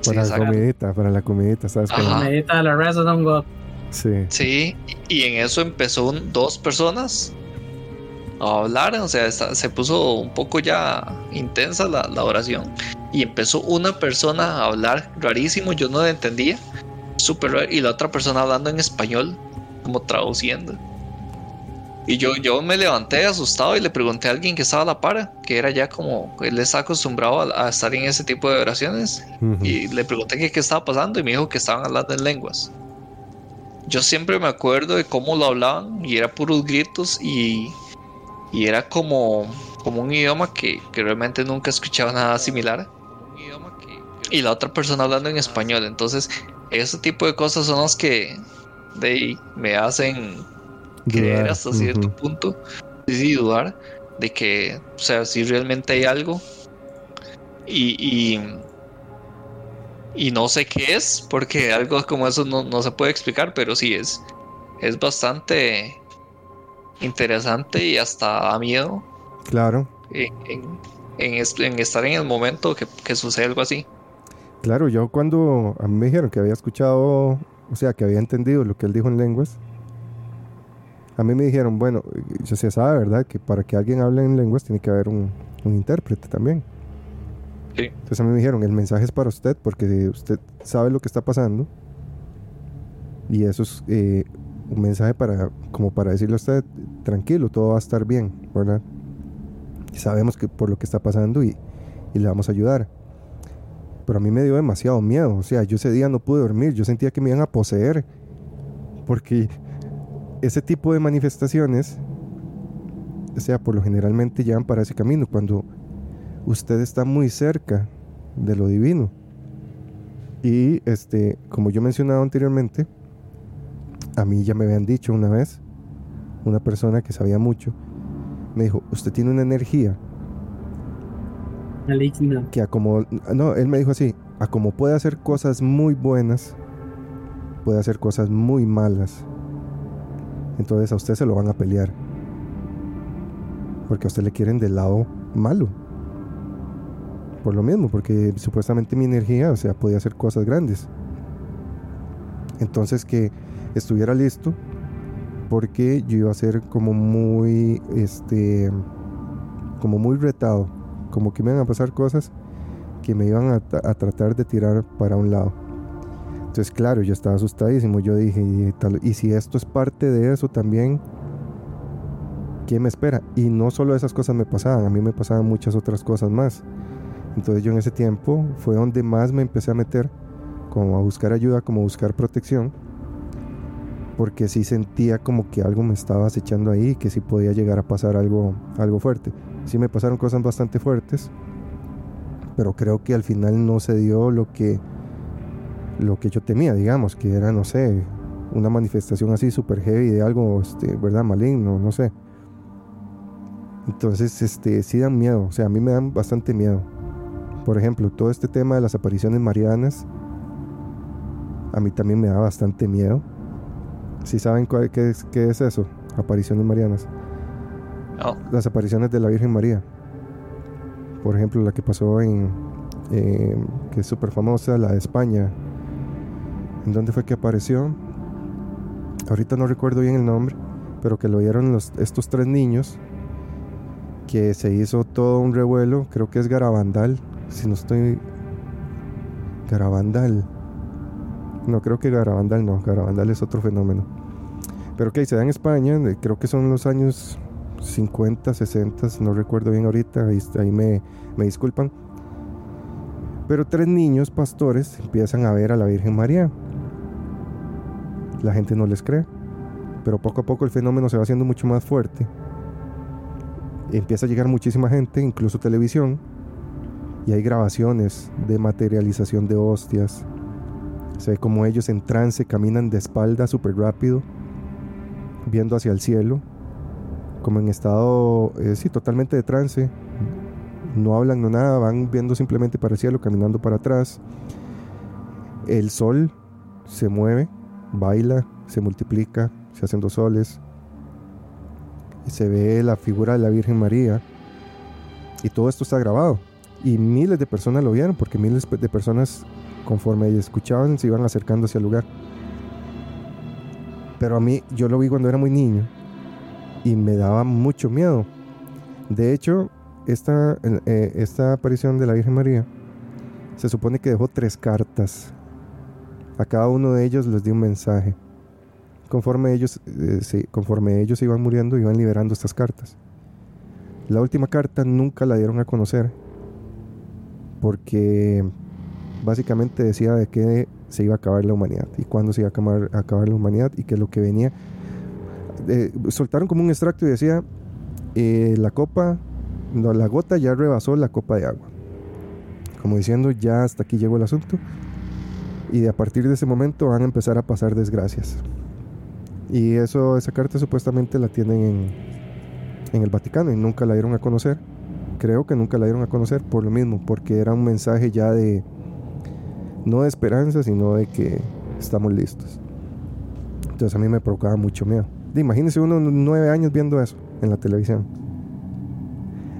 Para sí, la comidita, para la comidita, ¿sabes? Para la comidita de la raza de un God. Sí. Sí, y en eso empezó un, dos personas a hablar, o sea, está, se puso un poco ya intensa la, la oración. Y empezó una persona a hablar rarísimo, yo no la entendía, súper raro, y la otra persona hablando en español, como traduciendo. Y yo, yo me levanté asustado y le pregunté a alguien que estaba a la par, que era ya como, él está acostumbrado a, a estar en ese tipo de oraciones, uh-huh. Y le pregunté que qué estaba pasando y me dijo que estaban hablando en lenguas. Yo siempre me acuerdo de cómo lo hablaban y era puros gritos y, y era como, como un idioma que, que realmente nunca escuchaba nada similar. Y la otra persona hablando en español, entonces ese tipo de cosas son las que de, me hacen... creer hasta cierto uh-huh. punto y sí, dudar de que, o sea, si realmente hay algo y, y y no sé qué es, porque algo como eso no, no se puede explicar, pero sí es es bastante interesante y hasta da miedo, claro, en, en, en, en estar en el momento que, que sucede algo así. Claro, yo cuando a mí me dijeron que había escuchado, o sea, que había entendido lo que él dijo en lenguas, a mí me dijeron, bueno, se sabe, ¿verdad?, que para que alguien hable en lenguas tiene que haber un, un intérprete también. Sí. Entonces a mí me dijeron, el mensaje es para usted, porque usted sabe lo que está pasando. Y eso es eh, un mensaje para, como para decirle a usted, tranquilo, todo va a estar bien, ¿verdad? Y sabemos que por lo que está pasando y, y le vamos a ayudar. Pero a mí me dio demasiado miedo. O sea, yo ese día no pude dormir. Yo sentía que me iban a poseer. Porque... ese tipo de manifestaciones, o sea, por lo generalmente llevan para ese camino, cuando usted está muy cerca de lo divino. Y este, como yo mencionaba anteriormente, a mí ya me habían dicho una vez, una persona que sabía mucho me dijo, usted tiene una energía maligna, que a como, no, él me dijo así, a como puede hacer cosas muy buenas, puede hacer cosas muy malas. Entonces a usted se lo van a pelear, porque a usted le quieren del lado malo, por lo mismo, porque supuestamente mi energía, o sea, podía hacer cosas grandes. Entonces que estuviera listo, porque yo iba a ser como muy este, como muy retado, como que me iban a pasar cosas que me iban a, a tratar de tirar para un lado. Entonces, claro, yo estaba asustadísimo. Yo dije, y, tal, y si esto es parte de eso también, ¿qué me espera? Y no solo esas cosas me pasaban, a mí me pasaban muchas otras cosas más. Entonces yo en ese tiempo fue donde más me empecé a meter, como a buscar ayuda, como a buscar protección, porque sí sentía como que algo me estaba acechando ahí, que sí podía llegar a pasar algo, algo fuerte. Sí me pasaron cosas bastante fuertes, pero creo que al final no se dio lo que... lo que yo temía, digamos, que era, no sé, una manifestación así super heavy de algo, este, ¿verdad?, maligno, no sé. Entonces, este, sí dan miedo, o sea, a mí me dan bastante miedo. Por ejemplo, todo este tema de las apariciones marianas, a mí también me da bastante miedo. ¿Sí saben cuál, qué, es, qué es eso? Apariciones marianas. No. Las apariciones de la Virgen María. Por ejemplo, la que pasó en, eh, que es super famosa, la de España. ¿En dónde fue que apareció? Ahorita no recuerdo bien el nombre, pero que lo vieron los, estos tres niños, que se hizo todo un revuelo. Creo que es Garabandal, si no estoy... Garabandal. No, creo que Garabandal no, Garabandal es otro fenómeno. Pero que okay, se da en España, creo que son los años cincuenta, sesenta, no recuerdo bien ahorita, ahí, ahí me, me disculpan. Pero tres niños pastores empiezan a ver a la Virgen María. La gente no les cree, pero poco a poco el fenómeno se va haciendo mucho más fuerte. Empieza a llegar muchísima gente, incluso televisión, y hay grabaciones de materialización de hostias. Se ve como ellos en trance caminan de espalda súper rápido, viendo hacia el cielo, como en estado, eh, sí, totalmente de trance. No hablan, no nada, van viendo simplemente para el cielo, caminando para atrás. El sol se mueve, baila, se multiplica, se hacen dos soles. y se ve la figura de la Virgen María, y todo esto está grabado, y miles de personas lo vieron, porque miles de personas, conforme escuchaban, se iban acercando hacia el lugar. Pero a mí, yo lo vi cuando era muy niño y me daba mucho miedo. De hecho, esta, eh, esta aparición de la Virgen María, se supone que dejó tres cartas. A cada uno de ellos les dio un mensaje. Conforme ellos, eh, sí, conforme ellos iban muriendo, iban liberando estas cartas. La última carta nunca la dieron a conocer, porque básicamente decía de que se iba a acabar la humanidad, y cuándo se iba a acabar, a acabar la humanidad, y que lo que venía, eh, soltaron como un extracto y decía, eh, la copa, no, la gota ya rebasó la copa de agua, como diciendo, ya hasta aquí llegó el asunto, y a partir de ese momento van a empezar a pasar desgracias. Y eso, esa carta supuestamente la tienen en, en el Vaticano, y nunca la dieron a conocer. Creo que nunca la dieron a conocer por lo mismo, porque era un mensaje ya de, no de esperanza, sino de que estamos listos. Entonces a mí me provocaba mucho miedo. Imagínense uno nueve años viendo eso en la televisión.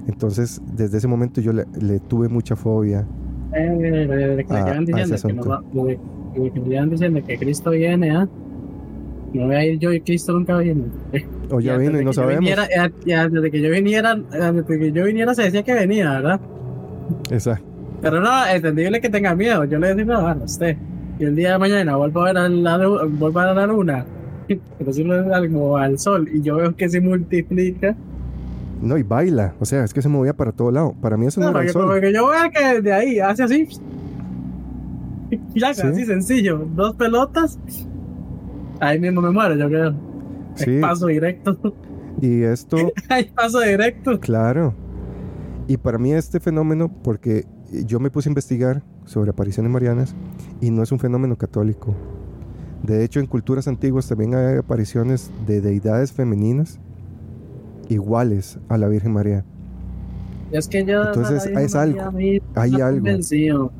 Entonces desde ese momento yo le, le tuve mucha fobia. Eh, eh, eh, que a, quedan diciendo que no va, que, que, que quedan diciendo que Cristo viene, ¿ah? ¿eh? No voy a ir yo y Cristo nunca viene. O ya vino y no sabemos. Viniera, ya, desde que yo viniera, desde que yo viniera se decía que venía, ¿verdad? Exacto. Pero no, es entendible que tenga miedo. Yo le digo, no, bueno, usted, y el día de mañana vuelvo a ver a la, vuelvo a ver a la luna, pero si no es como al sol, y yo veo que se multiplica. No, y baila, o sea, es que se movía para todo lado. Para mí eso no, no era el sol. Porque yo veo que desde ahí hace así, ya, ¿sí? Así sencillo, dos pelotas, ahí mismo me muero, yo creo. Sí. Paso directo. Y esto... Hay paso directo. Claro. Y para mí este fenómeno, porque yo me puse a investigar sobre apariciones marianas, y no es un fenómeno católico. De hecho, en culturas antiguas también hay apariciones de deidades femeninas iguales a la Virgen María. Es que yo... Entonces, es algo. María, hay algo. Convencido.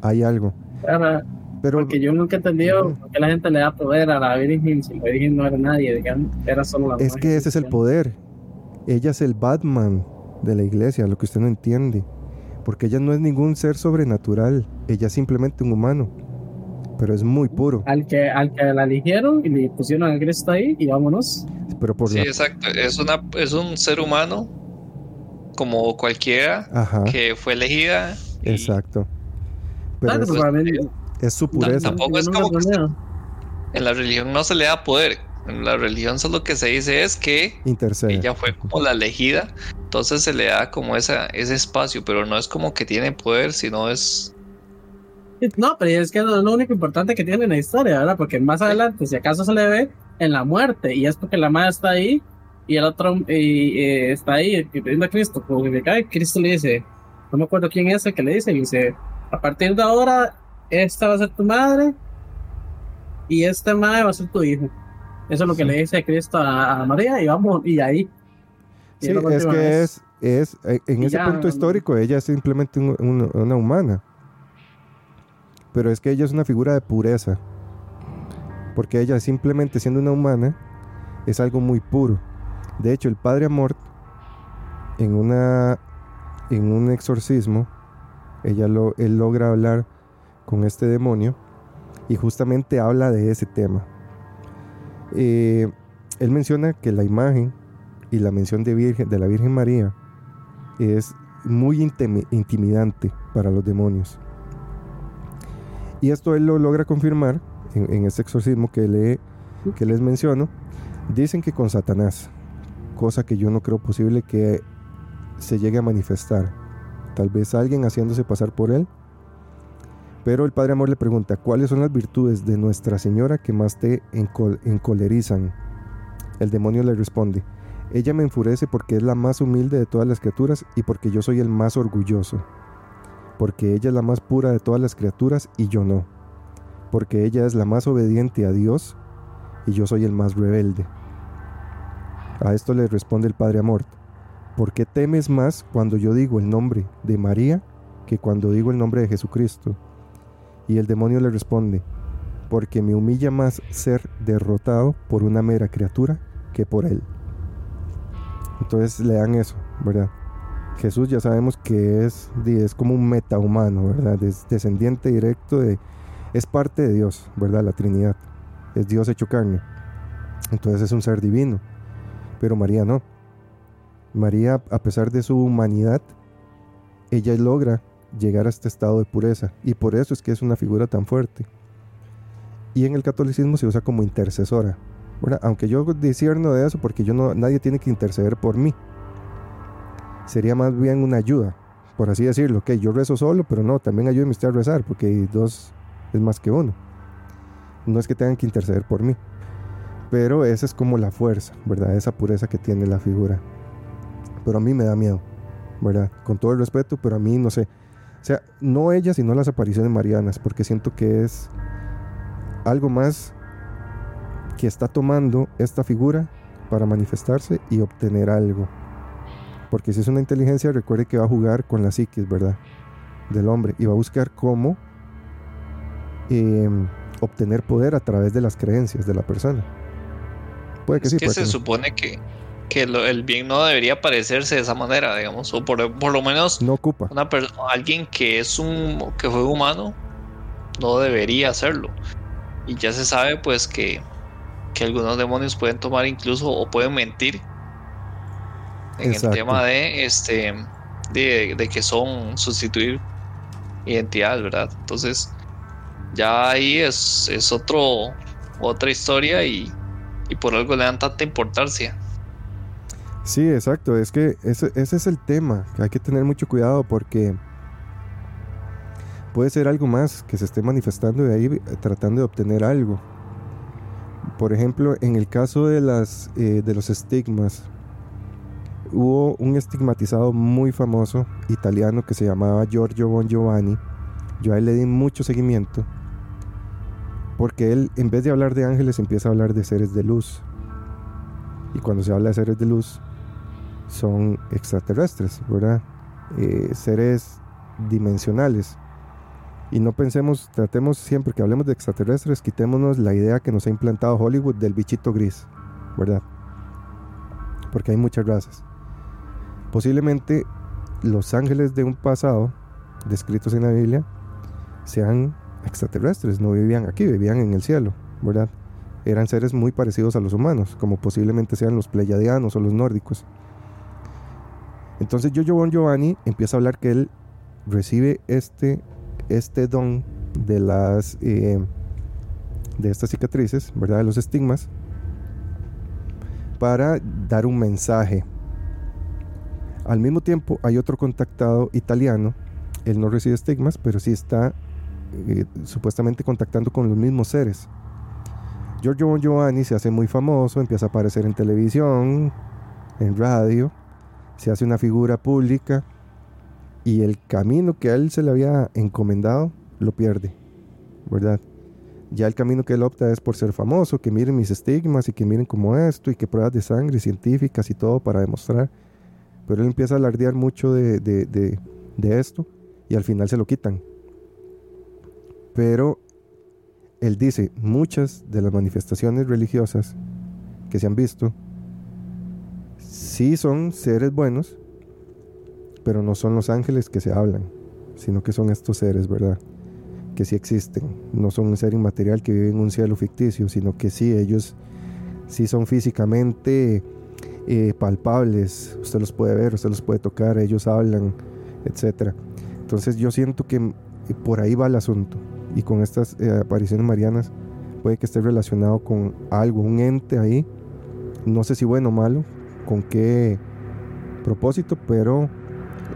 Hay algo. Claro. Pero, porque yo nunca he entendido por qué la gente le da poder a la Virgen si la Virgen no era nadie, digamos, era solo la mujer. Es que ese es el poder. Ella es el Batman de la iglesia, lo que usted no entiende, porque ella no es ningún ser sobrenatural, ella es simplemente un humano, pero es muy puro. Al que, al que la eligieron y le pusieron a Cristo ahí y vámonos. Pero por sí, la... exacto, es, una, es un ser humano como cualquiera. Ajá. Que fue elegida. Y... Exacto. Pero claro, es... para mí, es su pureza. Tampoco es como que en la religión no se le da poder. En la religión solo que se dice es que intercede. Ella fue como la elegida, entonces se le da como esa, ese espacio, pero no es como que tiene poder, sino es... No, pero es que es lo único importante que tiene en la historia, ¿verdad? Porque más adelante, si acaso se le ve en la muerte, y es porque la madre está ahí y el otro y, y, está ahí pidiendo a Cristo, porque cae, Cristo le dice, no me acuerdo quién es el que le dice, le dice, a partir de ahora esta va a ser tu madre y esta madre va a ser tu hijo. Eso es lo que sí le dice Cristo a, a María, y vamos, y ahí. Y sí, es que es, es en y ese ya, punto histórico, ella es simplemente un, un, una humana. Pero es que ella es una figura de pureza. Porque ella simplemente siendo una humana es algo muy puro. De hecho, el padre Amorth, en una en un exorcismo, ella lo, él logra hablar con este demonio, y justamente habla de ese tema. Eh, él menciona que la imagen y la mención de, Virgen, de la Virgen María es muy intim- intimidante para los demonios, y esto él lo logra confirmar en, en este exorcismo que, le, que les menciono. Dicen que con Satanás, cosa que yo no creo posible que se llegue a manifestar, tal vez alguien haciéndose pasar por él. Pero el padre Amorth le pregunta, ¿cuáles son las virtudes de Nuestra Señora que más te encol- encolerizan? El demonio le responde, ella me enfurece porque es la más humilde de todas las criaturas y porque yo soy el más orgulloso, porque ella es la más pura de todas las criaturas y yo no, porque ella es la más obediente a Dios y yo soy el más rebelde. A esto le responde el padre Amorth, ¿por qué temes más cuando yo digo el nombre de María que cuando digo el nombre de Jesucristo? Y el demonio le responde, porque me humilla más ser derrotado por una mera criatura que por él. Entonces le dan eso, ¿verdad? Jesús ya sabemos que es, es como un metahumano, ¿verdad? Es descendiente directo de... Es parte de Dios, ¿verdad? La Trinidad. Es Dios hecho carne. Entonces es un ser divino. Pero María no. María, a pesar de su humanidad, ella logra llegar a este estado de pureza. Y por eso es que es una figura tan fuerte. Y en el catolicismo se usa como intercesora, ¿verdad? Aunque yo discierno de eso porque yo no, nadie tiene que interceder por mí. Sería más bien una ayuda, por así decirlo. Que yo rezo solo, pero no, también ayúdeme usted a rezar, porque dos es más que uno. No es que tengan que interceder por mí. Pero esa es como la fuerza, ¿verdad? Esa pureza que tiene la figura. Pero a mí me da miedo, ¿verdad? Con todo el respeto, pero a mí no sé. O sea, no ella, sino las apariciones marianas, porque siento que es algo más que está tomando esta figura para manifestarse y obtener algo. Porque si es una inteligencia, recuerde que va a jugar con la psiquis, ¿verdad? Del hombre. Y va a buscar cómo eh, obtener poder a través de las creencias de la persona. Puede que es sí, que puede se que no. supone que, que lo, el bien no debería aparecerse de esa manera, digamos. O por, por lo menos no ocupa. Una per- alguien que, es un, que fue humano no debería hacerlo. Y ya se sabe pues que, que algunos demonios pueden tomar incluso o pueden mentir. En Exacto. el tema de este de, de que son sustituir identidades, ¿verdad? Entonces ya ahí es, es otro otra historia y, y por algo le dan tanta importancia. Sí, exacto, es que ese, ese es el tema, que hay que tener mucho cuidado porque puede ser algo más que se esté manifestando y ahí tratando de obtener algo. Por ejemplo, en el caso de, las, eh, de los estigmas, hubo un estigmatizado muy famoso italiano que se llamaba Giorgio Bongiovanni. Yo a él le di mucho seguimiento porque él, en vez de hablar de ángeles, empieza a hablar de seres de luz. Y cuando se habla de seres de luz, son extraterrestres, ¿verdad? Eh, seres dimensionales. Y no pensemos, tratemos siempre que hablemos de extraterrestres, quitémonos la idea que nos ha implantado Hollywood del bichito gris, ¿verdad? Porque hay muchas razas. Posiblemente los ángeles de un pasado, descritos en la Biblia, sean extraterrestres, no vivían aquí, vivían en el cielo, ¿verdad? Eran seres muy parecidos a los humanos, como posiblemente sean los pleiadianos o los nórdicos. Entonces Giorgio Bongiovanni empieza a hablar que él recibe este, este don de, las, eh, de estas cicatrices, ¿verdad? De los estigmas, para dar un mensaje. Al mismo tiempo hay otro contactado italiano, él no recibe estigmas, pero sí está eh, supuestamente contactando con los mismos seres. Giorgio Bongiovanni se hace muy famoso, empieza a aparecer en televisión, en radio, se hace una figura pública y el camino que a él se le había encomendado lo pierde, ¿verdad? Ya el camino que él opta es por ser famoso, que miren mis estigmas y que miren como esto y que pruebas de sangre científicas y todo para demostrar. Pero él empieza a alardear mucho de, de, de, de esto y al final se lo quitan. Pero él dice, muchas de las manifestaciones religiosas que se han visto sí son seres buenos, pero no son los ángeles que se hablan, sino que son estos seres, ¿verdad? Que sí existen, no son un ser inmaterial que vive en un cielo ficticio, sino que sí, ellos sí son físicamente eh, palpables, usted los puede ver, usted los puede tocar, ellos hablan, etcétera. Entonces yo siento que por ahí va el asunto, y con estas eh, apariciones marianas puede que esté relacionado con algo, un ente ahí, no sé si bueno o malo, con qué propósito, pero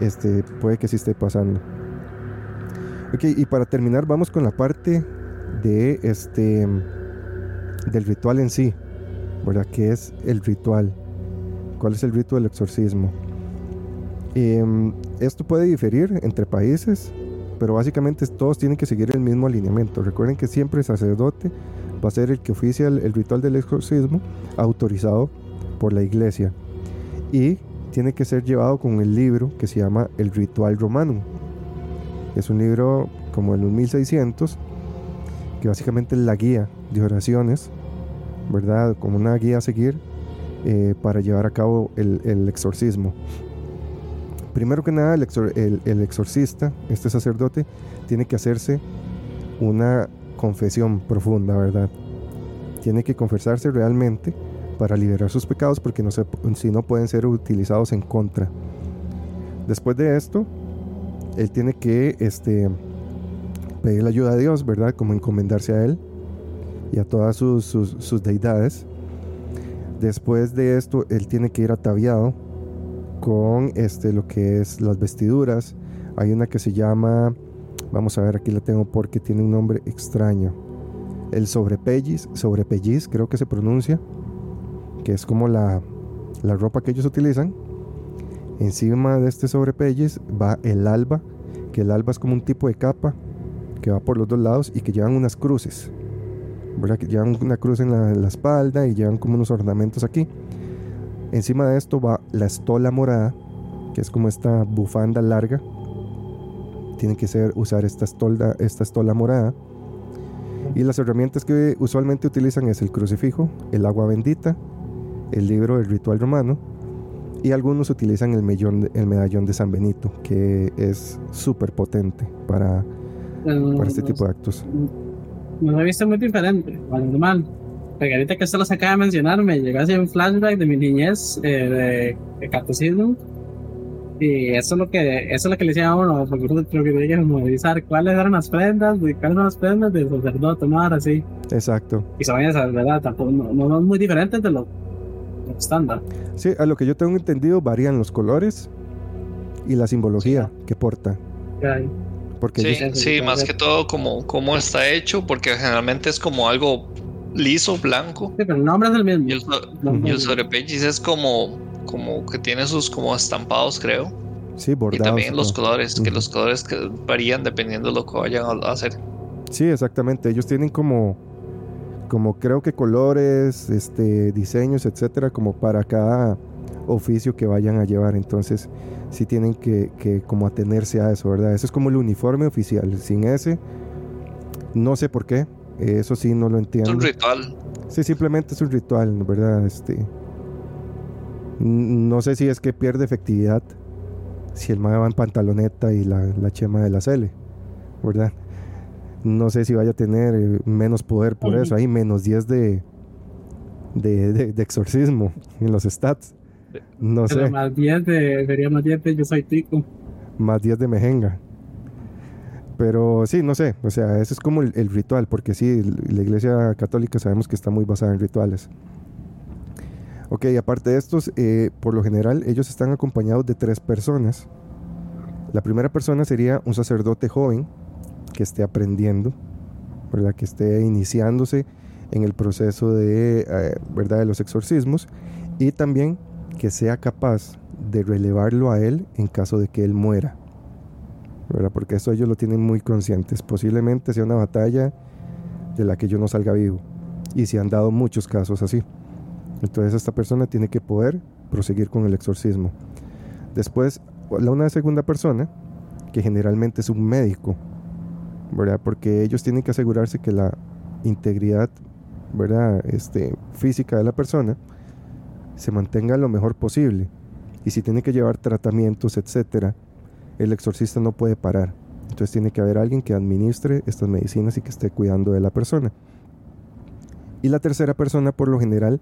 este, puede que sí esté pasando. Ok, y para terminar vamos con la parte de este, del ritual en sí, ¿verdad? ¿Qué es el ritual? ¿Cuál es el rito del exorcismo? Eh, esto puede diferir entre países, pero básicamente todos tienen que seguir el mismo alineamiento. Recuerden que siempre el sacerdote va a ser el que oficia el, el ritual del exorcismo, autorizado por la iglesia, y tiene que ser llevado con el libro que se llama el Ritual Romano. Es un libro como de los mil seiscientos, que básicamente es la guía de oraciones, ¿verdad? Como una guía a seguir eh, para llevar a cabo el, el exorcismo. Primero que nada, el, exor- el, el exorcista, este sacerdote, tiene que hacerse una confesión profunda, ¿verdad? Tiene que confesarse realmente para liberar sus pecados, porque no se, si no pueden ser utilizados en contra. Después de esto, él tiene que este, pedir la ayuda a Dios, ¿verdad? Como encomendarse a Él y a todas sus, sus, sus deidades. Después de esto, él tiene que ir ataviado con este, lo que es las vestiduras. Hay una que se llama, vamos a ver, aquí la tengo porque tiene un nombre extraño, el sobrepelliz, sobrepelliz creo que se pronuncia, que es como la, la ropa que ellos utilizan. Encima de este sobrepelliz va el alba, que el alba es como un tipo de capa que va por los dos lados y que llevan unas cruces, ¿verdad? Que llevan una cruz en la, en la espalda y llevan como unos ornamentos aquí. Encima de esto va la estola morada, que es como esta bufanda larga. Tienen que ser, usar esta estola, esta estola morada. Y las herramientas que usualmente utilizan es el crucifijo, el agua bendita, el libro del Ritual Romano, y algunos utilizan el medallón, el medallón de San Benito, que es súper potente para, no, para este no, tipo de actos. Me lo he visto muy diferente, normal. Porque ahorita que usted los acaba de mencionar, me llegó así un flashback de mi niñez, eh, de, de catecismo. Y eso es lo que, eso es lo que le decía a uno, porque uno creo que tenía que memorizar cuáles eran las prendas, cuáles eran las prendas del sacerdote, ¿no? Ahora sí. Exacto. Y son esas, ¿verdad? Tampoco, no, no son muy diferentes de lo estándar. Sí, a lo que yo tengo entendido, varían los colores y la simbología sí. que porta. Claro. Porque sí, ellos... sí, más que todo como, como está hecho, porque generalmente es como algo liso, blanco. Sí, pero el nombre es el mismo. Y el, no, el sobrepelliz es como, como que tiene sus como estampados, creo. Sí, bordados. Y también ¿no? los colores, uh-huh. que los colores que varían dependiendo de lo que vayan a hacer. Sí, exactamente. Ellos tienen como, como creo que colores, este, diseños, etcétera, como para cada oficio que vayan a llevar. Entonces, sí tienen que, que como atenerse a eso, ¿verdad? Eso es como el uniforme oficial. Sin ese, no sé por qué. Eso sí, no lo entiendo. Es un ritual. Sí, simplemente es un ritual, ¿verdad? Este, no sé si es que pierde efectividad si el mae va en pantaloneta y la, la chema de la Cele, ¿verdad? No sé si vaya a tener menos poder por sí. eso. Hay menos diez de, de, de, de exorcismo en los stats. No sé. Pero más diez de, sería más diez de yo soy tico. Más diez de mejenga. Pero sí, no sé, o sea, ese es como el, el ritual, porque sí, la Iglesia Católica sabemos que está muy basada en rituales. Ok, aparte de estos, eh, por lo general ellos están acompañados de tres personas. La primera persona sería un sacerdote joven que esté aprendiendo, ¿verdad? Que esté iniciándose en el proceso de, eh, ¿verdad? de los exorcismos, y también que sea capaz de relevarlo a él en caso de que él muera. ¿Verdad? Porque eso ellos lo tienen muy conscientes. Posiblemente sea una batalla de la que yo no salga vivo, y se han dado muchos casos así. Entonces esta persona tiene que poder proseguir con el exorcismo. Después, una segunda persona, que generalmente es un médico, ¿verdad? Porque ellos tienen que asegurarse que la integridad, ¿verdad? Este, física de la persona se mantenga lo mejor posible, y si tiene que llevar tratamientos, etcétera, el exorcista no puede parar. Entonces tiene que haber alguien que administre estas medicinas y que esté cuidando de la persona. Y la tercera persona, por lo general,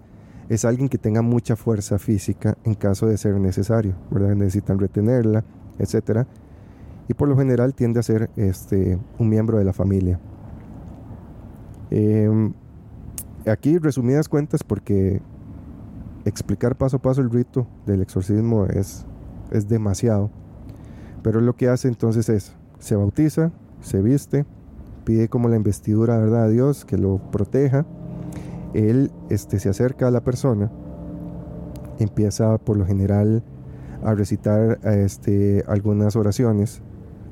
es alguien que tenga mucha fuerza física en caso de ser necesario, ¿verdad? Necesitan retenerla, etcétera. Y por lo general tiende a ser este, un miembro de la familia. Eh, aquí, resumidas cuentas, porque explicar paso a paso el rito del exorcismo es, es demasiado. Pero lo que hace entonces es, se bautiza, se viste, pide como la investidura, ¿verdad?, a Dios que lo proteja. Él este, se acerca a la persona, empieza por lo general a recitar este, algunas oraciones,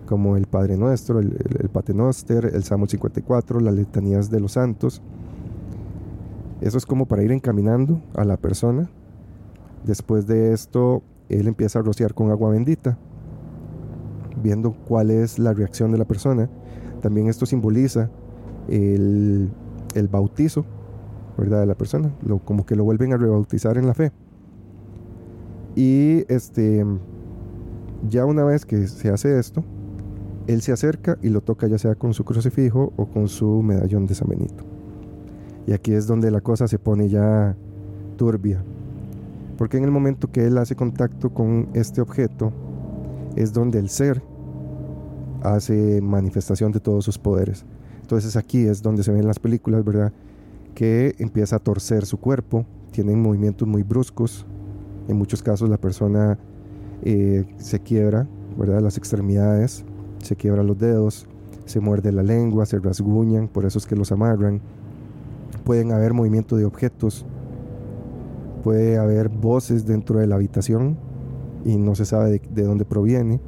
como el Padre Nuestro, el, el, el Paternoster, el Salmo cincuenta y cuatro, las letanías de los santos. Eso es como para ir encaminando a la persona. Después de esto, él empieza a rociar con agua bendita, viendo cuál es la reacción de la persona. También esto simboliza el, el bautizo, ¿verdad?, de la persona, lo, como que lo vuelven a rebautizar en la fe. Y este, ya una vez que se hace esto, él se acerca y lo toca, ya sea con su crucifijo o con su medallón de San Benito. Y aquí es donde la cosa se pone ya turbia, porque en el momento que él hace contacto con este objeto es donde el ser hace manifestación de todos sus poderes. Entonces aquí es donde se ven las películas, ¿verdad?, que empieza a torcer su cuerpo, tienen movimientos muy bruscos, en muchos casos la persona eh, se quiebra, ¿verdad?, las extremidades, se quiebra los dedos, se muerde la lengua, se rasguñan, por eso es que los amarran. Pueden haber movimiento de objetos, puede haber voces dentro de la habitación y no se sabe de, de dónde proviene.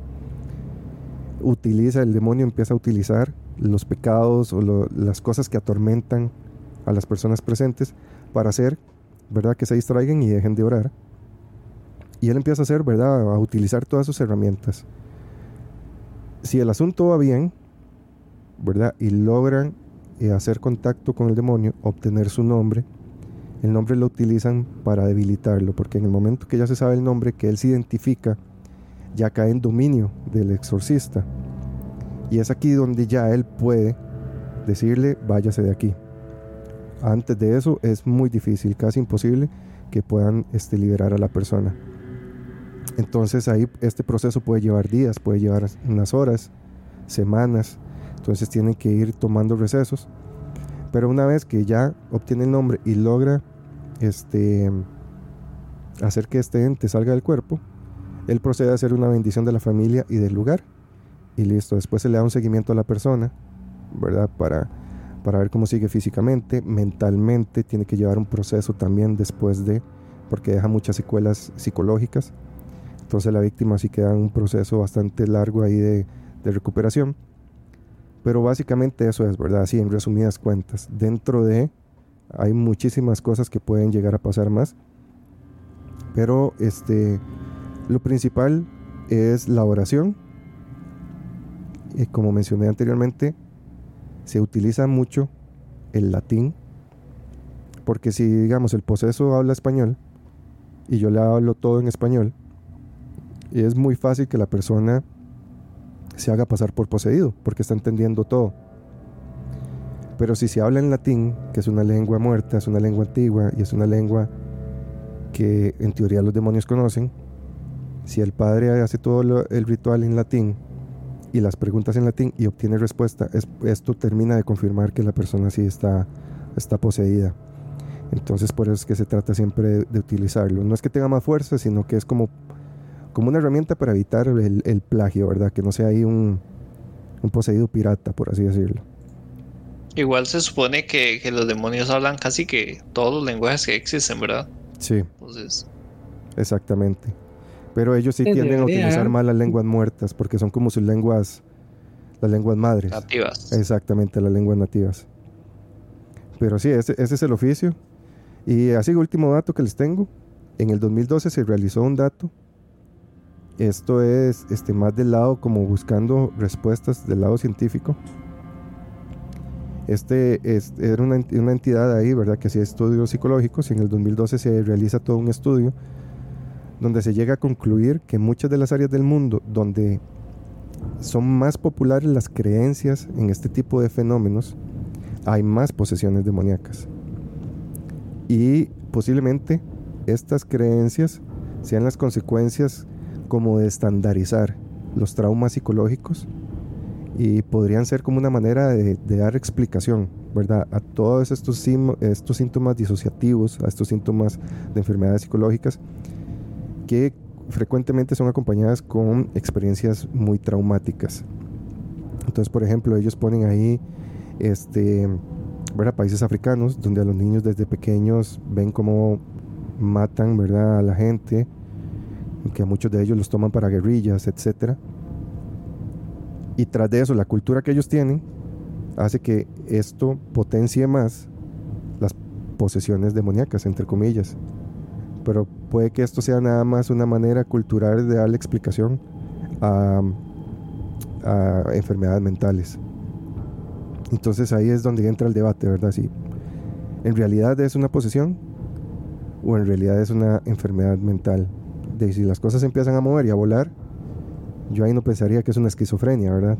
Utiliza, el demonio empieza a utilizar los pecados o lo, las cosas que atormentan a las personas presentes para hacer, ¿verdad?, que se distraigan y dejen de orar. Y él empieza a hacer, ¿verdad?, a utilizar todas sus herramientas. Si el asunto va bien, ¿verdad?, y logran eh, hacer contacto con el demonio, obtener su nombre, el nombre lo utilizan para debilitarlo, porque en el momento que ya se sabe el nombre, que él se identifica, ya cae en dominio del exorcista. Y es aquí donde ya él puede decirle: váyase de aquí. Antes de eso es muy difícil, casi imposible que puedan este, liberar a la persona. Entonces ahí este proceso puede llevar días, puede llevar unas horas, semanas. Entonces tienen que ir tomando recesos. Pero una vez que ya obtiene el nombre y logra este, hacer que este ente salga del cuerpo, él procede a hacer una bendición de la familia y del lugar. Y listo, después se le da un seguimiento a la persona, ¿verdad?, para, para ver cómo sigue físicamente, mentalmente. Tiene que llevar un proceso también después de, porque deja muchas secuelas psicológicas. Entonces la víctima sí queda en un proceso bastante largo ahí de, de recuperación. Pero básicamente eso es, ¿verdad?, así en resumidas cuentas. Dentro de, hay muchísimas cosas que pueden llegar a pasar más, pero este, lo principal es la oración. Y como mencioné anteriormente, se utiliza mucho el latín, porque si, digamos, el poseso habla español y yo le hablo todo en español, y es muy fácil que la persona se haga pasar por poseído, porque está entendiendo todo. Pero si se habla en latín, que es una lengua muerta, es una lengua antigua y es una lengua que en teoría los demonios conocen, si el padre hace todo lo, el ritual en latín y las preguntas en latín y obtiene respuesta, es, esto termina de confirmar que la persona sí está, está poseída. Entonces por eso es que se trata siempre de, de utilizarlo. No es que tenga más fuerza, sino que es como como una herramienta para evitar el, el plagio, ¿verdad? Que no sea ahí un, un poseído pirata, por así decirlo. Igual se supone que, que los demonios hablan casi que todos los lenguajes que existen, ¿verdad? Sí. Entonces... exactamente. Pero ellos sí tienden a utilizar más las lenguas muertas, porque son como sus lenguas, las lenguas madres. Nativas. Exactamente, las lenguas nativas. Pero sí, ese, ese es el oficio. Y así, último dato que les tengo. En el dos mil doce se realizó un dato. Esto es este, más del lado como buscando respuestas del lado científico. Este, este era una, una entidad ahí, ¿verdad?, que hacía estudios psicológicos, y en el dos mil doce se realiza todo un estudio donde se llega a concluir que muchas de las áreas del mundo donde son más populares las creencias en este tipo de fenómenos, hay más posesiones demoníacas. Y posiblemente estas creencias sean las consecuencias como de estandarizar los traumas psicológicos, y podrían ser como una manera de, de dar explicación, ¿verdad?, a todos estos, sim- estos síntomas disociativos, a estos síntomas de enfermedades psicológicas que frecuentemente son acompañadas con experiencias muy traumáticas. Entonces, por ejemplo, ellos ponen ahí este, ¿verdad?, países africanos donde a los niños desde pequeños ven cómo matan, ¿verdad?, a la gente, que a muchos de ellos los toman para guerrillas, etcétera. Y tras de eso, la cultura que ellos tienen hace que esto potencie más las posesiones demoníacas, entre comillas. Pero puede que esto sea nada más una manera cultural de darle explicación a, a enfermedades mentales. Entonces ahí es donde entra el debate, ¿verdad? Si en realidad es una posesión o en realidad es una enfermedad mental. de, si las cosas empiezan a mover y a volar, yo ahí no pensaría que es una esquizofrenia, ¿verdad?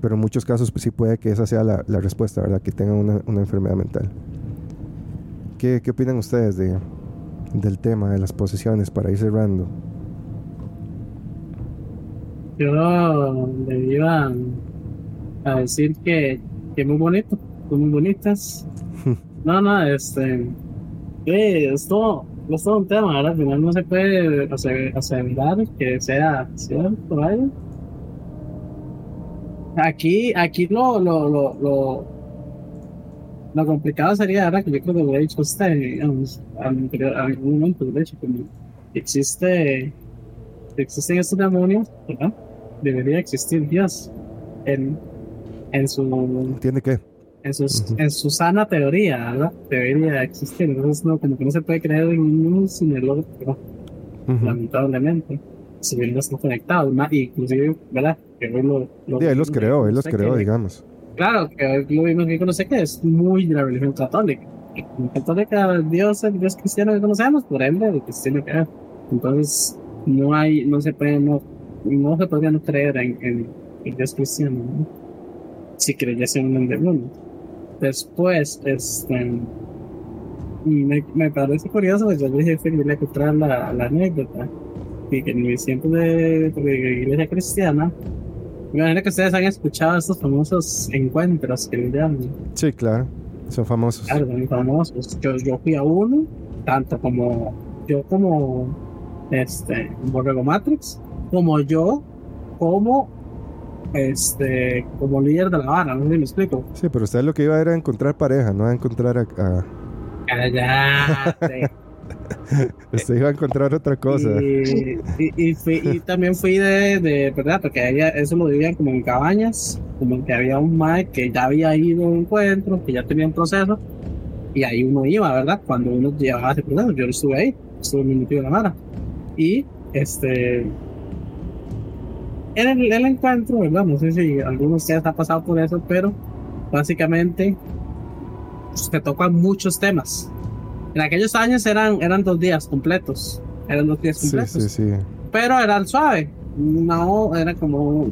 Pero en muchos casos pues, sí puede que esa sea la, la respuesta, ¿verdad? Que tengan una, una enfermedad mental. ¿Qué, qué opinan ustedes de, del tema de las posesiones para ir cerrando? Yo le iba a, a decir que, que muy bonito, muy bonitas. No, no, este... Eh, es todo, es todo un tema, ¿verdad? Al final no se puede aseverar que sea cierto, ¿verdad? Aquí, aquí lo, lo, lo, lo, lo complicado sería, ¿verdad? Que yo creo que lo he dicho usted, digamos, en algún momento, de hecho, como existe, existen estos demonios, ¿verdad? Debería existir Dios en, en su... ¿Entiende qué? En su, uh-huh. en su sana teoría, ¿verdad? Debería existir. Entonces, no, como que no se puede creer en uno sin el otro, uh-huh. lamentablemente. Si bien no están conectados, ¿no? Inclusive, ¿verdad? Que hoy lo, lo sí, él los creó, él los creó, que, digamos. Claro, que hoy lo vimos que conoce que es muy de la religión católica. En católica, Dios, el Dios cristiano que conocemos, por ende, el cristiano que es. Entonces, no hay, no se puede, no, no se podría no creer en, en, en Dios cristiano, ¿no? Si creyese en un demonio. Después, este, me, me parece curioso, pues yo le dije que quería encontrar la, la anécdota, y que en mi tiempo de, de iglesia cristiana, me imagino que ustedes han escuchado estos famosos encuentros que le llaman. Sí, claro, son famosos. Claro, son famosos. Yo, yo fui a uno, tanto como yo como este, Borrego Matrix, como yo, como... Este, como líder de la vara, no sé si me explico. Sí, pero usted lo que iba era encontrar pareja, no a encontrar a. a... Cállate. Usted iba a encontrar otra cosa. Y, y, y, fui, y también fui de, de, ¿verdad? Porque ella, eso lo vivían como en cabañas, como que había un mae que ya había ido a un encuentro, que ya tenía un proceso, y ahí uno iba, ¿verdad? Cuando uno llevaba ese proceso, yo estuve ahí, estuve muy metido en la vara. Y este. En el, el encuentro, ¿verdad? No sé si alguno de ustedes ha pasado por eso, pero básicamente se tocan muchos temas. En aquellos años eran, eran dos días completos. Eran dos días completos. Sí, sí, sí. Pero era suave. No, era como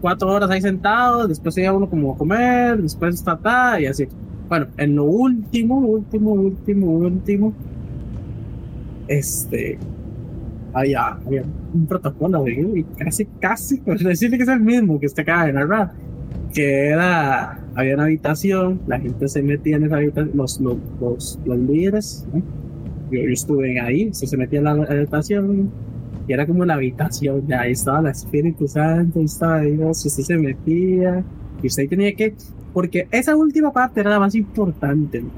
cuatro horas ahí sentados, después iba uno como a comer, después tata y así. Bueno, en lo último, último, último, último, este... Había, había un protocolo, y casi, casi, por decirle que es el mismo que usted acaba de narrar, que era, había una habitación, la gente se metía en esa habitación, los, los, los, los líderes, ¿no? yo, yo estuve ahí, se, se metía en la, la habitación, y era como la habitación, de ahí estaba el Espíritu Santo, ahí estaba Dios, usted se metía, y usted tenía que, porque esa última parte era la más importante, ¿no?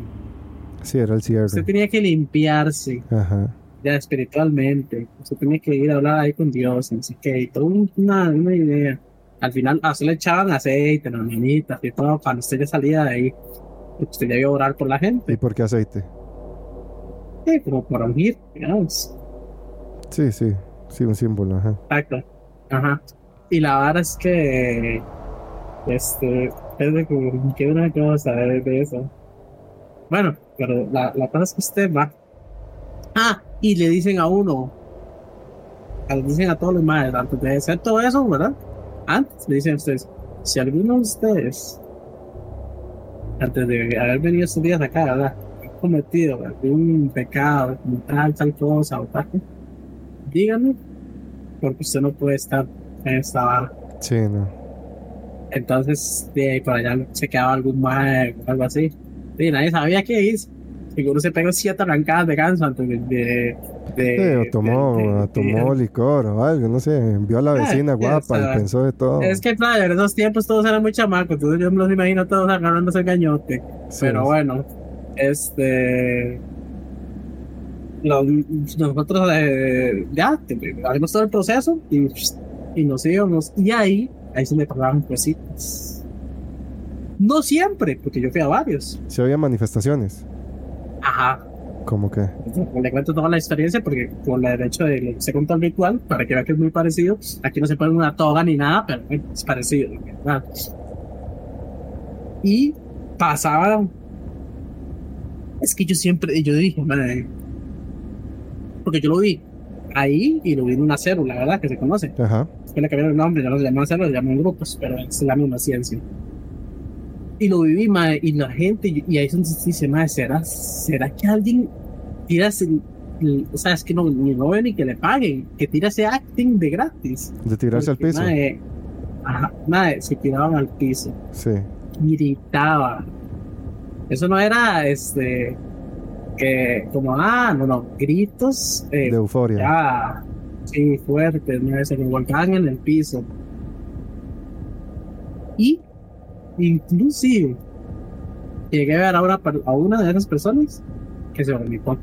Sí, era el cierre. Usted tenía que limpiarse. Ajá. Ya espiritualmente, usted tenía que ir a hablar ahí con Dios, no sé qué, y toda una, una idea. Al final, a usted le echaban aceite, las nenitas y todo, cuando usted ya salía de ahí, usted ya iba a orar por la gente. ¿Y por qué aceite? Sí, como para ungir, digamos. Sí, sí, sí, un símbolo, ajá. Exacto, ajá. Y la vara es que, este, es de como, qué una cosa de, de eso. Bueno, pero la, la cosa es que usted va. Ah, y le dicen a uno, le dicen a todos los maestros, antes de hacer todo eso, ¿verdad? Antes le dicen a ustedes, si alguno de ustedes, antes de haber venido estos días acá, ¿verdad? Ha cometido algún pecado, tal, tal cosa, o tal, díganme, porque usted no puede estar en esta barra. Sí, no. Entonces, de ahí para allá se quedaba algún maestro, algo así. Y nadie sabía qué hizo. Seguro se pegó siete arrancadas de ganso antes de... de, de sí, o tomó, de, de, tomó de, licor o algo, no sé, vio a la vecina eh, guapa y pensó de todo. Es que claro, en esos tiempos todos eran muy chamacos, entonces yo me los imagino todos agarrándose el gañote. Sí, pero bueno, este... Los, nosotros eh, ya, hacemos todo el proceso y, y nos íbamos. Y ahí, ahí se me pasaban cositas. No siempre, porque yo fui a varios. Se oían manifestaciones. Ajá. ¿Cómo que? Le cuento toda la experiencia porque por el hecho de lo que se contó el ritual, para que vea que es muy parecido. Aquí no se pone una toga ni nada, pero es parecido, ¿verdad? Y pasaba. Es que yo siempre, yo dije, porque yo lo vi. ahí iluminó una célula, ¿verdad? Que se conoce. Ajá. Después le cambiaron el nombre, ya no se llamaban células, se llamaban grupos, pero es la misma ciencia. Y lo viví, madre, y la gente, y ahí se dice, madre, ¿será, será que alguien tira ese, o sea, es que no, ni lo ven ni que le paguen, que tira ese acting de gratis? De tirarse porque, al piso. Madre, ajá, madre, se tiraban al piso. Sí. Gritaba. Eso no era, este, que como, ah, no, no, gritos. Eh, de euforia. Ya, sí, fuertes, ¿no? Se volcaban en el piso. Y inclusive llegué a ver a una, a una de esas personas que se vomitó.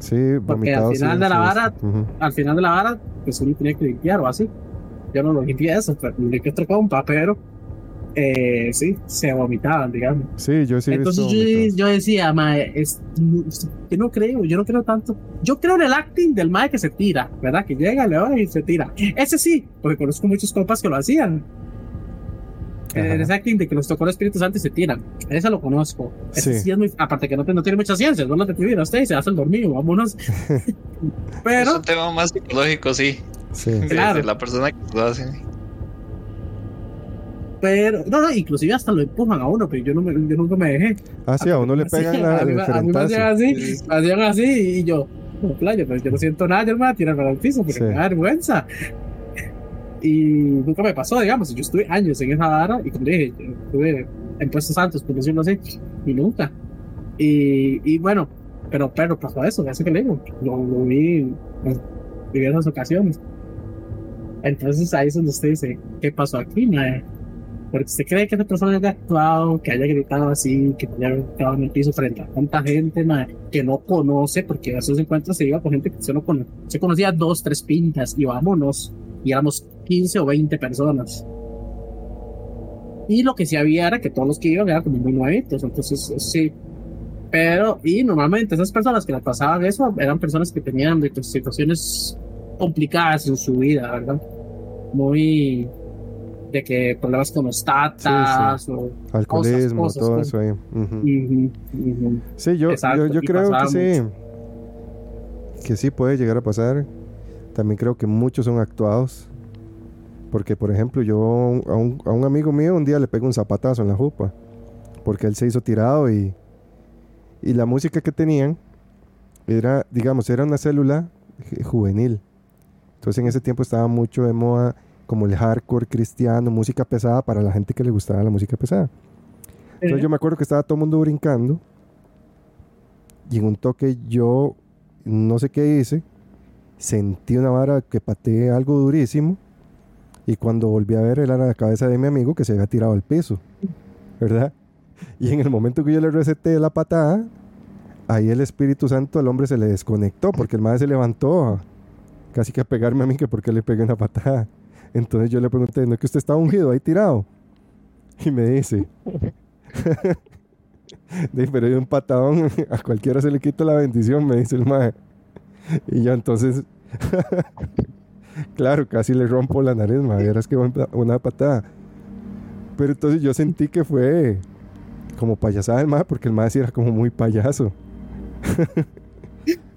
Sí, porque al final sí, de la sí, vara, uh-huh. al final de la vara, pues uno tenía que limpiar o así. Yo no lo limpié eso, pero me que otro compa, pero eh, sí, se vomitaban, digamos. Sí, yo sí. Entonces yo, yo decía, mae, es, yo no creo, yo no creo tanto. Yo creo en el acting del mae que se tira, ¿verdad? Que llega, le va y se tira. Ese sí, porque conozco muchos compas que lo hacían. Ajá. Ese acting de que los tocó el Espíritu Santo y se tiran, ese lo conozco. Ese sí. Sí es muy, aparte que no, no tiene mucha ciencia, no lo detuvieron a usted y se hace el dormido, vámonos. Pero es un tema más psicológico, sí. Sí, claro. La persona que lo hace. Pero, no, no, inclusive hasta lo empujan a uno, pero yo, no me, yo nunca me dejé. Ah, sí, a, a uno le pegan la referencia. A mí me hacían así, me hacían así y yo, no, playa, pero yo no siento nada, yo me voy a tirar para el piso porque sí. Me da vergüenza. Y nunca me pasó, digamos, yo estuve años en esa vara y como dije, yo estuve en puestos santos, por decirlo así, y nunca. Y, y bueno, pero, pero pasó eso, eso que le digo, lo, lo vi en diversas ocasiones. Entonces ahí es donde usted dice, ¿qué pasó aquí, mae? Porque usted cree que esa persona haya actuado, que haya gritado así, que haya gritado en el piso frente a tanta gente, mae, que no conoce, porque a esos encuentros se iba con gente que se no cono- se conocía dos, tres pintas, y vámonos, y éramos quince o veinte personas. Y lo que sí había era que todos los que iban eran como muy nuevitos, entonces sí. Pero, y normalmente esas personas que les pasaban eso eran personas que tenían situaciones complicadas en su vida, ¿verdad? Muy de que problemas con los tatas, sí, sí. O alcoholismo, cosas, cosas, todo eso ahí. Uh-huh. Uh-huh, uh-huh. Sí, yo, exacto, yo, yo creo que sí, que sí puede llegar a pasar. También creo que muchos son actuados. Porque, por ejemplo, yo a un, a un amigo mío un día le pego un zapatazo en la jupa. Porque él se hizo tirado y, y la música que tenían era, digamos, era una célula juvenil. Entonces en ese tiempo estaba mucho de moda como el hardcore cristiano, música pesada para la gente que le gustaba la música pesada. Entonces yo me acuerdo que estaba todo el mundo brincando y en un toque yo no sé qué hice, sentí una vara que pateé algo durísimo y cuando volví a ver era la cabeza de mi amigo que se había tirado al piso, ¿verdad? Y en el momento que yo le reseté la patada, ahí el Espíritu Santo al hombre se le desconectó porque el madre se levantó casi que a pegarme a mí, que por qué le pegué una patada. Entonces yo le pregunté, ¿no es que usted está ungido ahí tirado? Y me dice, pero de un patadón a cualquiera se le quita la bendición, me dice el mae. Y yo entonces, claro, casi le rompo la nariz, mae, verás que una patada. Pero entonces yo sentí que fue como payasada el mae, porque el mae sí era como muy payaso.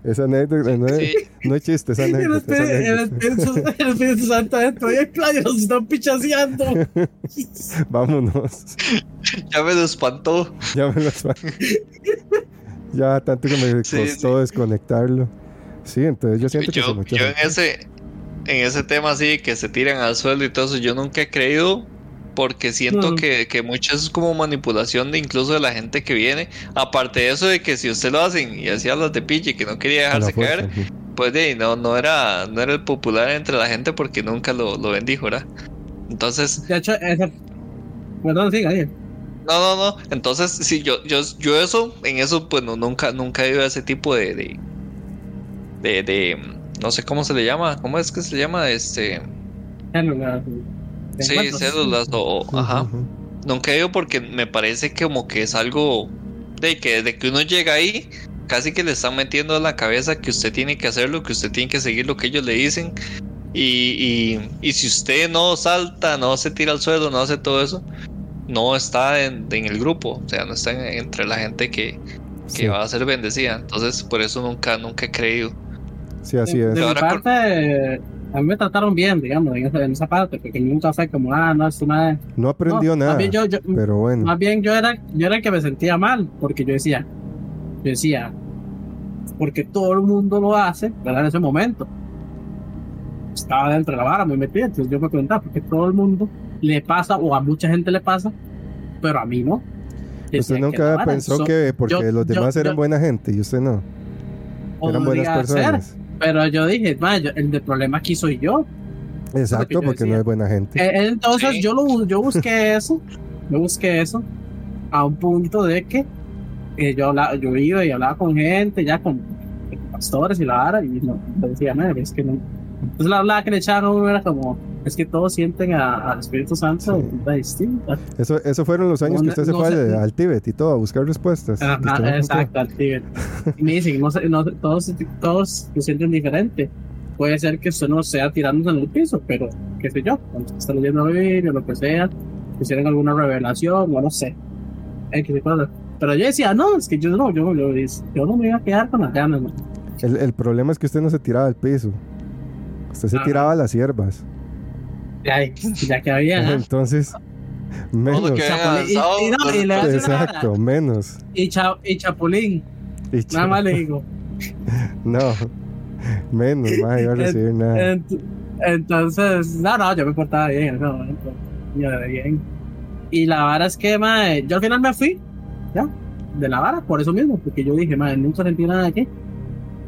Esa anécdota, no es, no es chiste, esa anécdota. El Espíritu Santo dentro, y el playo nos están pichaseando. Vámonos. Ya me lo espantó. Ya me lo espantó. Ya tanto que me costó sí, sí. desconectarlo. Sí, entonces yo siento yo, que... Mucho yo en ese, en ese tema así, que se tiran al suelo y todo eso, yo nunca he creído... Porque siento no. que, que mucho es como manipulación de incluso de la gente que viene. Aparte de eso de que si usted lo hacen y hacía las de piche y que no quería dejarse caer, sí. Pues de, no, no era no era el popular entre la gente porque nunca lo, lo bendijo, ¿verdad? Entonces... De hecho, esa... Perdón, siga, siga. No, no, no. Entonces, sí, yo, yo, yo eso, en eso, pues no, nunca, nunca he ido a ese tipo de de, de... de... No sé cómo se le llama. ¿Cómo es que se le llama? Este... No, no, no. Sí, células o... Sí, ajá. Uh-huh. Nunca he ido porque me parece que como que es algo... De que desde que uno llega ahí... Casi que le están metiendo a la cabeza que usted tiene que hacerlo... Que usted tiene que seguir lo que ellos le dicen... Y, y, y si usted no salta... No se tira al suelo... No hace todo eso... No está en, en el grupo... O sea, no está en, entre la gente que... Que sí. Va a ser bendecida... Entonces por eso nunca, nunca he creído... Sí, así es. De mi parte, a mí me trataron bien, digamos, en esa, en esa parte, porque nunca fue como, ah, no, es una... No aprendió no, nada, más bien yo, yo, pero bueno. Más bien yo era, yo era el que me sentía mal, porque yo decía, yo decía, porque todo el mundo lo hace, ¿verdad? En ese momento. Estaba dentro de la vara, muy metido, entonces yo me preguntaba, porque todo el mundo le pasa, o a mucha gente le pasa, pero a mí no. Usted nunca pensó que porque yo, los demás yo, eran yo, buena gente y usted no. Eran buenas personas. Ser, pero yo dije, vaya, el de problema aquí soy yo. Exacto, porque no es buena gente. Eh, entonces sí. yo lo yo busqué eso, yo busqué eso a un punto de que eh, yo hablaba, yo iba y hablaba con gente, ya con pastores y la vara, y no decía nada, es que no. Entonces la hablaba que le echaron uno era como, es que todos sienten al Espíritu Santo sí. distinta. Eso, eso fueron los años no, que usted se no fue se, al Tíbet y todo, a buscar respuestas. Ajá, exacto, al Tíbet. Y me dicen, no, no, todos, todos lo sienten diferente. Puede ser que usted no sea tirándose en el piso, pero qué sé yo, cuando está leyendo la Biblia o lo que sea, hicieron alguna revelación o no sé. Pero yo decía, no, es que yo no, yo, yo, yo no me iba a quedar con las ganas. Man. El, el problema es que usted no se tiraba al piso. Usted se Ajá. tiraba a las hierbas. Ya, ya que había. Entonces, menos. Que Chapulín, y, y, no, y le exacto, nada. Menos. Y, cha, y Chapulín. Y cha... Nada más le digo. No, menos, más iba a recibir nada. Ent, entonces, no, no, yo me portaba bien. No, yo era bien. Y la vara es que, madre, yo al final me fui, ¿ya? De la vara, por eso mismo, porque yo dije, madre, nunca sentí nada aquí.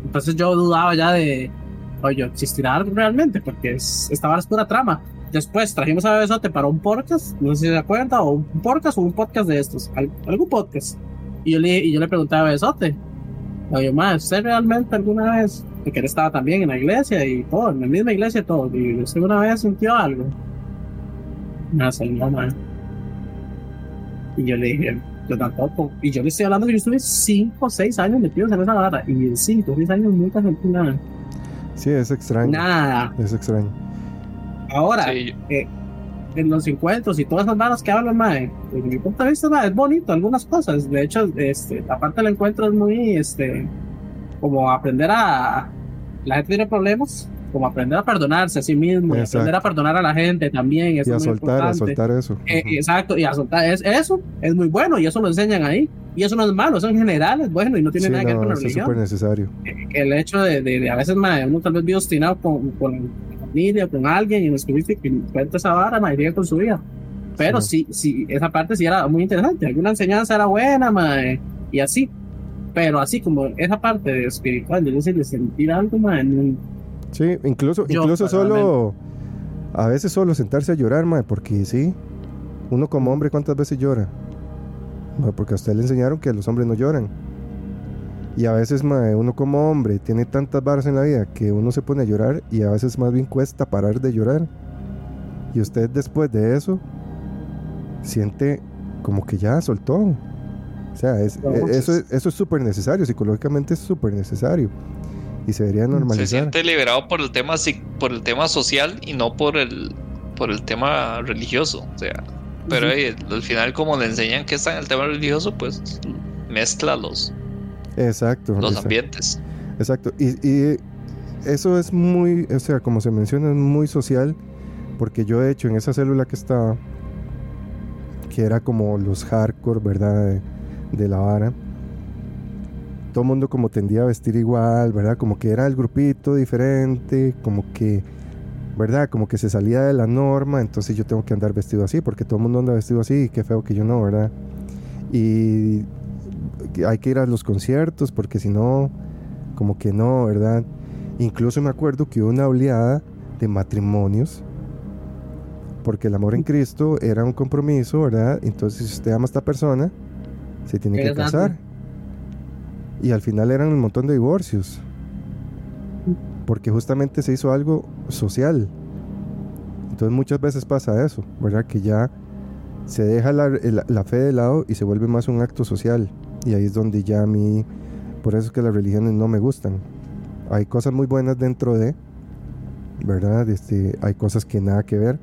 Entonces yo dudaba ya de, oye, ¿existirá realmente? Porque es, esta vara es pura trama. Después trajimos a Bebesote para un podcast, no sé si se acuerdan, o un podcast o un podcast de estos, algún podcast. Y yo le, y yo le pregunté a Bebesote, oye, ma, ¿usted realmente alguna vez, porque él estaba también en la iglesia y todo, en la misma iglesia y todo, y usted alguna vez sintió algo? No, señor, ma. Y yo le dije, yo tampoco. Y yo le estoy hablando que yo estuve cinco o seis años metidos en esa barra, y en cinco o seis años nunca sentí nada. Sí, es extraño. Nada. Es extraño. Ahora, sí. eh, en los encuentros y todas las manos que hablan, mae, desde mi punto de vista, mae, es bonito algunas cosas. De hecho, este, la parte del encuentro es muy, este, como aprender a, la gente tiene problemas, como aprender a perdonarse a sí mismo, y aprender a perdonar a la gente también. Eso y a es soltar, muy importante. A soltar eso. Eh, exacto, y a soltar es, eso es muy bueno y eso lo enseñan ahí. Y eso no es malo, eso en general es bueno y no tiene sí, nada no, que ver con la religión. Es súper necesario. Eh, el hecho de, de, de a veces, mae, uno tal vez vive obstinado con, con familia con alguien y nos tuviste que cuenta esa vara, ma, y con su vida. Pero sí. sí, sí, esa parte sí era muy interesante. Alguna enseñanza era buena, ma, y así. Pero así como esa parte de espiritual, yo no sé de sentir algo, ma. En... Sí, incluso, yo, incluso solo, a veces solo sentarse a llorar, ma, porque sí, uno como hombre, ¿cuántas veces llora? Ma, porque a usted le enseñaron que los hombres no lloran. Y a veces, mae, uno como hombre tiene tantas barras en la vida que uno se pone a llorar y a veces más bien cuesta parar de llorar. Y usted después de eso siente como que ya soltó. O sea, es, eso, eso es súper necesario, psicológicamente es súper necesario. Y se debería normalizar. Se siente liberado por el tema, por el tema social y no por el, por el tema religioso. O sea, pero uh-huh. eh, al final como le enseñan que está en el tema religioso, pues mezcla los... Exacto. Los exacto. ambientes. Exacto. Y, y eso es muy, o sea, como se menciona, es muy social, porque yo de hecho en esa célula que estaba, que era como los hardcore, ¿verdad? De, de la vara. Todo el mundo como tendía a vestir igual, ¿verdad? Como que era el grupito diferente, como que, ¿verdad? Como que se salía de la norma, entonces yo tengo que andar vestido así, porque todo el mundo anda vestido así, y qué feo que yo no, ¿verdad? Y... hay que ir a los conciertos porque si no, como que no, ¿verdad? Incluso me acuerdo que hubo una oleada de matrimonios porque el amor en Cristo era un compromiso, ¿verdad? Entonces si usted ama a esta persona se tiene que casar y al final eran un montón de divorcios porque justamente se hizo algo social. Entonces muchas veces pasa eso, ¿verdad? Que ya se deja la, la, la fe de lado y se vuelve más un acto social. Y ahí es donde ya a mí, por eso es que las religiones no me gustan. Hay cosas muy buenas dentro de, ¿verdad? Este, hay cosas que nada que ver.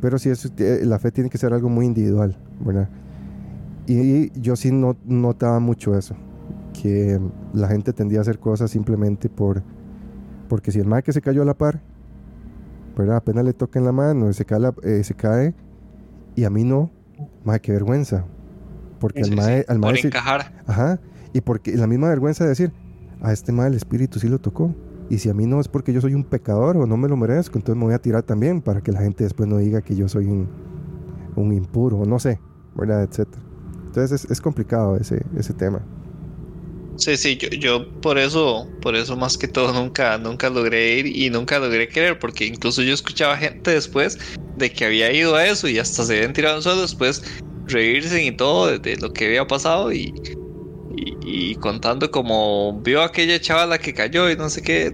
Pero sí, es, la fe tiene que ser algo muy individual, ¿verdad? Y yo sí no, notaba mucho eso, que la gente tendía a hacer cosas simplemente por Porque si el mae que se cayó a la par, ¿verdad?, apenas le toca en la mano, se cae, la, eh, se cae y a mí no, mae, qué vergüenza. Porque sí, al mae, sí, al mae por se, encajar. Ajá. Y porque la misma vergüenza de decir, a este mae el espíritu sí lo tocó. Y si a mí no, es porque yo soy un pecador o no me lo merezco, entonces me voy a tirar también para que la gente después no diga que yo soy un, un impuro, no sé, ¿verdad?, etcétera. Entonces es, es complicado ese, ese tema. Sí, sí, yo, yo por eso, por eso más que todo nunca, nunca logré ir y nunca logré creer, porque incluso yo escuchaba gente después de que había ido a eso y hasta se habían tirado un suelo, después reírse y todo de, de lo que había pasado y... Y, y contando como vio a aquella chavala que cayó y no sé qué,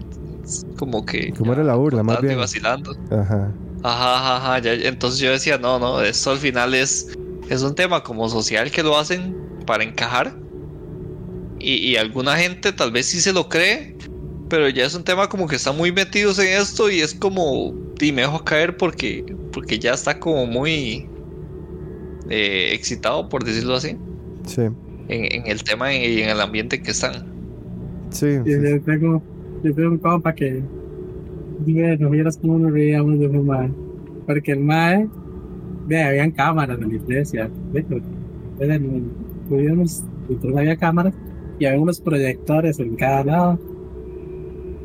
como que como era la burla más bien, vacilando. Ajá, ajá, ajá, ya, entonces yo decía no, no, esto al final es es un tema como social que lo hacen para encajar y, y alguna gente tal vez sí se lo cree, pero ya es un tema como que están muy metidos en esto y es como y me dejo caer porque porque ya está como muy eh, excitado, por decirlo así. Sí. En, en el tema y en el ambiente que están. Sí, sí. Yo tengo, yo tengo un compa que no vieras cómo nos reíamos de un mae, porque el mae, vea, habían cámaras en la iglesia, tuvimos, entonces había cámaras y había unos proyectores en cada lado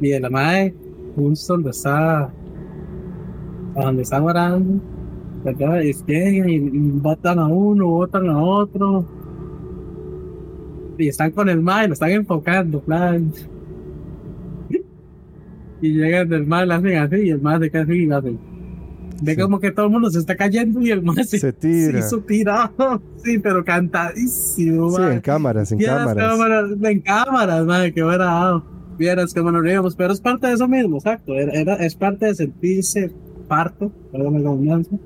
y el mae justo donde está donde está orando, ¿verdad?, es que y, y botan a uno, botan a otro y están con el mal, lo están enfocando, plan. Y llegan del mal, la hacen así y el mal se cae así y la hacen. Ve sí. Como que todo el mundo se está cayendo y el mal se, se tira. Se hizo tirado, sí, pero cantadísimo. Sí, man. En cámaras, en cámaras. cámaras. En cámaras, madre, qué barato. Vieras que nos reíamos, pero es parte de eso mismo, exacto. Era, era, es parte de sentirse parto, perdón la redundancia,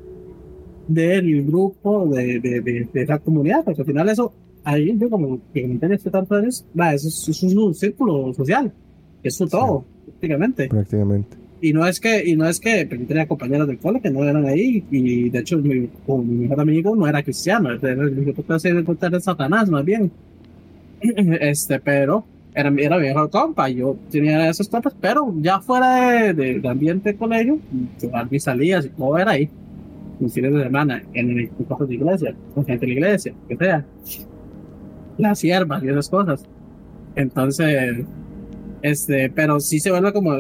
del grupo, de, de, de, de la comunidad, porque al final eso. Ahí yo como que me interesa tanto de eso, va, eso es, eso es un círculo social, eso todo, sí, prácticamente. Prácticamente. Y no es que, y no es que tenía compañeros del cole que no eran ahí, y de hecho mi, mi mejor amigo no era cristiano, yo tocaba hacer el contar de Satanás más bien. Este, pero era, era mi mejor compa, yo tenía esos compas, pero ya fuera de, de, de ambiente de colegio, mis salidas y todo era ahí, mis fines de semana, en el cosas de iglesia, con gente de la iglesia, que sea. Las hierbas y esas cosas. Entonces, este, pero sí se vuelve como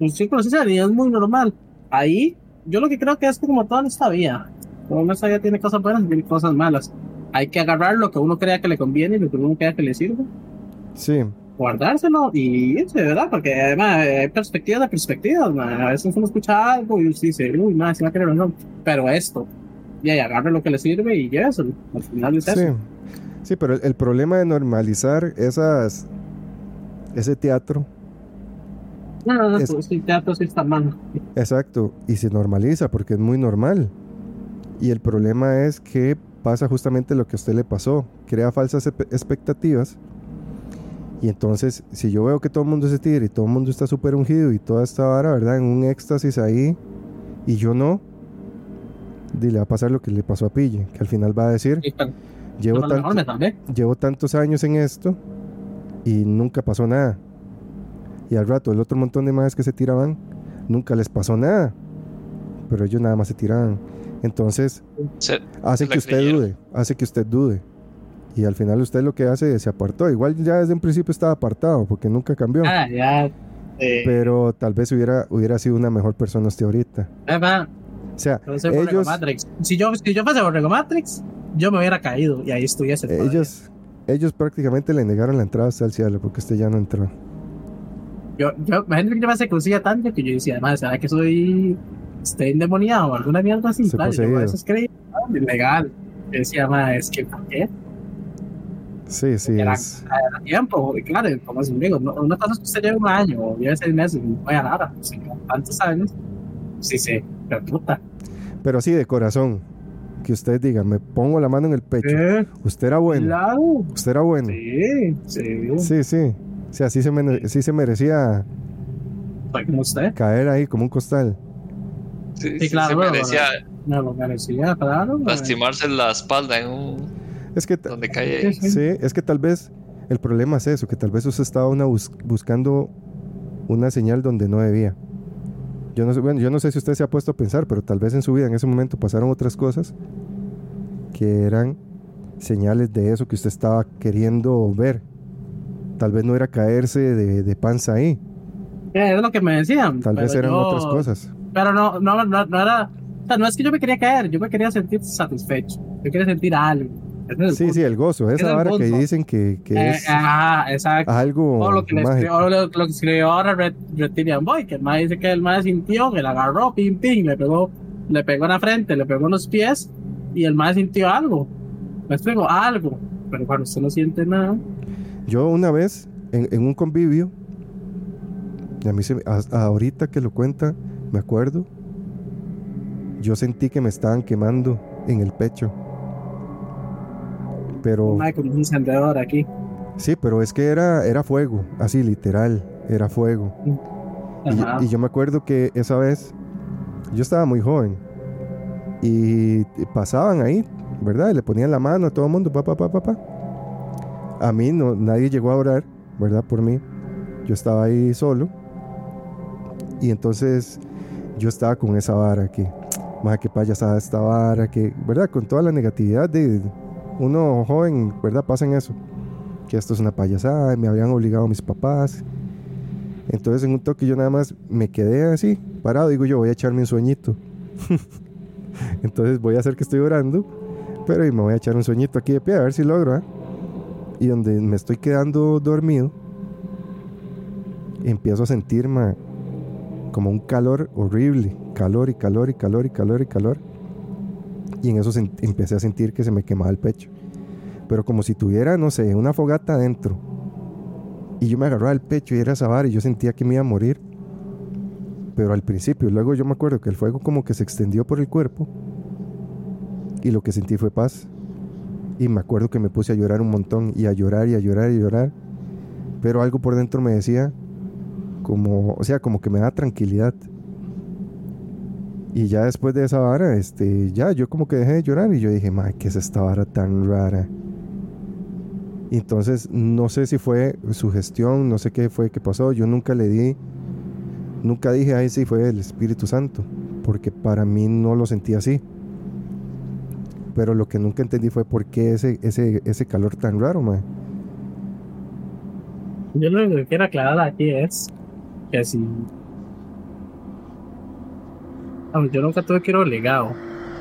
un círculo social y es muy normal. Ahí, yo lo que creo que es como toda nuestra vida. Toda nuestra vida tiene cosas buenas y tiene cosas malas. Hay que agarrar lo que uno crea que le conviene y lo que uno crea que le sirve. Sí. Guardárselo y irse, ¿verdad? Porque además hay perspectivas de perspectivas. Man. A veces uno escucha algo y dice, uy, más, se va a querer o no. Pero esto, y ahí agarre lo que le sirve y lléveselo. Al final es sí. Eso. Sí, pero el, el problema de normalizar esas ese teatro. No, no, no, es, pues, el teatro sí está mal. Exacto, y se normaliza porque es muy normal. Y el problema es que pasa justamente lo que a usted le pasó, crea falsas expectativas. Y entonces, si yo veo que todo el mundo se tira y todo el mundo está súper ungido y toda esta vara, ¿verdad?, en un éxtasis ahí, y yo no, y le va a pasar lo que le pasó a Pille, que al final va a decir... Llevo, tanto, llevo tantos años en esto y nunca pasó nada. Y al rato el otro montón de maes que se tiraban nunca les pasó nada, pero ellos nada más se tiraban. Entonces se, hace se que usted creyeron. dude hace que usted dude y al final usted lo que hace es se apartó. Igual ya desde un principio estaba apartado porque nunca cambió. Ah, ya, eh. Pero tal vez hubiera, hubiera sido una mejor persona usted ahorita. Ajá. O sea, ellos, si yo si yo pasé por Borrego Matrix yo me hubiera caído y ahí estuviese el ellos, ellos prácticamente le negaron la entrada hasta el cielo porque este ya no entró. Yo, yo, imagínate que yo me secucía tanto que yo decía, además, ¿sabes que soy este, endemoniado o alguna mierda así? Claro, yo a veces creía, ¿no?, ilegal. Yo decía, además, es que, ¿por qué? Sí, sí. Era, es... era tiempo, claro, como es un amigo. Una cosa es que usted lleve un año o lleve seis meses, no vaya nada, pues, tantos años, sí, sí, pero puta. Pero sí, de corazón. Que usted diga, me pongo la mano en el pecho. ¿Eh? Usted era bueno. Claro. Usted era bueno. Sí, sí. Sí, sí. O sea, sí se, mere- sí se merecía como usted. Caer ahí como un costal. Sí, sí, claro. Sí se merecía, no, lo merecía, claro. Lastimarse la espalda en un... Es que... T- donde cae ahí. Sí, es que tal vez el problema es eso, que tal vez usted estaba una bus- buscando una señal donde no debía. Yo no sé, bueno, yo no sé si usted se ha puesto a pensar, pero tal vez en su vida en ese momento pasaron otras cosas que eran señales de eso que usted estaba queriendo ver. Tal vez no era caerse de, de panza ahí. Es lo que me decían. Tal vez eran yo, otras cosas. Pero no, no, no, no era... O sea, no es que yo me quería caer, yo me quería sentir satisfecho. Yo quería sentir algo. Es sí, sí, el gozo. Esa es vara que dicen que, que eh, es ajá, exacto. algo o lo que mágico. Escribió, lo, lo que escribió ahora Red, Reptilian Boy, que el mae dice que el mae sintió, que la agarró, pim, pim, le pegó, le pegó en la frente, le pegó en los pies, y el mae sintió algo. Me explico, algo. Pero cuando usted no siente nada... Yo una vez, en, en un convivio, y a mí se, a, a ahorita que lo cuenta, me acuerdo, yo sentí que me estaban quemando en el pecho. Pero... Ay, con un encendedor aquí. Sí, pero es que era, era fuego, así literal, era fuego. Y, y yo me acuerdo que esa vez, yo estaba muy joven, y pasaban ahí, ¿verdad? Y le ponían la mano a todo el mundo, pa, pa, pa, pa, pa. A mí no, nadie llegó a orar, ¿verdad? Por mí. Yo estaba ahí solo. Y entonces yo estaba con esa vara que, más que payasada esta vara que, ¿verdad? Con toda la negatividad de uno joven, ¿verdad? Pasa en eso. Que esto es una payasada, me habían obligado mis papás. Entonces en un toque yo nada más me quedé así, parado. Digo yo, voy a echarme un sueñito. Entonces voy a hacer que estoy orando, pero y me voy a echar un sueñito aquí de pie, a ver si logro, ¿eh? Y donde me estoy quedando dormido, empiezo a sentirme como un calor horrible, calor y calor y calor y calor y calor, y en eso sent- empecé a sentir que se me quemaba el pecho, pero como si tuviera, no sé, una fogata adentro, y yo me agarraba el pecho y era esa vara y yo sentía que me iba a morir, pero al principio. Luego yo me acuerdo que el fuego como que se extendió por el cuerpo y lo que sentí fue paz. Y me acuerdo que me puse a llorar un montón, y a llorar, y a llorar, y a llorar. Pero algo por dentro me decía, como, o sea, como que me da tranquilidad. Y ya después de esa vara, este, ya, yo como que dejé de llorar, y yo dije, ma, ¿qué es esta vara tan rara? Y entonces, no sé si fue su gestión, no sé qué fue que pasó. Yo nunca le di, nunca dije, ay, sí, fue el Espíritu Santo, porque para mí no lo sentí así. Pero lo que nunca entendí fue por qué ese, ese, ese calor tan raro, man. Yo lo que quiero aclarar aquí es que si... yo nunca tuve que ir obligado,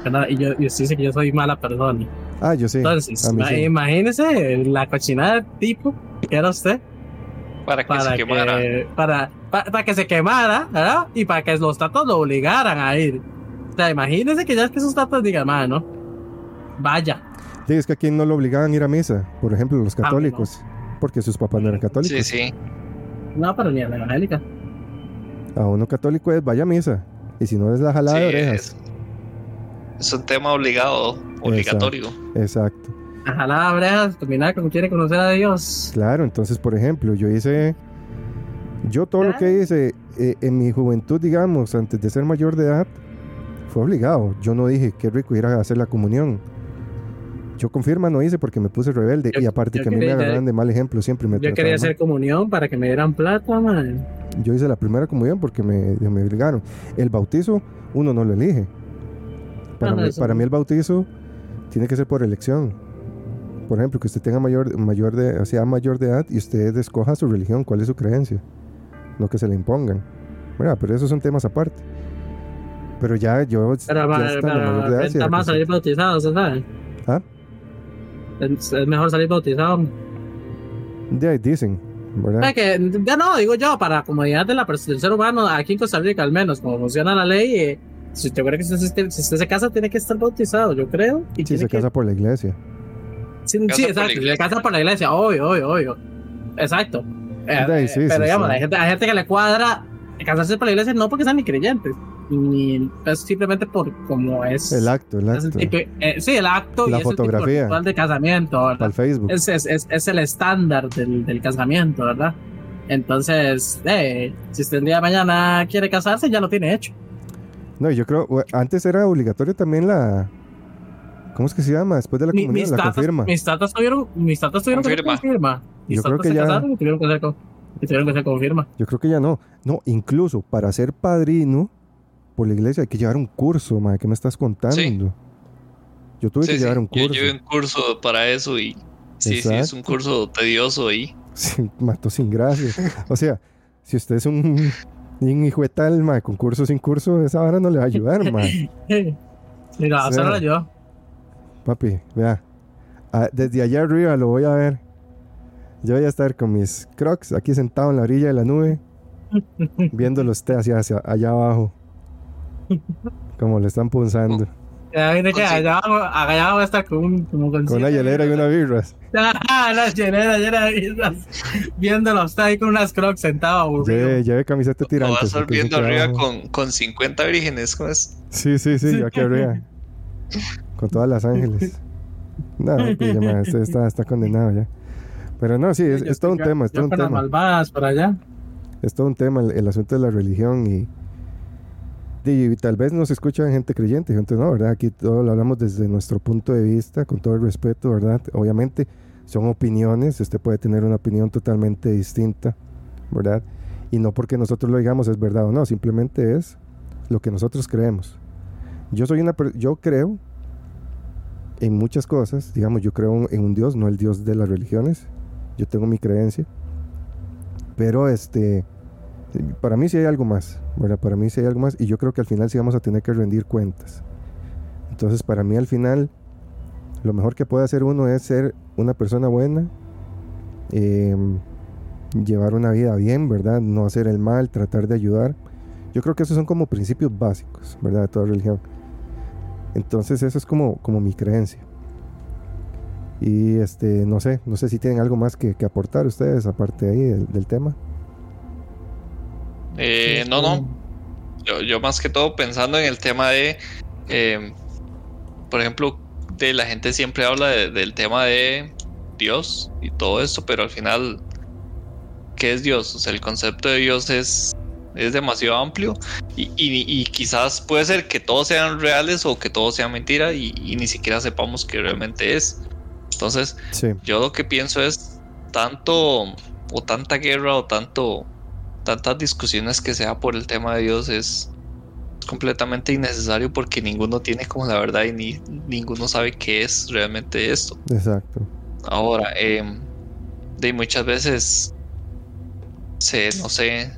¿verdad? Y yo, yo sí sé que yo soy mala persona. Ah, yo sí. Entonces, ma- sí. imagínese la cochinada de tipo que era usted. Para que para se que, quemara. Para, para, para que se quemara, ¿verdad? Y para que los tatos lo obligaran a ir. O sea, imagínese que ya es que esos tatos digan, man, ¿no? Vaya. Sí, es que aquí no lo obligaban a ir a misa, por ejemplo, los católicos, ah, no. Porque sus papás no eran católicos. Sí, sí. No, pero ni a la evangélica. A uno católico es vaya a misa, y si no es la jalada sí, de orejas. Es, es un tema obligado, obligatorio. Exacto. La jalada de orejas, terminar como quiere conocer a Dios. Claro, entonces, por ejemplo, yo hice... Yo todo ¿Eh? lo que hice eh, en mi juventud, digamos, antes de ser mayor de edad, fue obligado. Yo no dije, qué rico ir a hacer la comunión. Yo confirma no hice porque me puse rebelde yo, y aparte que a mí me agarraron de mal ejemplo siempre me yo quería mal. Hacer comunión para que me dieran plata, man. Yo hice la primera comunión porque me, me obligaron. El bautizo uno no lo elige. Para, no, no, mí, eso... para mí el bautizo tiene que ser por elección. Por ejemplo, que usted tenga mayor, mayor de, o sea, mayor de edad y usted escoja su religión, cuál es su creencia, no que se le impongan. Bueno, pero esos son temas aparte. Pero ya yo pero, ya pero, pero, pero está más salir bautizado, ¿sabes? ¿Ah? Es mejor salir bautizado. De ahí dicen, ¿verdad? Es que, ya no, digo yo, para la comodidad de la, del ser humano, aquí en Costa Rica al menos, como funciona la ley, eh, si usted cree que si usted, si usted se casa, tiene que estar bautizado, yo creo. Y si se que... casa por la iglesia. Sí, sí, exacto, si se casa por la iglesia, obvio, obvio, obvio. Exacto. Eh, ahí, sí, eh, sí, pero sí, digamos, sí. Hay, gente, hay gente que le cuadra casarse por la iglesia no porque sean ni creyentes. Ni, es simplemente por como es el acto, el acto. Tipo, eh, sí, el acto la y fotografía el de casamiento, ¿verdad? Al Facebook. Es, es, es, es el estándar del, del casamiento, ¿verdad? Entonces, eh, si usted el día de mañana quiere casarse, ya lo tiene hecho. No, yo creo, antes era obligatorio también la. ¿Cómo es que se llama? Después de la comunión, Mi, mis la tatas, confirma. Mis tatas tuvieron, mis tatas tuvieron confirma. Que confirma. Mis yo tatas creo que se ya... casaron y tuvieron que hacer con. ¿Hicieron que se confirma? Yo creo que ya no. No, incluso para ser padrino por la iglesia hay que llevar un curso, madre. ¿Qué me estás contando? Sí. Yo tuve sí, que sí. llevar un curso. Yo llevé un curso para eso y... Sí, exacto. Sí, es un curso tedioso y... Sí, mató sin gracia. O sea, si usted es un, un hijo de tal, madre, con curso sin curso, esa vara no le va a ayudar, madre. Mira, o sea, solo yo. Papi, vea. Ah, desde allá arriba lo voy a ver. Yo voy a estar con mis crocs aquí sentado en la orilla de la nube, viéndolo usted hacia, hacia allá abajo, como le están punzando. Ya viene que allá abajo, allá abajo está con un... Como con con una hielera y unas birras. Ah, las hieleras llenas de birras. Viéndolo usted ahí con unas crocs sentado aburrido. Lleve, lleve camiseta tirante. O vas sorbiendo arriba con, con cincuenta vírgenes, ¿cómo es? Sí, sí, sí, yo aquí arriba. Con todas las ángeles. No, pilla, man, este está, está condenado ya. Pero no, sí, es, es todo un tema. Es todo un tema. Malvadas para allá. Es todo un tema el, el asunto de la religión y, y tal vez nos escuchan gente creyente, gente no, ¿verdad? Aquí todo lo hablamos desde nuestro punto de vista, con todo el respeto, ¿verdad? Obviamente son opiniones, usted puede tener una opinión totalmente distinta, ¿verdad? Y no porque nosotros lo digamos es verdad o no, simplemente es lo que nosotros creemos. Yo soy una, yo creo en muchas cosas, digamos, yo creo en un Dios, no el Dios de las religiones. Yo tengo mi creencia, pero este, para mí sí hay algo más, ¿verdad? Para mí sí hay algo más y yo creo que al final sí vamos a tener que rendir cuentas. Entonces, para mí al final, lo mejor que puede hacer uno es ser una persona buena, eh, llevar una vida bien, ¿verdad? No hacer el mal, tratar de ayudar. Yo creo que esos son como principios básicos, ¿verdad? De toda religión. Entonces, eso es como, como mi creencia. Y este, no sé, no sé si tienen algo más que, que aportar ustedes, aparte ahí del, del tema. Eh, no, no. Yo, yo más que todo pensando en el tema de, eh, por ejemplo, de la gente siempre habla de, del tema de Dios y todo esto, pero al final, ¿qué es Dios? O sea, el concepto de Dios es, es demasiado amplio y, y, y quizás puede ser que todos sean reales o que todos sean mentira y, y ni siquiera sepamos qué realmente es. Entonces, sí. Yo lo que pienso es tanto o tanta guerra o tanto tantas discusiones que sea por el tema de Dios es completamente innecesario porque ninguno tiene como la verdad y ni, ninguno sabe qué es realmente esto. Exacto. Ahora, eh, de muchas veces se no sé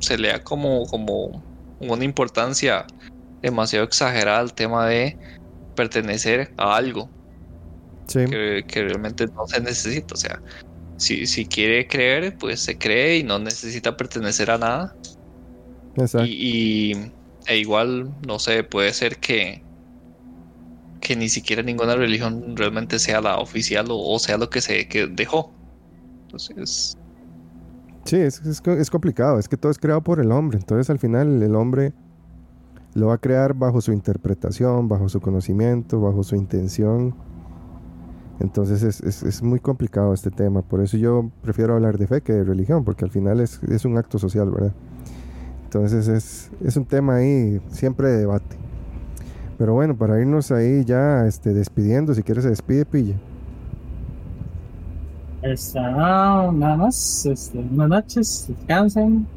se le da como como una importancia demasiado exagerada al tema de pertenecer a algo. Sí. Que, que realmente no se necesita. O sea, si, si quiere creer, pues se cree y no necesita pertenecer a nada. Exacto. Y, y e igual, no sé, puede ser que que ni siquiera ninguna religión realmente sea la oficial o, o sea lo que se que dejó. Entonces, sí, es, es, es complicado. Es que todo es creado por el hombre. Entonces al final el hombre lo va a crear bajo su interpretación, bajo su conocimiento, bajo su intención. Entonces es, es, es muy complicado este tema. Por eso yo prefiero hablar de fe que de religión, porque al final es, es un acto social, ¿verdad? Entonces es, es un tema ahí siempre de debate. Pero bueno, para irnos ahí ya este, despidiendo, si quieres se despide, Pilla. Está, nada más este, buenas noches, descansen,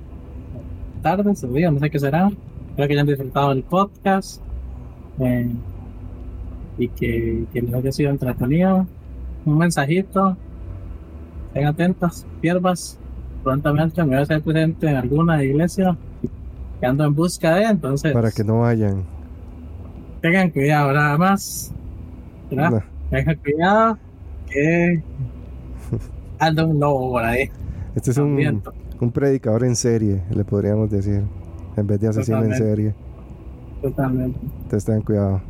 tardes o días, no sé qué será. Espero que hayan disfrutado el podcast eh, y que, que les haya sido entretenido. Un mensajito, estén atentos, pierdas prontamente me voy a ser presente en alguna iglesia que ando en busca de, entonces para que no vayan tengan cuidado nada más, ¿verdad? No. Tengan cuidado que anda un lobo por ahí. Este es un, un predicador en serie, le podríamos decir, en vez de asesino. Totalmente. En serie, totalmente. Entonces tengan cuidado.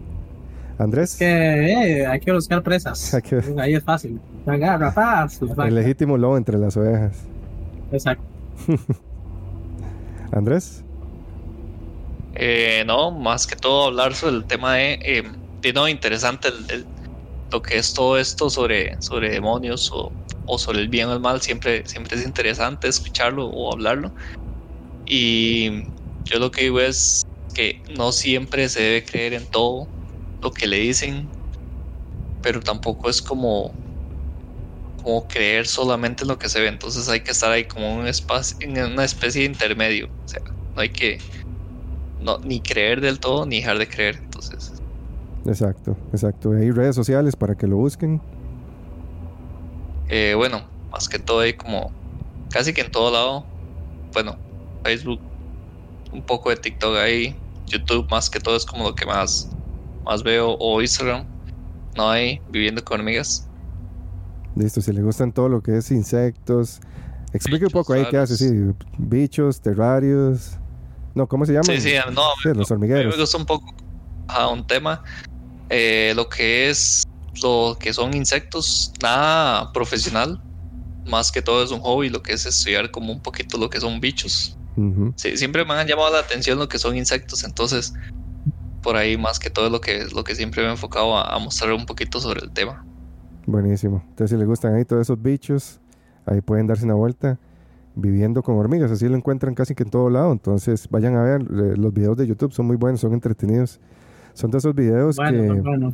Andrés. Es que eh, hay que buscar presas. Que... Ahí es fácil. Agarra, fácil. El legítimo lobo entre las ovejas. Exacto. Andrés. Eh, no, más que todo hablar sobre el tema de, eh, de no, interesante el, el, lo que es todo esto sobre, sobre demonios o, o sobre el bien o el mal. Siempre, siempre es interesante escucharlo o hablarlo. Y yo lo que digo es que no siempre se debe creer en todo lo que le dicen, pero tampoco es como como creer solamente lo que se ve. Entonces hay que estar ahí como un espacio, en una especie de intermedio. O sea, no hay que no, ni creer del todo ni dejar de creer. Entonces. Exacto, exacto. ¿Hay redes sociales para que lo busquen? Eh, bueno, más que todo hay como casi que en todo lado. Bueno, Facebook, un poco de TikTok ahí, YouTube más que todo es como lo que más, más veo, o Instagram. No hay Viviendo con Hormigas. Listo, si le gustan todo lo que es insectos, explique bichos, un poco ahí qué hace, sí, bichos, terrarios, no, ¿cómo se llama? Sí, sí, no, sí, los hormigueros. Me gusta un poco a un tema, eh, lo que es, lo que son insectos, nada profesional, más que todo es un hobby, lo que es estudiar como un poquito lo que son bichos. Uh-huh. Sí, siempre me han llamado la atención lo que son insectos, entonces por ahí más que todo es lo que, lo que siempre me he enfocado a, a mostrar un poquito sobre el tema. Buenísimo, entonces si les gustan ahí todos esos bichos, ahí pueden darse una vuelta. Viviendo con Hormigas, así lo encuentran casi que en todo lado, entonces vayan a ver, los videos de YouTube son muy buenos, son entretenidos, son de esos videos bueno, que, bueno.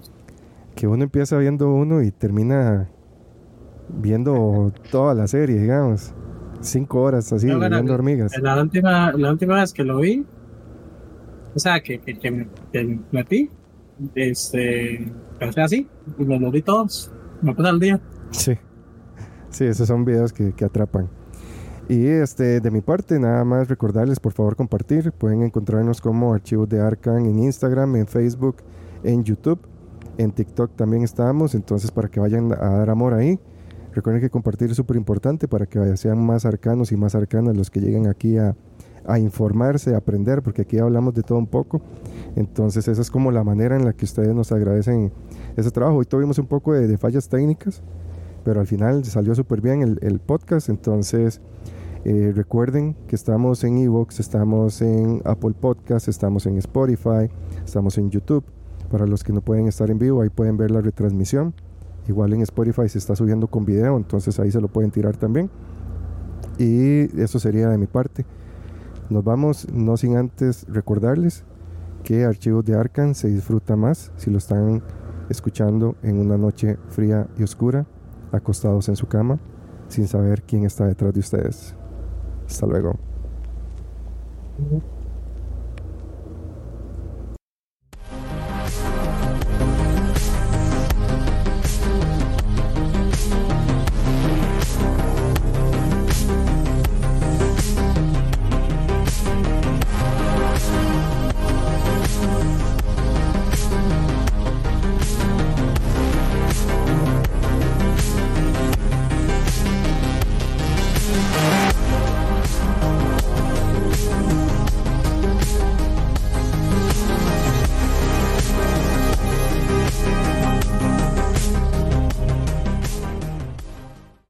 que uno empieza viendo uno y termina viendo toda la serie, digamos, cinco horas así, no, bueno, viviendo hormigas. La última, la última vez que lo vi, o sea, que, que, que, me, que me metí, este, o sea, así, y los vi todos, me pasa el día. Sí, sí, esos son videos que, que atrapan. Y este, de mi parte, nada más recordarles, por favor, compartir. Pueden encontrarnos como Archivos de Arkham en Instagram, en Facebook, en YouTube, en TikTok también estamos, entonces para que vayan a dar amor ahí. Recuerden que compartir es súper importante para que sean más arcanos y más arcanas los que lleguen aquí a, a informarse, a aprender, porque aquí hablamos de todo un poco. Entonces esa es como la manera en la que ustedes nos agradecen ese trabajo. Hoy tuvimos un poco de, de fallas técnicas, pero al final salió súper bien el, el podcast. Entonces eh, recuerden que estamos en iVoox, estamos en Apple Podcast, estamos en Spotify, estamos en YouTube. Para los que no pueden estar en vivo, ahí pueden ver la retransmisión. Igual en Spotify se está subiendo con video, entonces ahí se lo pueden tirar también. Y eso sería de mi parte. Nos vamos, no sin antes recordarles que Archivos de Arkham se disfruta más si lo están escuchando en una noche fría y oscura, acostados en su cama, sin saber quién está detrás de ustedes. Hasta luego.